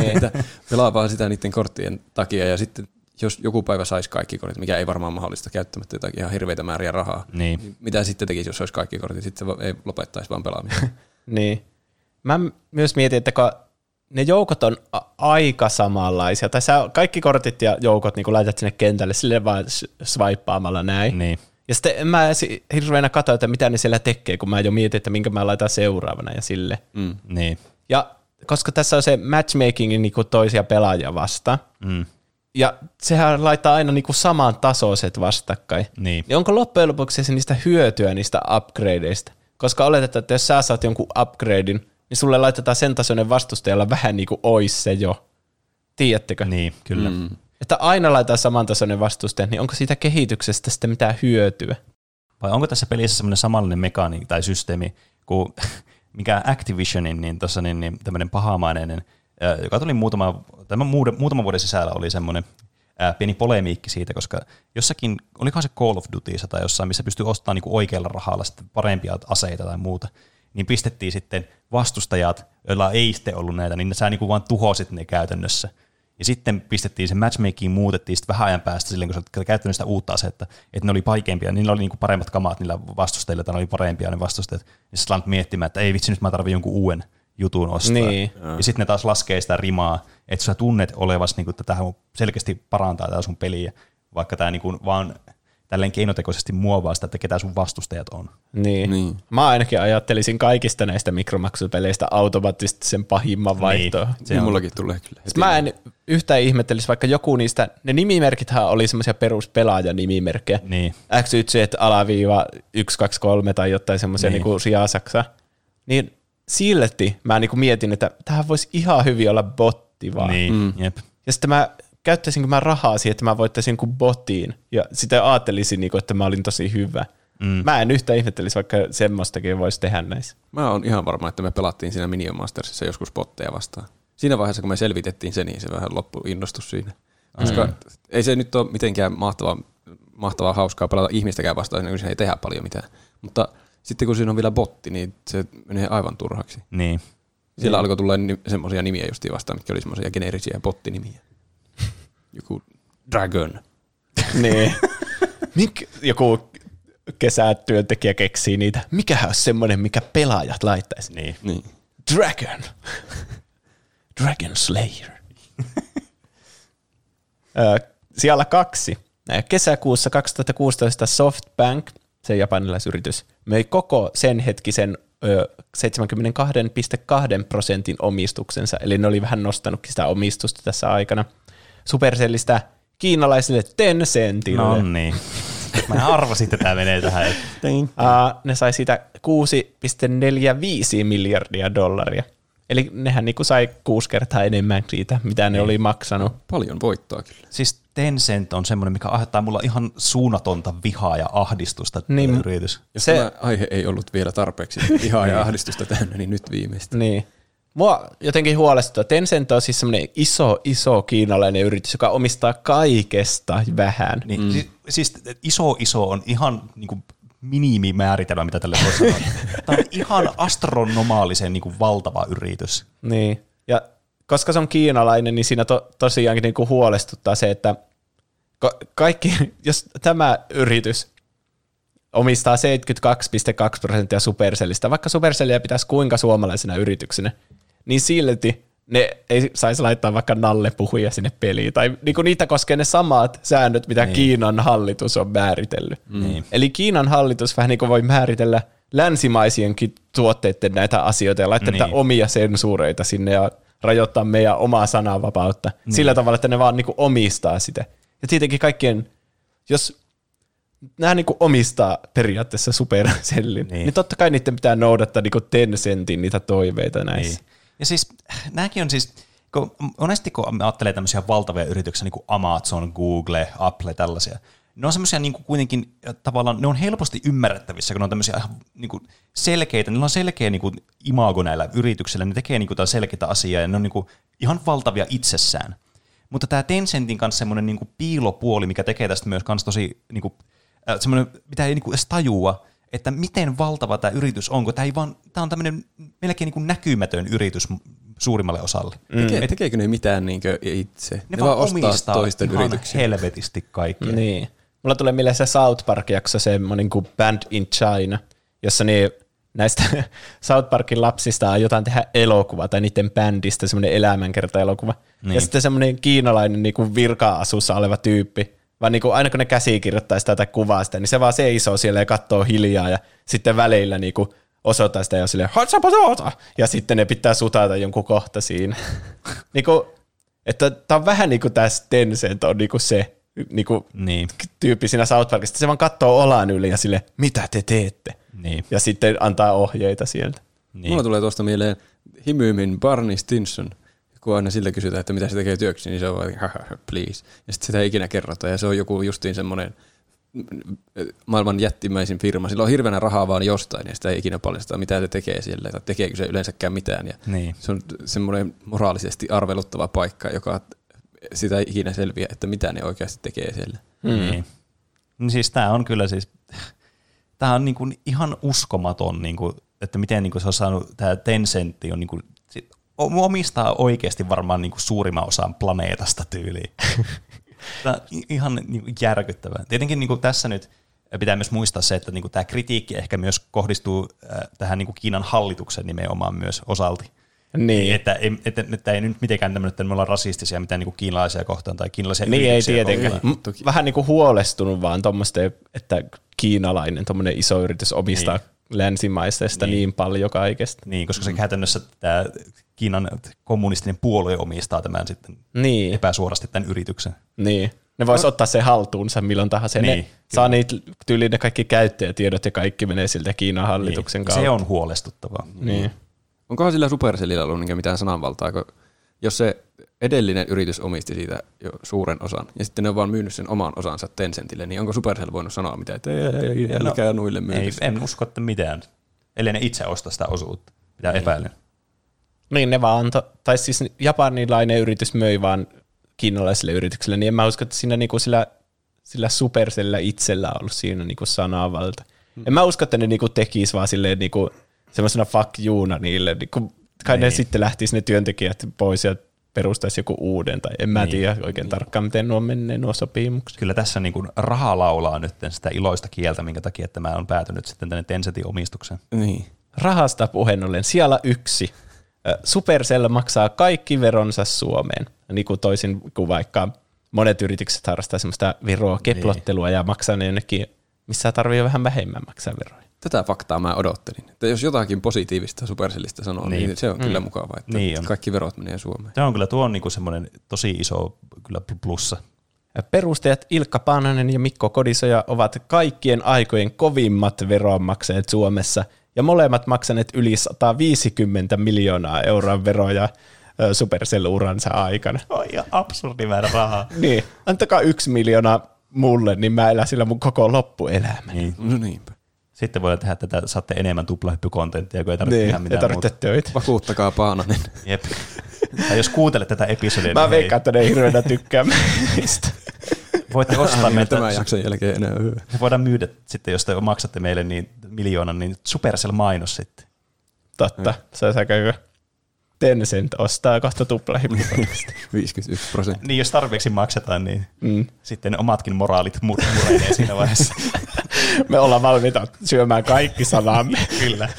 Pelaa vaan sitä niiden korttien takia. Ja sitten jos joku päivä saisi kaikki kortit, mikä ei varmaan mahdollista käyttämättä jotakin ihan hirveitä määriä rahaa. Niin. Niin mitä sitten tekisi, jos olisi kaikki kortit? Sitten se ei lopettaisi vaan pelaamista. Niin. Mä myös mietin, että ne joukot on aika samanlaisia. Tai sä kaikki kortit ja joukot niin kun laitat sinne kentälle silleen vaan swipeaamalla näin. Niin. Ja sitten en mä hirveänä katso, että mitä ne siellä tekee, kun mä jo mietin, että minkä mä laitan seuraavana ja sille. Mm. Niin. Ja koska tässä on se matchmaking niin kuin toisia pelaajia vastaan. Mm. Ja sehän laittaa aina niin kuin saman tasoiset vastakkain. Niin. Ja onko loppujen lopuksi niistä hyötyä niistä upgradeista? Koska oletetaan, että jos sä saat jonkun upgradein, niin sulle laitetaan sen tasoinen vastustajalla vähän niin kuin ois se jo. Tiedättekö? Niin, kyllä. Mm. Että aina laitetaan samantasoinen vastustaja, niin onko siitä kehityksestä sitten mitään hyötyä? Vai onko tässä pelissä semmoinen samanlainen mekaniikka tai systeemi kuin mikä Activisionin niin tuossa niin, niin tämmöinen pahamainen, joka tuli muutama, tämän muutaman vuoden sisällä oli semmoinen ää, pieni polemiikki siitä, koska jossakin, olikohan se Call of Dutyissa tai jossain, missä pystyy ostamaan niin kuin oikealla rahalla sitten parempia aseita tai muuta, niin pistettiin sitten vastustajat, joilla ei sitten ollut näitä, niin sä niin kuin vaan tuhosit ne käytännössä. Ja sitten pistettiin se matchmaking, muutettiin sitten vähän ajan päästä silleen, kun sä olet käyttänyt sitä uutta asetta, että ne oli vaikeampia, niillä oli niinku paremmat kamat niillä vastustajilla, tai ne oli parempia ne vastustajat. Ja sitten alat miettimään, että ei vitsi, nyt mä tarvitsen jonkun uuden jutun ostaa. Niin. Ja sitten ne taas laskee sitä rimaa, että sä tunnet olevasi, niinku, että tämähän selkeästi parantaa tätä sun peliä, vaikka tämä niinku vaan tälleen keinotekoisesti muovaa sitä, että ketä sun vastustajat on. Niin. niin. Mä ainakin ajattelisin kaikista näistä mikromaksupeleistä automaattisesti sen pahimman vaihtoon. Niin, se niin mullakin tulee kyllä. Mä en yhtään ihmettelisi, vaikka joku niistä, ne nimimerkithän oli semmoisia peruspelaajanimimerkkejä. Niin. X Y Z alaviiva yksi kaksi kolme tai jotain semmoisia niin. niinku sijasaksa. Niin silti mä niinku mietin, että tämähän voisi ihan hyvin olla botti vaan. Niin. Mm. Jep. Ja sitten mä käyttäisinkö mä rahaa siihen, että mä voittaisin kuin botiin, ja sitä ajattelisin, että mä olin tosi hyvä. Mm. Mä en yhtään ihmettelisi, vaikka semmoistakin voisi tehdä näissä. Mä oon ihan varma, että me pelattiin siinä Minion Mastersissa joskus botteja vastaan. Siinä vaiheessa, kun me selvitettiin se, niin se vähän loppui innostus siinä. Koska mm. ei se nyt ole mitenkään mahtavaa, mahtavaa hauskaa pelata ihmistäkään vastaan, kun siinä ei tehdä paljon mitään. Mutta sitten kun siinä on vielä botti, niin se menee aivan turhaksi. Niin. Siellä niin. alkoi tulla semmoisia nimiä justiin vastaan, mitkä oli semmoisia geneerisiä bottinimiä. Joku dragon. Niin. Mik, joku kesätyöntekijä keksii niitä. Mikähän on semmoinen, mikä pelaajat laittaisi? Niin. niin. Dragon. Dragon Slayer. Siellä kaksi. Kesäkuussa kaksituhattakuusitoista Softbank, se japanilaisyritys, möi koko sen hetkisen seitsemänkymmentäkaksi pilkku kaksi prosentin omistuksensa, eli ne oli vähän nostanutkin sitä omistusta tässä aikana. Supercellistä kiinalaisille Tencentille. No niin. Mä arvasin, että tämä menee tähän. uh, ne sai siitä kuusi pilkku neljäkymmentäviisi miljardia dollaria. Eli nehän niinku sai kuusi kertaa enemmän siitä, mitä ne Ei. oli maksanut. Paljon voittoa kyllä. Siis Tencent on semmoinen, mikä aiheuttaa mulla ihan suunnatonta vihaa ja ahdistusta. Niin, yritys. Jos se... tämä aihe ei ollut vielä tarpeeksi vihaa ja ahdistusta täynnä, niin nyt viimeistä. Niin. Mua jotenkin huolestuttaa. Tencent on siis semmoinen iso, iso kiinalainen yritys, joka omistaa kaikesta vähän. Niin, mm. siis, siis iso, iso on ihan... Niin kuin minimimääritelmä, mitä tälle voi sanoa. Tämä on ihan astronomaalisen niin kuin valtava yritys. Niin, ja koska se on kiinalainen, niin siinä to, tosiaankin niin kuin huolestuttaa se, että kaikki, jos tämä yritys omistaa seitsemänkymmentäkaksi pilkku kaksi prosenttia Supercellistä, vaikka Supercellia pitäisi kuinka suomalaisena yrityksenä, niin silti ne ei saisi laittaa vaikka nallepuhuja sinne peliin, tai niinku niitä koskee ne samat säännöt, mitä niin. Kiinan hallitus on määritellyt. Niin. Eli Kiinan hallitus vähän niin kuin voi määritellä länsimaisienkin tuotteiden näitä asioita ja laittaa niin. omia sensuureita sinne ja rajoittaa meidän omaa sananvapautta niin. sillä tavalla, että ne vaan niinku omistaa sitä. Ja tietenkin kaikkien, jos nämä niinku omistaa periaatteessa Supercellin, niin. niin totta kai niiden pitää noudattaa niinku Tencentin niitä toiveita näissä. Niin. Ja siis nämäkin on siis, kun monesti kun ajattelee tämmöisiä valtavia yrityksiä, niin kuin Amazon, Google, Apple, tällaisia, ne on semmoisia niin kuin kuitenkin tavallaan, ne on helposti ymmärrettävissä, kun ne on tämmöisiä niin kuin selkeitä, niillä on selkeä niin kuin imago näillä yrityksillä, ne tekee niin kuin selkeitä asiaa ja ne on niin kuin ihan valtavia itsessään. Mutta tämä Tencentin kanssa semmoinen niin kuin piilopuoli, mikä tekee tästä myös kanssa tosi, niin kuin, semmoinen, mitä ei niin kuin edes tajua, että miten valtava tämä yritys on, kun tämä, ei vaan, tämä on tämmöinen melkein niin kuin näkymätön yritys suurimmalle osalle. Mm. Teke, tekeekö ne mitään niin kuin itse? Ne, ne vaan, vaan omistaa toisten yrityksiä. Helvetisti kaikki. Mm. Niin. Mulla tulee mieleen se South Park-jakso, semmoinen kuin Band in China, jossa niin näistä South Parkin lapsista aiotaan tehdä elokuva, tai niiden bändistä semmoinen elämänkerta-elokuva. Niin. Ja sitten semmoinen kiinalainen niin kuin virka-asussa oleva tyyppi, vaan niin kuin aina kun ne käsikirjoittaa sitä tai kuvaa sitä, niin se vaan seisoo siellä ja katsoo hiljaa ja sitten välillä niin kuin osoittaa sitä ja silleen hatsapatota ja sitten ne pitää sutata jonkun kohta siinä. niin kuin, että tämä on vähän niin kuin tässä Tencent on niin kuin se niin kuin niin. tyyppi siinä South Parkista. Se vaan katsoo olan yli ja silleen, mitä te teette? Niin. Ja sitten antaa ohjeita sieltä. Niin. Mulla tulee tuosta mieleen himymin Barney Stinson. Kun aina sillä kysytään, että mitä se tekee työksi, niin se on vaan, please. Ja sitten sitä ei ikinä kerrota. Ja se on joku justiin semmoinen maailman jättimäisin firma. Sillä on hirveänä rahaa vaan jostain, ja sitä ei ikinä paljastaa, mitä se tekee siellä. Tai tekeekö se yleensäkään mitään. Ja niin. Se on semmoinen moraalisesti arveluttava paikka, joka sitä ei ikinä selviä, että mitä ne oikeasti tekee siellä. Mm. Niin. Siis tämä on kyllä siis, tämä on niinku ihan uskomaton, niinku, että miten niinku se on saanut, tämä Tencent on niinku, omistaa oikeasti varmaan niin kuin suurimman osan planeetasta tyyliin. Tämä ihan niin kuin järkyttävää. Tietenkin niin kuin tässä nyt pitää myös muistaa se, että niin kuin tämä kritiikki ehkä myös kohdistuu tähän niin kuin Kiinan hallituksen nimenomaan myös osalti. Niin. Että, että, että ei nyt mitenkään tämmöinen, että me ollaan rasistisia mitään niin kuin kiinalaisia kohtaan tai kiinalaisia niin yrityksiä. Ei tietenkään. Kohtaan. Vähän niin kuin huolestunut vaan tuommoista, että kiinalainen tuommoinen iso yritys omistaa niin. länsimaisesta niin. niin paljon kaikesta. Niin, koska se mm. käytännössä tämä Kiinan kommunistinen puolue omistaa tämän sitten niin. epäsuorasti tämän yrityksen. Niin. Ne vois no. ottaa sen haltuunsa milloin tahansa. Niin. Ne saa niitä tyyliin ne kaikki käyttäjätiedot ja kaikki menee siltä Kiinan hallituksen niin. kautta. Se on huolestuttavaa. Niin. Onkohan sillä Supercellillä ollut mitään sananvaltaa, kun jos se edellinen yritys omisti siitä jo suuren osan, ja sitten ne on vaan myynyt sen oman osansa Tencentille, niin onko Supercell voinut sanoa mitään, että ei, ei, ei, älkää nuille myydys? Ei, en usko, että mitään. Eli ne itse ostaa sitä osuutta, mitä epäilen. Niin, ne vaan antoi, tai siis japanilainen yritys möi vaan kiinalaisille yrityksille, niin en mä usko, että siinä niinku sillä, sillä Supercellillä itsellä on ollut siinä niinku sananvalta. Hmm. En mä usko, että ne niinku tekisi vaan silleen niinku semmoisena fuck youuna niille, niinku, kai niin. ne sitten lähtisi ne työntekijät pois ja perustaisi joku uuden, tai en mä niin. tiedä oikein niin. tarkkaan, miten nuo menee nuo sopimukset. Kyllä tässä niin kuin raha laulaa nyt sitä iloista kieltä, minkä takia tämä on päätynyt sitten tänne Tencentin omistukseen. Niin. Rahasta puheen ollen siellä yksi. Supercell maksaa kaikki veronsa Suomeen, niin kuin toisin kuin vaikka monet yritykset harrastaa semmoista veroa, keplottelua niin. ja maksaa ne jonnekin, missä tarvitsee vähän vähemmän maksaa veroja. Tätä faktaa mä odottelin. Että jos jotakin positiivista Supercellistä sanoo, niin, niin se on mm. kyllä mukavaa, että niin kaikki verot menee Suomeen. Se on kyllä tuo on niinku semmoinen tosi iso kyllä plussa. Perustajat Ilkka Paananen ja Mikko Kodisoja ovat kaikkien aikojen kovimmat veronmaksajat Suomessa ja molemmat maksaneet yli sata viisikymmentä miljoonaa euroa veroja Supercell-uransa aikana. Oi, absurdi määrä rahaa. Niin, antakaa yksi miljoona mulle, niin mä elän sillä mun koko loppuelämäni. Niin. No niinpä. Sitten voi tehdä tätä, saatte enemmän tuplahyppykontenttia, kun ei tarvitse niin, tehdä mitään muuta. Töitä. Vakuuttakaa Paananen. Jep. Tai jos kuuntelet tätä episodia, mä niin veikkaan, että ne hirveänä tykkäämme. Voitte ostaa meitä. Tämän jakson jälkeen enää hyvä. Me voidaan myydä sitten, jos te maksatte meille niin miljoonan, niin Supercell-mainos sitten. Totta, mm. se on aika hyvä. Tencent ostaa kohta tuplahyppykontenttia. viisikymmentäyksi prosenttia Niin, jos tarpeeksi maksetaan, niin mm. sitten omatkin moraalit murenee siinä vaiheessa. Me ollaan valmiita syömään kaikki salamme. Kyllä.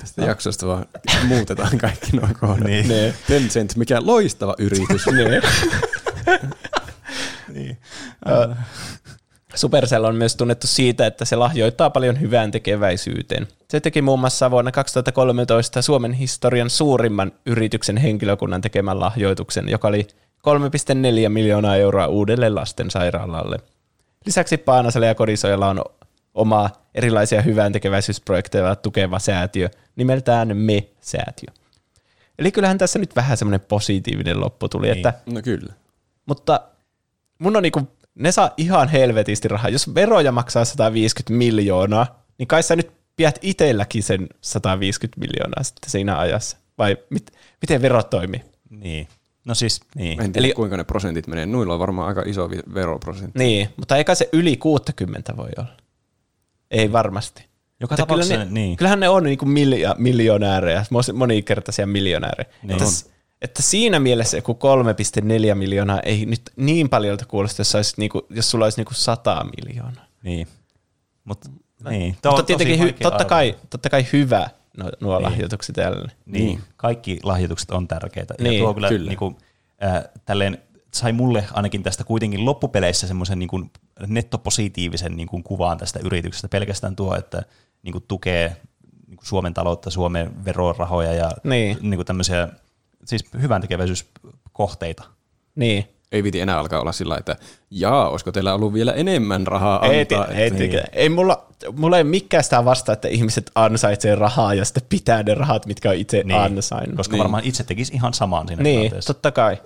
Tästä no. jaksosta vaan muutetaan kaikki nuo kohdat. Niin. Ne. Tencent, mikä loistava yritys. Ne. Niin. Uh. Supercell on myös tunnettu siitä, että se lahjoittaa paljon hyvään tekeväisyyteen. Se teki muun muassa vuonna kaksituhattakolmetoista Suomen historian suurimman yrityksen henkilökunnan tekemän lahjoituksen, joka oli kolme pilkku neljä miljoonaa euroa uudelle lastensairaalalle. Lisäksi Paanasella ja Kodisojalla on oma erilaisia hyväntekeväisyysprojekteja tukeva säätiö, nimeltään Me-säätiö. Eli kyllähän tässä nyt vähän semmoinen positiivinen loppu tuli. Niin. Että, no kyllä. Mutta mun on niinku, ne saa ihan helvetisti rahaa. Jos veroja maksaa sata viisikymmentä miljoonaa, niin kai sä nyt pidät itselläkin sen sata viisikymmentä miljoonaa sitten siinä ajassa. Vai mit, miten verot toimii? Niin. No siis, niin. En tiedä, eli, kuinka ne prosentit menee. Nuilla on varmaan aika iso veroprosentti. Niin, mutta eikä se yli kuusikymmentä voi olla. Ei varmasti. Joka tapauksessa, kyllä ne, niin. Kyllähän ne on niin kuin miljo- miljonäärejä, monikertaisia miljonäärejä. Niin että, että siinä mielessä joku kolme pilkku neljä miljoonaa ei nyt niin paljolta kuulosta, jos, olisi niin kuin, jos sulla olisi niin kuin sata miljoonaa. Niin. Mut, niin. Mutta on tietenkin hy- totta, kai, totta kai hyvä. No, nuo niin. lahjoitukset tällainen. Niin. niin, kaikki lahjoitukset on tärkeitä. Niin, ja tuo kyllä, kyllä. Niin kuin, äh, tälleen, sai mulle ainakin tästä kuitenkin loppupeleissä semmoisen niin kuin nettopositiivisen niin kuin kuvaan tästä yrityksestä. Pelkästään tuo, että niin kuin tukee niin kuin Suomen taloutta, Suomen verorahoja ja niin. Niin kuin tämmöisiä siis hyväntekeväisyyskohteita. Niin. Ei viti enää alkaa olla sillä, että jaa, olisiko teillä ollut vielä enemmän rahaa antaa? Ei, ei, niin. ei mulla, mulla ei mikään sitä vastaa, että ihmiset ansaitsee rahaa ja sitten pitää ne rahat, mitkä on itse niin, ansainnut. Koska niin. varmaan itse tekisi ihan samaan siinä niin, tilanteessa. Niin, totta kai.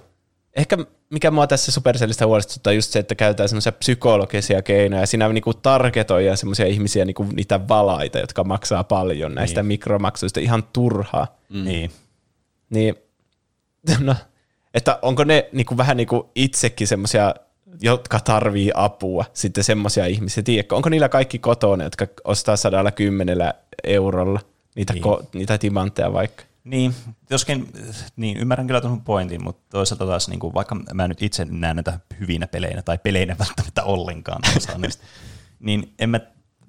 Ehkä mikä mua tässä Supercellistä huolestuttaa on just se, että käytetään semmoisia psykologisia keinoja. Siinä niinku targetoidaan semmoisia ihmisiä, niinku niitä valaita, jotka maksaa paljon näistä niin. mikromaksuista. Ihan turhaa. Mm. Niin. Niin, no... Että onko ne niinku, vähän niin kuin itsekin semmoisia, jotka tarvii apua, sitten semmoisia ihmisiä, tiedätkö? Onko niillä kaikki kotona, jotka ostaa sata kymmenen eurolla niitä, niin. ko, niitä timantteja vaikka? Niin, joskin niin, ymmärrän kyllä tuon pointin, mutta toisaalta taas, niin kuin, vaikka mä nyt itse näen näitä hyvinä peleinä tai peleinä välttämättä ollenkaan, niistä, niin en mä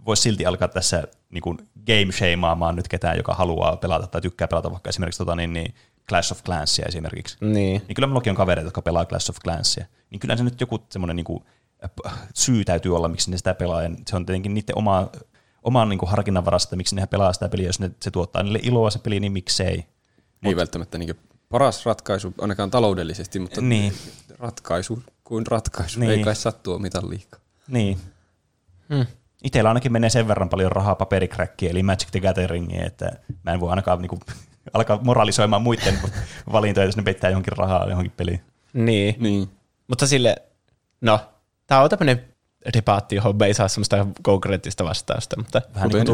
voi silti alkaa tässä niin kuin game-shamaamaan nyt ketään, joka haluaa pelata tai tykkää pelata vaikka esimerkiksi tota, niin, niin Clash of Clansia esimerkiksi. Niin. Niin kyllä minullakin on kavereita, jotka pelaa Clash of Clansia. Niin kyllä se nyt joku semmoinen niinku syy täytyy olla, miksi ne sitä pelaa. Ja se on tietenkin niiden oma, oman niinku harkinnan varassa, miksi ne pelaa sitä peliä. Jos ne, se tuottaa niille iloa se peli, niin miksei. Ei Mut, välttämättä niinku paras ratkaisu, ainakaan taloudellisesti, mutta niin. ratkaisu kuin ratkaisu. Niin. Ei kai sattua mitään liikaa. Niin. Hmm. Itsellä ainakin menee sen verran paljon rahaa paperikräkkiä, eli Magic the Gatheringiin, että mä en voi ainakaan... Niinku alkaa moralisoimaan muiden valintoja, jos ne peittää johonkin rahaa johonkin peliin. Niin. niin. Mutta sille, no, tämä on tämmöinen debaatti, johon me ei saa semmoista konkreettista vastausta. Mutta vähän niin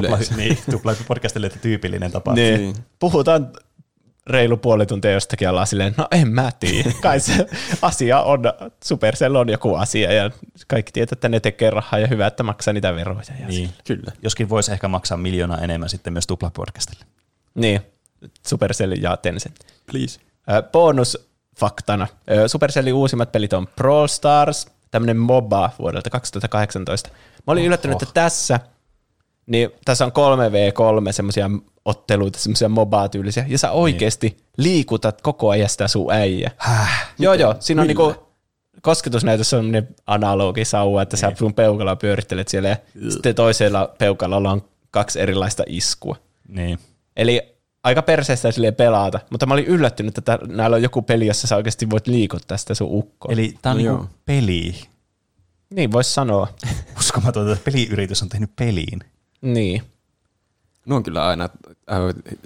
kuin tuplahyppypodcastille tyypillinen tapa. Niin. niin. Puhutaan reilu puoli tuntia jostakin ja ollaan silleen, no en mä tiedä. Kai se asia on, Supercell on joku asia ja kaikki tietää, että ne tekee rahaa ja hyvä, että maksaa niitä veroja. Ja niin, kyllä. Joskin voisi ehkä maksaa miljoonaa enemmän sitten myös tuplahyppypodcastille. Niin. Supercell ja Tencent. Please. Bonusfaktana. Supercellin uusimmat pelit on Brawl Stars, tämmöinen MOBA vuodelta kaksituhattakahdeksantoista. Mä olin Oho. yllättynyt, että tässä, niin tässä on kolme vastaan kolme semmoisia otteluita, semmoisia MOBA-tyylisiä, ja sä oikeasti niin. liikutat koko ajan sitä sun äijä. Häh, joo, joo. Siinä on niinku kosketusnäytössä on semmoinen analogisauva, että niin. sä sun peukalla pyörittelet siellä, ja niin. sitten toisella peukalla on kaksi erilaista iskua. Niin. Eli aika perseestä silleen pelaata, mutta mä olin yllättynyt, että näillä on joku peli, jossa sä oikeasti voit liikuttaa sitä sun ukkoa. Eli tää on no niinku peli. Niin, vois sanoa. Uskomaton, että peliyritys on tehnyt peliin. Niin. No on kyllä aina, äh,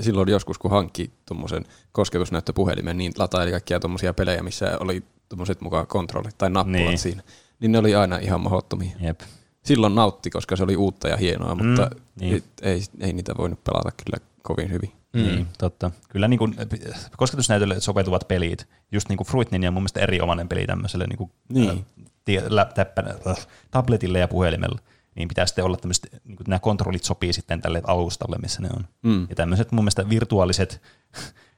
silloin joskus kun hankki tuommoisen kosketusnäyttöpuhelimen, niin lataili kaikkia tuommoisia pelejä, missä oli tuommoiset mukaan kontrollit tai nappulat niin siinä. Niin ne oli aina ihan mahdottomia. Jep. Silloin nautti, koska se oli uutta ja hienoa, mm, mutta niin ei, ei niitä voinut pelata kyllä kovin hyvin. Mm. Niin, totta. Kyllä niin kuin kosketusnäytölle sopetuvat pelit, just niin kuin Fruit Ninja on mun mielestä erinomainen peli tämmöiselle niin kuin niin. tie, lä, täppänä, tabletille ja puhelimella, niin pitää sitten olla tämmöiset, niin kuin nämä kontrollit sopii sitten tälle alustalle, missä ne on. Mm. Ja tämmöiset mun mielestä virtuaaliset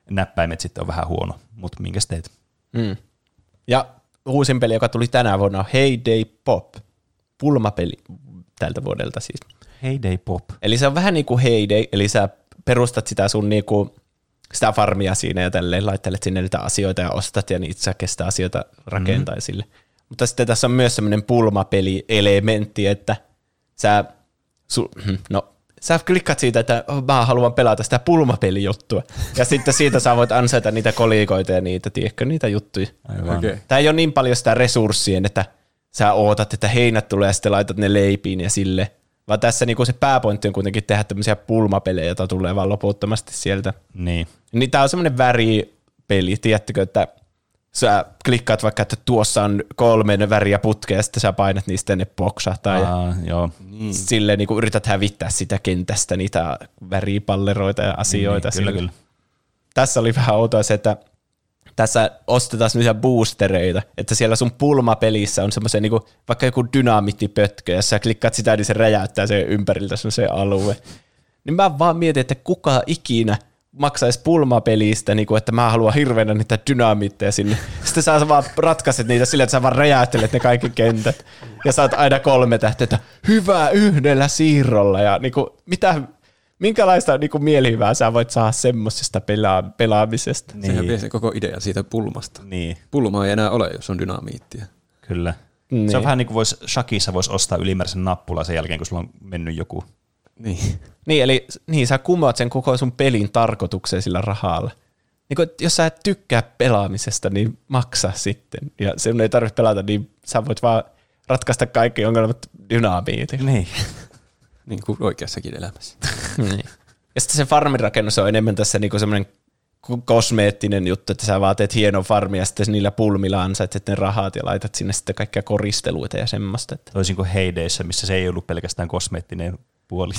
näppäimet sitten on vähän huono, mutta minkäs teet? Mm. Ja uusin peli, joka tuli tänä vuonna on Hay Day Pop, pulmapeli tältä vuodelta siis. Hay Day Pop. Eli se on vähän niin kuin Hay Day, eli sä perustat sitä sun niinku, sitä farmia siinä ja tälleen, laittelet sinne niitä asioita ja ostat ja niitä kestä asioita rakentaa mm. sille. Mutta sitten tässä on myös semmoinen pulmapeli-elementti, että sä, su, no, sä klikkaat siitä, että oh, mä haluan pelata sitä pulmapelijuttua. Ja sitten siitä sä voit ansaita niitä kolikoita ja niitä, tiedätkö, niitä juttuja. Okay. Tää ei ole niin paljon sitä resurssien, että sä ootat, että heinät tulee ja sitten laitat ne leipiin ja silleen. Vaan tässä niinku se pääpointti on kuitenkin tehdä tämmöisiä pulmapelejä, joita tulee vaan loputtomasti sieltä. Niin. Niin tää on semmoinen väripeli, tiedättekö, että sä klikkaat vaikka, että tuossa on kolme väriä putkea, ja sitten sä painat niistä ja ne boksahtaa. Aa, ja joo. Niin. Silleen niinku yrität hävittää sitä kentästä niitä väripalleroita ja asioita. Niin, kyllä, kyllä. Tässä oli vähän outoa se, että tässä ostetaan semmoisia boostereita, että siellä sun pulmapelissä on semmoisen niinku, vaikka joku dynamiittipötkö, ja sä klikkaat sitä, niin se räjäyttää sen ympäriltä semmoisen alue. Niin mä vaan mietin, että kuka ikinä maksaisi pulmapelistä, niinku, että mä haluan hirveänä niitä dynamiitteja sinne. Sitten sä vaan ratkaiset niitä sillä, että sä vaan räjäyttelet ne kaikki kentät. Ja saat aina kolme tähteitä, hyvää yhdellä siirrolla. Ja niinku, mitä... Minkälaista niin kuin mielihyvää sä voit saada semmoisesta pela- pelaamisesta? Niin. Sehän vie se koko idea siitä pulmasta. Niin. Pulmaa ei enää ole, jos on dynamiittia. Kyllä. Niin. Se on vähän niin kuin vois, shakissa voisi ostaa ylimääräisen nappula sen jälkeen, kun sulla on mennyt joku. Niin, niin eli niin, sä kumoat sen koko sun pelin tarkoitukseen sillä rahalla. Niin kuin, jos sä et tykkää pelaamisesta, niin maksa sitten. Ja sen ei tarvitse pelata, niin sä voit vaan ratkaista kaikki ongelmat dynamiitilla. Niin. Niin kuin oikeassakin elämässä. Niin. Ja sitten se farmirakennus on enemmän tässä niinku semmoinen kosmeettinen juttu, että sä vaan teet hienon farmin ja sitten niillä pulmilla ansaitset ne rahat ja laitat sinne sitten kaikkia koristeluita ja semmoista. Toisin kuin Hay Dayssa, missä se ei ollut pelkästään kosmeettinen puoli.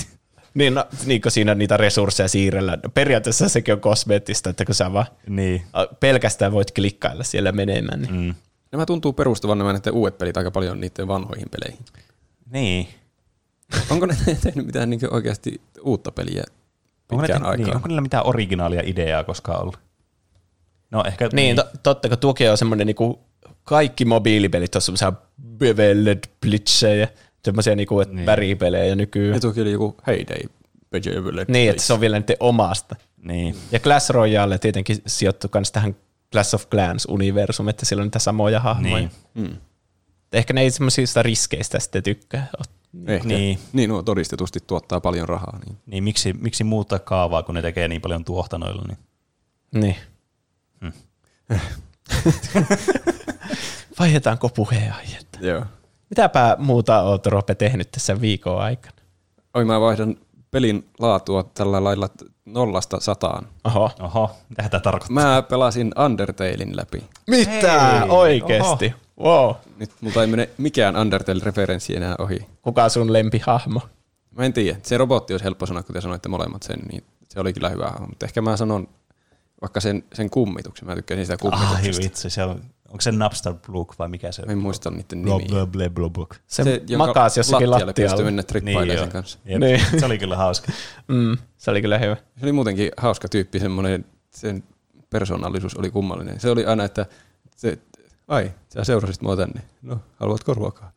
Niin, no, niin kuin siinä niitä resursseja siirrellään. No, periaatteessa sekin on kosmeettista, että kun sä vaan niin pelkästään voit klikkailla siellä menemään. Niin. Mm. Nämä tuntuu perustuvan nämä näiden uudet pelit aika paljon niiden vanhoihin peleihin. Niin. Onko ne tehnyt mitään niin oikeasti uutta peliä pitkään aikaan? Niin, onko niillä mitään originaalia ideaa koskaan ollut? No ehkä... Niin, to, totta, kun tuokin on semmoinen, niin kuin kaikki mobiilipelit on semmoisia beveled blitzejä, semmoisia niin kuin, niin. väripelejä nykyään. Ja tuokin oli joku Hay Day. Niin, että se on vielä niiden omasta. Niin. Ja Clash Royale tietenkin sijoittui myös tähän Clash of Clans-universum, että siellä on niitä samoja hahmoja. Niin. Mm. Ehkä ne ei semmoisista riskeistä sitten tykkää ottaa. Ehkä. Niin, niin no, todistetusti tuottaa paljon rahaa. Niin, niin miksi, miksi muuttaa kaavaa, kun ne tekee niin paljon tuohtanoilla? Niin. niin. Hmm. Vaihdetaanko puheenaihetta? Joo. Mitäpä muuta olet, Rope, tehnyt tässä viikon aikana? Oi, mä vaihdan pelin laatua tällä lailla nollasta sataan. Oho. Oho. Mitä tämä tarkoittaa? Mä pelasin Undertalein läpi. Mitä? Hei. Oikeesti? Oho. Wow. Nyt multa ei mene mikään Undertale-referenssi enää ohi. Kuka sun lempihahmo? Mä en tiedä. Se robotti olisi helppo sanoa, kun te sanoitte molemmat sen, niin se oli kyllä hyvä hahmo. Mutta ehkä mä sanon vaikka sen, sen kummituksen. Mä tykkäsin sitä kummituksesta. Ai vitsi, se on, onko se Napster Block vai mikä se on? Mä en muista niiden nimiä. Se, se makaas jossakin lattialla. Lattialla pystyi mennä trippailemaan sen kanssa. Se oli kyllä hauska. Se oli kyllä hyvä. Se oli muutenkin hauska tyyppi, semmoinen, sen persoonallisuus oli kummallinen. Se oli aina, että se... Ai, sä seurasit mua tänne. No, haluatko ruokaa?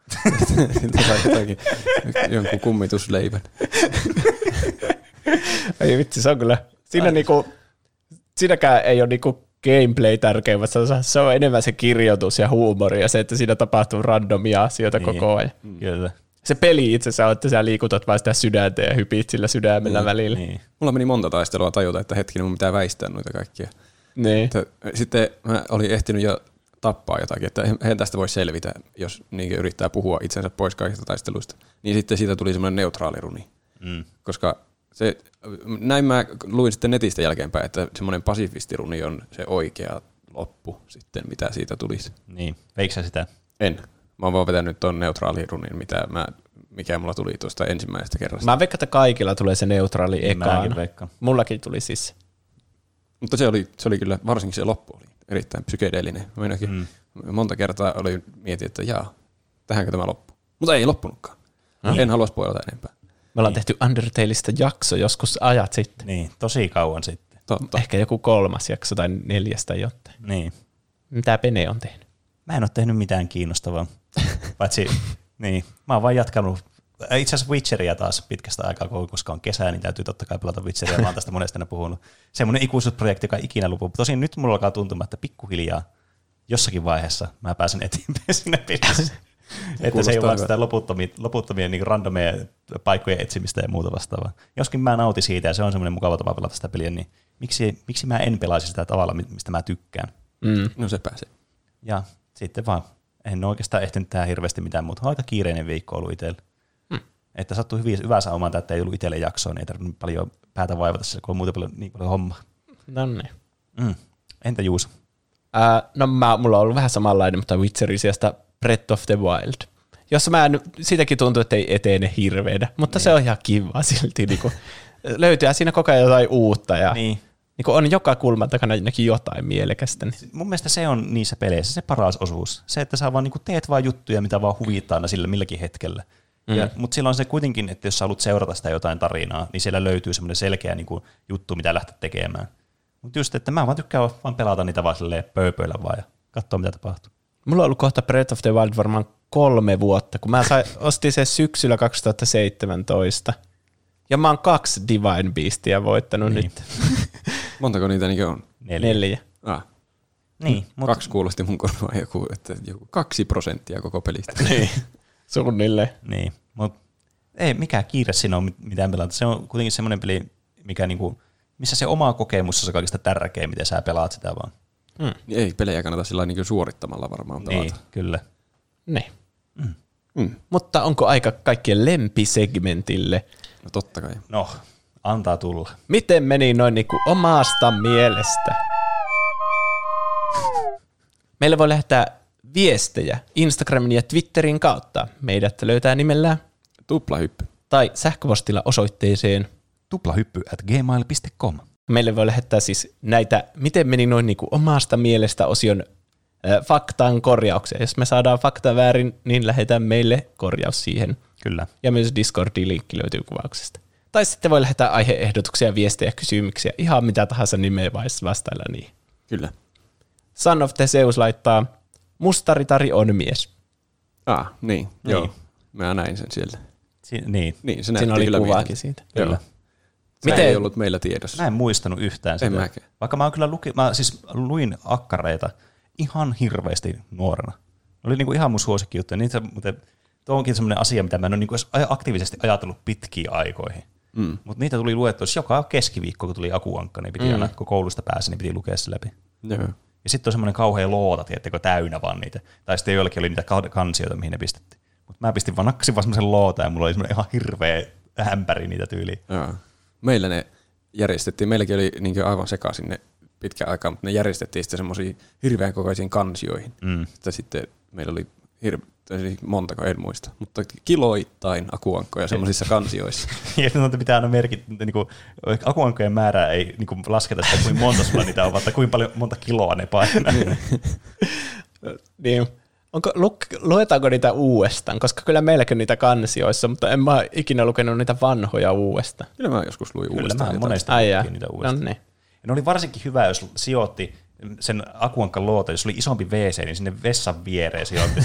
Sitten sai jotakin, jonkun kummitusleivän. Ei vitsi, se on kyllä. Siinä niinku, siinäkään ei ole niinku gameplay tärkeä, vaan se on enemmän se kirjoitus ja huumori ja se, että siinä tapahtuu randomia asioita niin koko ajan. Kyllä. Se peli itse asiassa on, että sä liikutat vaan sitä sydäntä ja hypit sillä sydämellä mm, välillä. Niin. Mulla meni monta taistelua tajuta, että hetkinen mun pitää väistää noita kaikkia. Niin. Sitten mä olin ehtinyt jo tappaa jotakin, että eihän tästä voi selvitä, jos niinkin yrittää puhua itsensä pois kaikista taisteluista. Niin sitten siitä tuli semmoinen neutraali runi. Mm. Koska se, näin mä luin sitten netistä jälkeenpäin, että semmoinen pasifistiruni on se oikea loppu sitten, mitä siitä tulisi. Niin, veikö sä sitä? En. Mä oon vaan vetänyt tuon neutraali runin, mitä mä, mikä mulla tuli tuosta ensimmäisestä kerrasta. Mä veikkaan, että kaikilla tulee se neutraali ekaan. Mullakin tuli siis. Mutta se oli, se oli kyllä, varsinkin se loppu oli erittäin psykedeellinen. Minäkin mm. monta kertaa oli mietin, että jaa, tähänkö tämä loppu. Mutta ei loppunutkaan. No. En halua spoilata enempää. Me ollaan niin. tehty Undertaleista jakso joskus ajat sitten. Niin, tosi kauan sitten. Totta. Ehkä joku kolmas jakso tai neljäs tai jotain. Niin. Mitä Pene on tehnyt? Mä en ole tehnyt mitään kiinnostavaa. Paitsi, niin, mä oon vaan jatkanut. Itse asiassa Witcheria taas pitkästä aikaa, koska on kesää, niin täytyy totta kai pelata Witcheria. Mä oon tästä monesti aina puhunut. Semmoinen ikuisuusprojekti, joka ikinä lopuu. Tosin nyt mulla alkaa tuntumaan, että pikkuhiljaa jossakin vaiheessa mä pääsen eteenpäin siinä pelissä. Että se ei ole vaan sitä loputtomia, loputtomia niin randomia paikkojen etsimistä ja muuta vastaavaa. Joskin mä nautin siitä, ja se on semmoinen mukava tapa pelata sitä peliä, niin miksi, miksi mä en pelaisi sitä tavalla, mistä mä tykkään? Mm. No se pääsee. Ja sitten vaan. En oikeastaan ehtinyt tähän hirveästi mitään muuta. Aika kiireinen viikko ollut itsellä. Hmm. Että sattui hyvin, hyvää saumaan, että ei ollut itselle jaksoa, niin ei tarvinnut paljon päätä vaivata sillä, kun on muuten paljon, niin paljon hommaa. No niin. Mm. Entä Juuso? Uh, no mä, mulla on ollut vähän samanlainen, mutta Witcherin sijasta Breath of the Wild. Jossa mä en, siitäkin tuntuu, että ei etene hirveänä, mutta niin. Se on ihan kiva silti. Niin kun, löytyy siinä koko ajan jotain uutta ja... Niin. Niin on joka kulman takana ainakin jotain mielekästä. Niin. Mun mielestä se on niissä peleissä se paras osuus. Se, että sä vaan niin teet vaan juttuja, mitä vaan huvittaa sillä milläkin hetkellä. Mm. Mutta silloin se kuitenkin, että jos sä haluat seurata sitä jotain tarinaa, niin siellä löytyy semmoinen selkeä niin kuin juttu, mitä lähtee tekemään. Mutta just, että mä vaan tykkään vaan pelata niitä vaan silleen pööpöillä vaan ja katsoa, mitä tapahtuu. Mulla on ollut kohta Breath of the Wild varmaan kolme vuotta, kun mä sain, ostin sen syksyllä kaksituhattaseitsemäntoista. Ja mä oon kaksi Divine Beastia voittanut niin. nyt. Montako niitä niinkin on? Neljä. Neljä. Ah. Niin, mutta... Kaksi kuulosti mun korvaan joku, että joku kaksi prosenttia koko pelistä. Niin, suunnilleen. Niin, mutta ei mikään kiire siinä on mitään pelata. Se on kuitenkin semmoinen peli, mikä niinku, missä se oma kokemus on se kaikista tärkeä, miten sä pelaat sitä vaan. Mm. Ei pelejä kannata sillä niinku suorittamalla varmaan pelata. Niin, kyllä. Niin. Mm. Mm. Mutta onko aika kaikkien lempisegmentille? No totta kai. No. Antaa tulla. Miten meni noin niin kuin omasta mielestä? Meille voi lähettää viestejä Instagramin ja Twitterin kautta. Meidät löytää nimellä Tuplahyppy. Tai sähköpostilla osoitteeseen tuplahyppy at gmail piste com. Meille voi lähettää siis näitä, miten meni noin niin kuin omasta mielestä osion äh, faktaan korjauksia. Jos me saadaan fakta väärin, niin lähetään meille korjaus siihen. Kyllä. Ja myös Discordin linkki löytyy kuvauksesta. Tai sitten voi lähettää aiheehdotuksia, viestejä, kysymyksiä, ihan mitä tahansa, niin me ei vastailla niin. Kyllä. Son of the Zeus laittaa, mustaritari on mies. Ah, niin, niin. Joo. Mä näin sen siellä. Si- niin. niin se siinä oli kuvaakin siitä. Kyllä. Joo. Miten ei ollut meillä tiedossa? Mä en muistanut yhtään sitä. En mäkään. Vaikka mä, kyllä luki, mä siis luin akkareita ihan hirveästi nuorena. Oli niinku ihan mun suosikkijuttuja. Niitä, mutta tuo onkin semmoinen asia, mitä mä en ole niinku aktiivisesti ajatellut pitkiin aikoihin. Mm. Mutta niitä tuli luettua, joka keskiviikko, kun tuli Akuankka, niin piti mm. aina, kun koulusta pääsi, niin piti lukea se läpi. Joo. Ja sitten on semmoinen kauhea loota, tiettekö, täynnä vaan niitä. Tai sitten joillakin oli niitä kansioita, mihin ne pistettiin. Mutta mä pistin vaan naksin vaan semmoisen loota, ja mulla oli semmoinen ihan hirveä hämpäri niitä tyyliä. Joo. Meillä ne järjestettiin, meilläkin oli niin aivan sekaisin ne pitkään aikaa, mutta ne järjestettiin sitten semmoisiin hirveän kokoisiin kansioihin. Mm. Sitten meillä oli hirveä. Montako, en muista, mutta kiloittain akuankkoja semmoisissa kansioissa. Ja noita pitää aina merkitä, niin akuankkojen määrää ei niin lasketa sitä, kuinka monta sulla niitä on, vaan kuinka paljon monta kiloa ne painaa. Niin. Onko, lu, luetaanko niitä uudestaan? Koska kyllä meilläkin niitä kansioissa, mutta en mä ikinä lukenut niitä vanhoja uudestaan. Kyllä mä joskus luin kyllä uudestaan. Kyllä mä monesti luin niitä uudestaan. No niin. Ne oli varsinkin hyvä, jos sijoitti sen Akuankan luota, jos oli isompi wc, niin sinne vessan viereen sijoitti.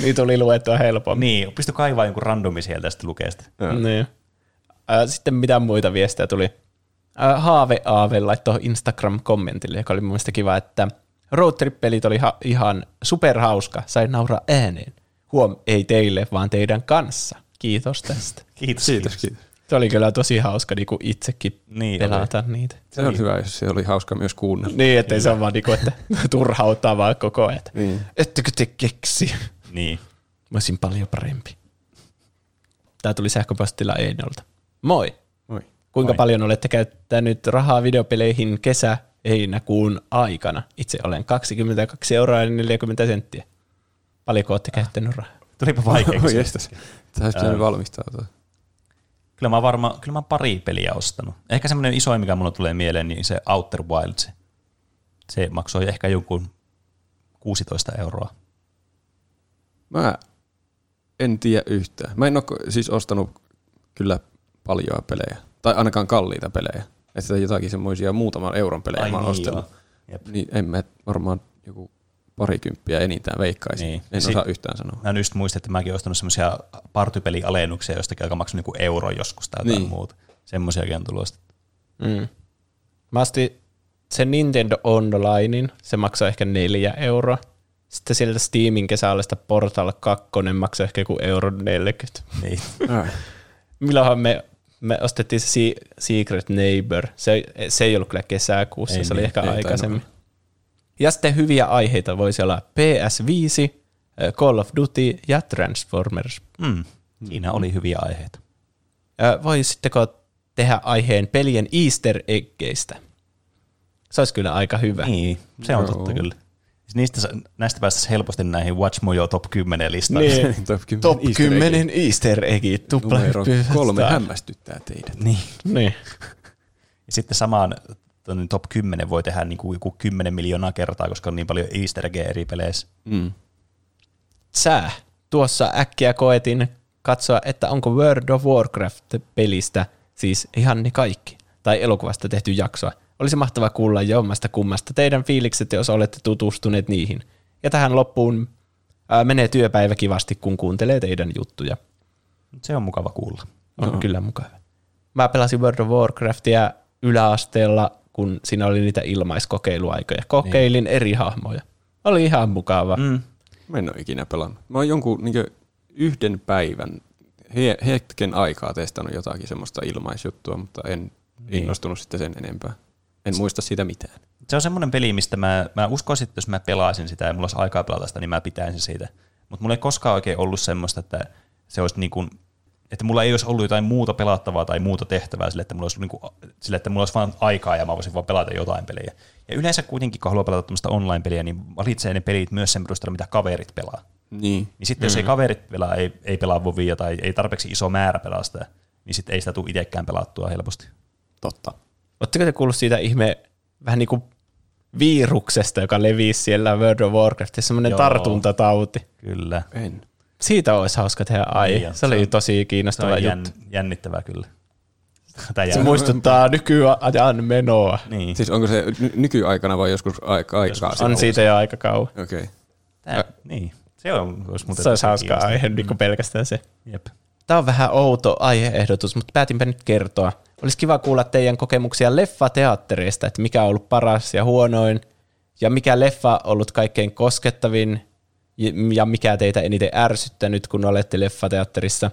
Niitä oli luettua helpommin. Niin, pysty kaivaa jonkun randomi sieltä sitten lukee sitä. Niin. Sitten mitä muita viestejä tuli? Haave Aave laittoi Instagram-kommentille, joka oli mun mielestä kiva, että roadtrip-pelit oli ha- ihan superhauska, sai nauraa ääneen. Huom, ei teille, vaan teidän kanssa. Kiitos tästä. Kiitos, kiitos, kiitos. Se oli kyllä tosi hauska niinku itsekin niin, pelata oli. Niitä. Se oli hyvä, jos se oli hauska myös kuunnella. Niin, ettei se ole vaan niinku, että turhauttaa vaan koko ajan. Niin. Ettekö te keksi? Niin. Mä olisin paljon parempi. Tää tuli sähköpostilla Einolta. Moi! Moi. Kuinka Moi. paljon olette käyttänyt rahaa videopeleihin kesä heinäkuun aikana? Itse olen kaksikymmentäkaksi euroa ja neljäkymmentä senttiä. Paljonko olette käyttänyt rahaa? Tulipa vaikeaksi. Tähän olisi pitänyt valmistautua. Kyllä mä varmaan, kyllä mä pari peliä ostanut. Ehkä semmoinen isoin, mikä mulla tulee mieleen, niin se Outer Wilds. Se maksoi ehkä jonkun kuusitoista euroa. Mä en tiedä yhtään. Mä en ole siis ostanut kyllä paljon pelejä. Tai ainakaan kalliita pelejä. Että jotakin semmoisia muutaman euron pelejä Ai mä oon niin ostanut. Niin en mä varmaan joku parikymppiä enintään veikkaisin. Niin. En osaa yhtään sanoa. Mä en just muista, että mäkin oon ostanut semmoisia partypelialennuksia, joistakin aika maksanut joku euro joskus tai jotain niin. muuta. Semmoisiakin on tulosta. Mm. Mä asti se Nintendo Onlinein, se maksaa ehkä neljä euroa. Sitten sieltä Steamin kesäallista Portal kaksi maksaa ehkä joku euro neljäkymmentä. Niin. Milloinhan me, me ostettiin se Secret Neighbor. Se, se ei ollut kyllä kesäkuussa, ei, se oli niin, ehkä aikaisemmin. Tainu. Ja sitten hyviä aiheita voisi olla P S viisi, Call of Duty ja Transformers. Mm, siinä oli hyviä aiheita. Voisitteko tehdä aiheen pelien easter egggeistä? Se olisi kyllä aika hyvä. Niin, se on no. totta kyllä. Niistä, näistä päästäisiin helposti näihin Watch Mojo top kymmenen listalle. Niin. top kymmenen easter eggit. Numero kolme hämmästyttää teidät. Niin. niin. Ja sitten samaan... top kymmenen voi tehdä niin kuin joku kymmenen miljoonaa kertaa, koska on niin paljon easter eggejä eri peleissä. Mm. Sää. Tuossa äkkiä koetin katsoa, että onko World of Warcraft-pelistä, siis ihan ne kaikki, tai elokuvasta tehty jaksoa. Olisi mahtavaa kuulla jommasta kummasta teidän fiilikset, jos olette tutustuneet niihin. Ja tähän loppuun ää, menee työpäivä kivasti, kun kuuntelee teidän juttuja. Se on mukava kuulla. On no. kyllä mukava. Mä pelasin World of Warcraftia yläasteella, kun siinä oli niitä ilmaiskokeiluaikoja. Kokeilin niin. eri hahmoja. Oli ihan mukava. Mm. Mä en ole ikinä pelannut. Mä oon jonkun niin yhden päivän, he, hetken aikaa testannut jotakin semmoista ilmaisjuttua, mutta en niin. innostunut sitten sen enempää. En se, muista siitä mitään. Se on semmoinen peli, mistä mä, mä uskoisin, että jos mä pelaisin sitä ja mulla olisi aikaa pelata sitä, niin mä pitäisin siitä. Mutta mulla ei koskaan oikein ollut semmoista, että se olisi niin kuin että mulla ei olisi ollut jotain muuta pelattavaa tai muuta tehtävää sille, että mulla olisi, niin kuin, sille, että mulla olisi vaan aikaa ja mä voisin vaan pelata jotain pelejä. Ja yleensä kuitenkin, kun haluaa pelata tämmöistä online-peliä, niin valitsee ne pelit myös sen perusteella, mitä kaverit pelaa. Niin. Niin sitten mm-hmm. jos ei kaverit pelaa, ei, ei pelaa vovia tai ei tarpeeksi iso määrä pelaa sitä, niin sitten ei sitä tule itsekään pelattua helposti. Totta. Oletteko te kuullut siitä ihme vähän niin kuin viiruksesta, joka levisi siellä World of Warcraftissa, semmoinen Joo. tartuntatauti? Kyllä. En. Siitä olisi hauska tehdä aihe. Se oli tosi kiinnostava juttu. Jännittävää kyllä. Se muistuttaa nykyajan menoa. Niin. Siis onko se nykyaikana vai joskus aika aikaa? On siitä jo aika kauan. Okei. Okay. Tää, niin. Se on, olisi, se olisi hauska aihe, niin kuin pelkästään se. Jep. Tämä on vähän outo aiheehdotus, mutta päätinpä nyt kertoa. Olisi kiva kuulla teidän kokemuksia leffateatterista, että mikä on ollut paras ja huonoin, ja mikä leffa on ollut kaikkein koskettavin, ja mikä teitä eniten ärsyttänyt, kun olette leffateatterissa,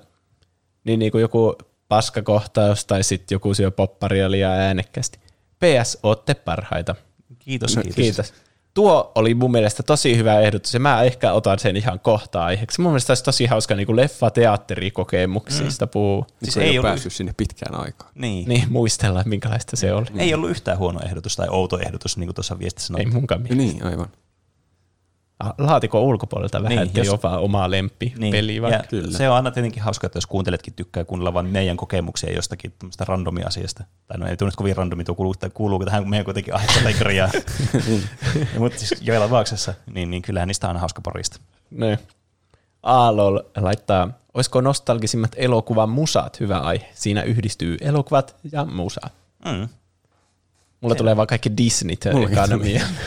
niin, niin kuin joku paskakohtaus tai sitten joku syö popparia liian äänekkästi. P S, ootte parhaita. Kiitos, kiitos. Kiitos. Tuo oli mun mielestä tosi hyvä ehdotus, ja mä ehkä otan sen ihan kohta-aiheeksi. Mun mielestä olisi tosi hauska niin kuin leffateatterikokemuksista mm. puhua. Siis ei, ei ole päässyt sinne pitkään aikaan. Niin. niin, muistella, minkälaista se oli. Ei ollut yhtään huono ehdotus tai outo ehdotus, niin kuin tuossa viestissä sanottiin. Ei munkaan mielestä. Niin, aivan. Laatikon ulkopuolelta vähän, niin, että jos... jopa omaa lemppipeliä. Niin. Kyllä. Se on aina tietenkin hauska, että jos kuunteletkin tykkää kuunnella vaan meidän kokemuksia jostakin tämmöistä randomia asiasta. Tai no ei tunnet kovin randomi, tuo kuuluu, kuuluuko tähän meidän kuitenkin aiheuttajia. Mutta siis joilla vauksessa, niin, niin kyllähän niistä on aina hauska parista. Ne. Aalol laittaa, olisiko nostalgisimmat elokuvan musat hyvä aihe? Siinä yhdistyy elokuvat ja musa. Mm. Mulla se tulee on. vaan kaikki Disneyt.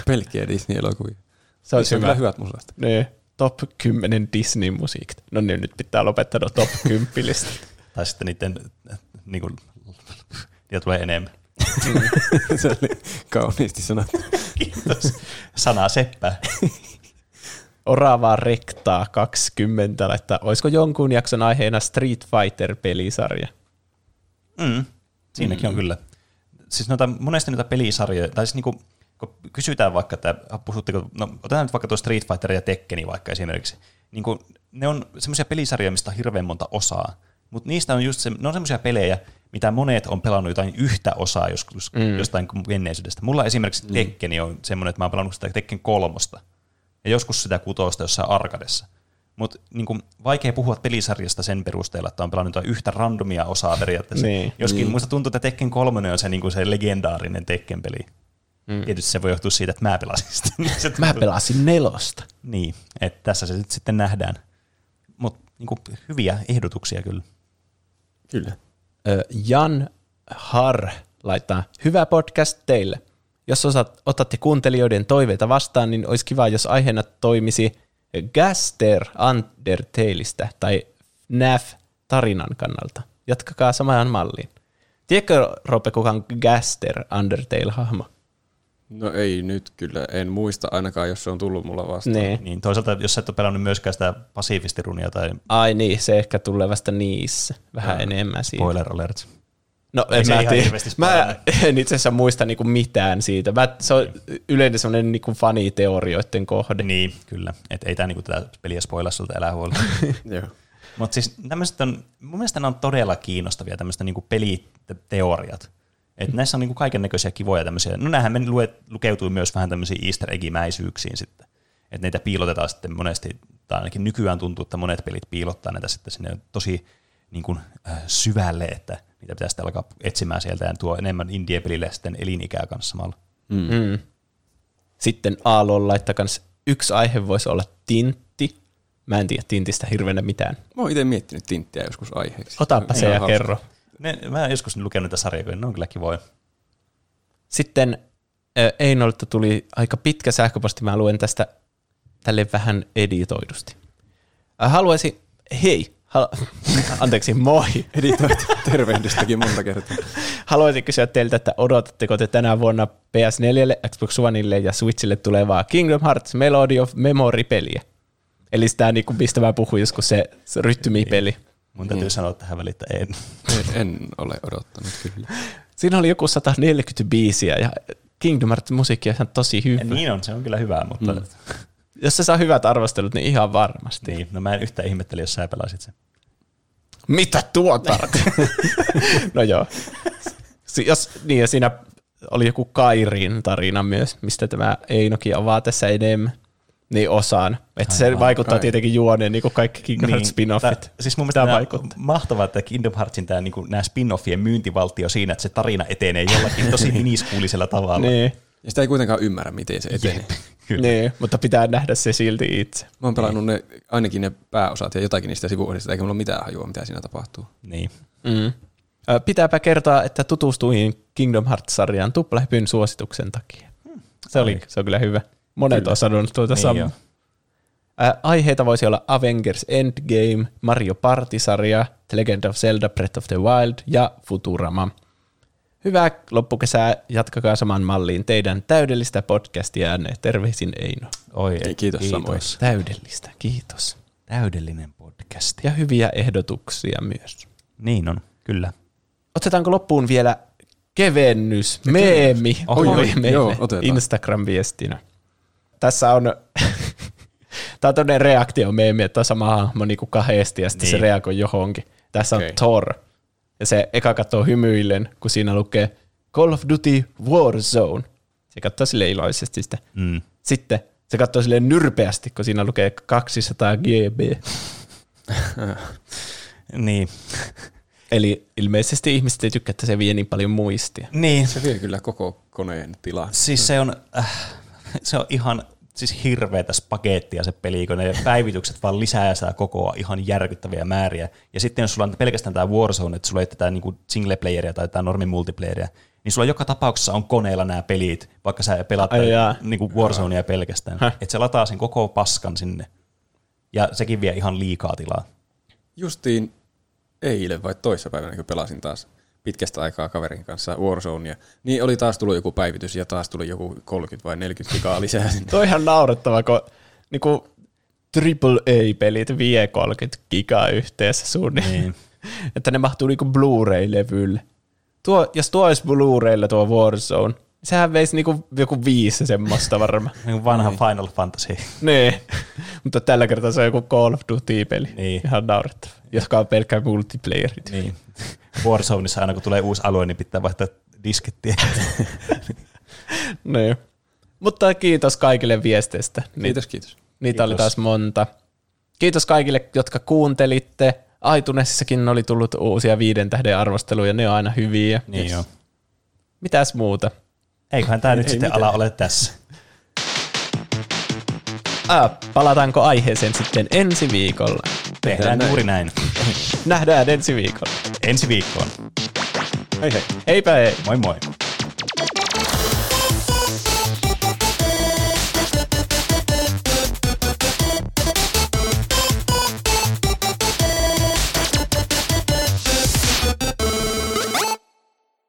Pelkkiä Disney-elokuvia. Se on kyllä hyvät musat. Niin. top kymmenen Disney-musiikit. No niin, nyt pitää lopettaa no top kymmenen listat. Tai sitten niiden, niin kuin, niitä tulee enemmän. Se oli kauniisti sanottu. Kiitos. Sana seppää. Oravaa rektaa kaksikymmentä, että olisiko jonkun jakson aiheena Street Fighter-pelisarja? Mm. Siinäkin mm. on kyllä. Siis noita, monesti noita pelisarjoja, tai siis niinku, kun kysytään vaikka, että appusuttiko, no otetaan nyt vaikka tuo Street Fighter ja Tekkeni vaikka esimerkiksi, niinku, ne on semmoisia pelisarjoja, mistä on hirveän monta osaa, mutta niistä on just se, ne on semmoisia pelejä, mitä monet on pelannut jotain yhtä osaa joskus mm. jostain menneisyydestä. Mulla esimerkiksi mm. Tekkeni on semmoinen, että mä oon pelannut sitä Tekken kolmosta, ja joskus sitä kutosta jossain arkadessa. Mutta niinku, vaikea puhua pelisarjasta sen perusteella, että on pelannut yhtä randomia osaa periaatteessa. Niin, joskin niin. Musta tuntuu, että Tekken kolme on se, niinku, se legendaarinen Tekken-peli. Mm. Tietysti se voi johtua siitä, että mä pelasin sitä. Mä pelasin nelosta. Niin, että tässä se sitten nähdään. Mutta niinku, hyviä ehdotuksia kyllä. Kyllä. Ö, Jan Har laittaa, hyvä podcast teille. Jos osaat, otatte kuuntelijoiden toiveita vastaan, niin olisi kiva, jos aiheena toimisi Gaster Undertaleista tai N A F-tarinan kannalta. Jatkakaa samaan malliin. Tiedätkö, Rope, kuka on Gaster Undertale-hahmo? No ei nyt kyllä. En muista ainakaan, jos se on tullut mulla vastaan. Nee. Niin, toisaalta, jos sä et ole pelannut myöskään sitä pasifistirunia tai... Ai niin, se ehkä tulee vasta niissä. Vähän ja enemmän siitä. Spoiler alert. No en mä tiedä. Mä en itse asiassa muista niinku mitään siitä. Mä, se on yleensä sellainen niinku faniteorioiden kohde. Niin, kyllä. Et ei tää niinku tätä peliä spoilaa sulta, elää huolta. Mutta siis tämmöiset on, mun mielestä nämä on todella kiinnostavia tämmöiset niinku peliteoriat. Et näissä on niinku kaikennäköisiä kivoja tämmöisiä. No näähän me lukeutuu myös vähän tämmöisiin easter egg-mäisyyksiin sitten. Että näitä piilotetaan sitten monesti, tai ainakin nykyään tuntuu, että monet pelit piilottaa näitä sitten sinne tosi niin kuin, äh, syvälle, että niitä pitäisi sitten alkaa etsimään sieltä ja tuo enemmän indie-pelille sitten elinikää kanssa samalla. Mm. Sitten Aallon laittaa kanssa yksi aihe voisi olla tintti. Mä en tiedä tintistä hirveänä mitään. Mä oon itse miettinyt tinttiä joskus aiheeksi. Otapa se ja kerro. Ne, mä en joskus lukenut niitä sarjoja, kun ne on kyllä kivoja. Sitten äh, Einolta tuli aika pitkä sähköposti. Mä luen tästä tälle vähän editoidusti. Haluaisin, hei. Anteeksi, moi. Editoit tervehdystäkin monta kertaa. Haluaisin kysyä teiltä, että odotatteko te tänä vuonna P S neljälle, Xbox Oneille ja Switchille tulevaa Kingdom Hearts Melody of Memory-peliä? Eli sitä, mistä mä puhuin joskus, se rytmipeli. Mun täytyy mm. sanoa tähän väliin, että en. en. En ole odottanut kyllä. Siinä oli joku sata neljäkymmentä biisiä ja Kingdom Hearts-musiikki on tosi hyvä. En niin on, se on kyllä hyvää, mutta... Mm. Jos se saa hyvät arvostelut, niin ihan varmasti. Niin, no mä en yhtään ihmetteli, jos sä pelasit sen. Mitä tuota? No joo. Si- jos, niin ja siinä oli joku Kairin tarina myös, mistä tämä Einokin avaa tässä enemmän. Niin osaan. Että se aivan, vaikuttaa aivan. Tietenkin juoneen, niin kuin kaikki Kingdom Hearts niin, spin-offit. Tää, siis mun mielestä on mahtavaa, että Kingdom Heartsin tämä, niin kuin, nämä spin-offien myyntivaltio siinä, että se tarina etenee jollakin tosi miniskuulisella tavalla. Niin. Ja sitä ei kuitenkaan ymmärrä, miten se etenee. Niin, mutta pitää nähdä se silti itse. Mä oon pelannut ne, ainakin ne pääosat ja jotakin niistä sivuosista, eikä mulla ole mitään hajua, mitä siinä tapahtuu. Niin. Mm. Pitääpä kertoa, että tutustuin Kingdom Hearts-sarjaan Tuplahypyn suosituksen takia. Hmm. Se, oli, se on kyllä hyvä. Monet kyllä. On sanonut tuota niin samaa. Aiheita voisi olla Avengers Endgame, Mario Party-sarja, The Legend of Zelda, Breath of the Wild ja Futurama. Hyvää loppukesää, jatkakaa saman malliin teidän täydellistä podcastiaanne. Terveisin Eino. Oi, ei, kiitos, kiitos. Täydellistä, kiitos. Täydellinen podcast. Ja hyviä ehdotuksia myös. Niin on, kyllä. Otetaanko loppuun vielä kevennys, ja meemi, kevennys. Oho, Oho, meemi. Joo, Instagram-viestinä. Tässä on, tämä on toinen reaktiomeemi, että on sama hahmo niin kuin kahdesti ja sitten niin. Se reagoi johonkin. Tässä okay. On Thor. Ja se eka katsoo hymyillen, kun siinä lukee Call of Duty Warzone. Se katsoo sille iloisesti sitä. Mm. Sitten se katsoo sille nyrpeästi, kun siinä lukee kaksisataa gigabyttiä. Niin. Eli ilmeisesti ihmiset ei tykkää, että se vie niin paljon muistia. Niin. Se vie kyllä koko koneen tilaa. Siis se on, äh, se on ihan... Siis hirveätä spagettia se peli, kun ne päivitykset vaan lisää sitä kokoa ihan järkyttäviä määriä. Ja sitten jos sulla on pelkästään tämä Warzone, että sulla ei tätä niinku single playeria tai tämä normi multiplayeria, niin sulla joka tapauksessa on koneella nämä pelit, vaikka sä pelaat niinku Warzonea pelkästään. Että se lataa sen koko paskan sinne. Ja sekin vie ihan liikaa tilaa. Justiin eilen vai toissapäivänä, kun pelasin taas pitkästä aikaa kaverin kanssa Warzonea, niin oli taas tullut joku päivitys ja taas tuli joku kolmekymmentä vai neljäkymmentä gigaa lisää sinne. Toi ihan naurettava, kun niinku, triple A-pelit vie kolmekymmentä gigaa yhteensä suunnilleen. Niin. Että ne mahtuu niinku Blu-ray-levylle. Tuo, jos tuo olisi Blu-raylla tuo Warzone, sehän veisi niinku joku viisi semmoista varmaan. Niin vanha niin. Final Fantasy. Niin, mutta tällä kertaa se on joku Call of Duty-peli. Niin. Ihan naurettava, joka on pelkkää multiplayerit. Niin. Warzoneissa aina kun tulee uusi alue, niin pitää vaihtaa diskettiä. Niin. Mutta kiitos kaikille viesteistä. Kiitos, kiitos. Niitä kiitos. Oli taas monta. Kiitos kaikille, jotka kuuntelitte. iTunesissakin oli tullut uusia viiden tähden arvosteluja, ne on aina hyviä. Niin joo. Mitäs muuta? Eiköhän tää ei, nyt ei sitten mitään. Ala ole tässä. Ah, palataanko aiheeseen sitten ensi viikolla? Tehdään juuri näin. näin. Nähdään ensi viikolla. Ensi viikkoon. Hei hei. Heipä hei. Moi moi.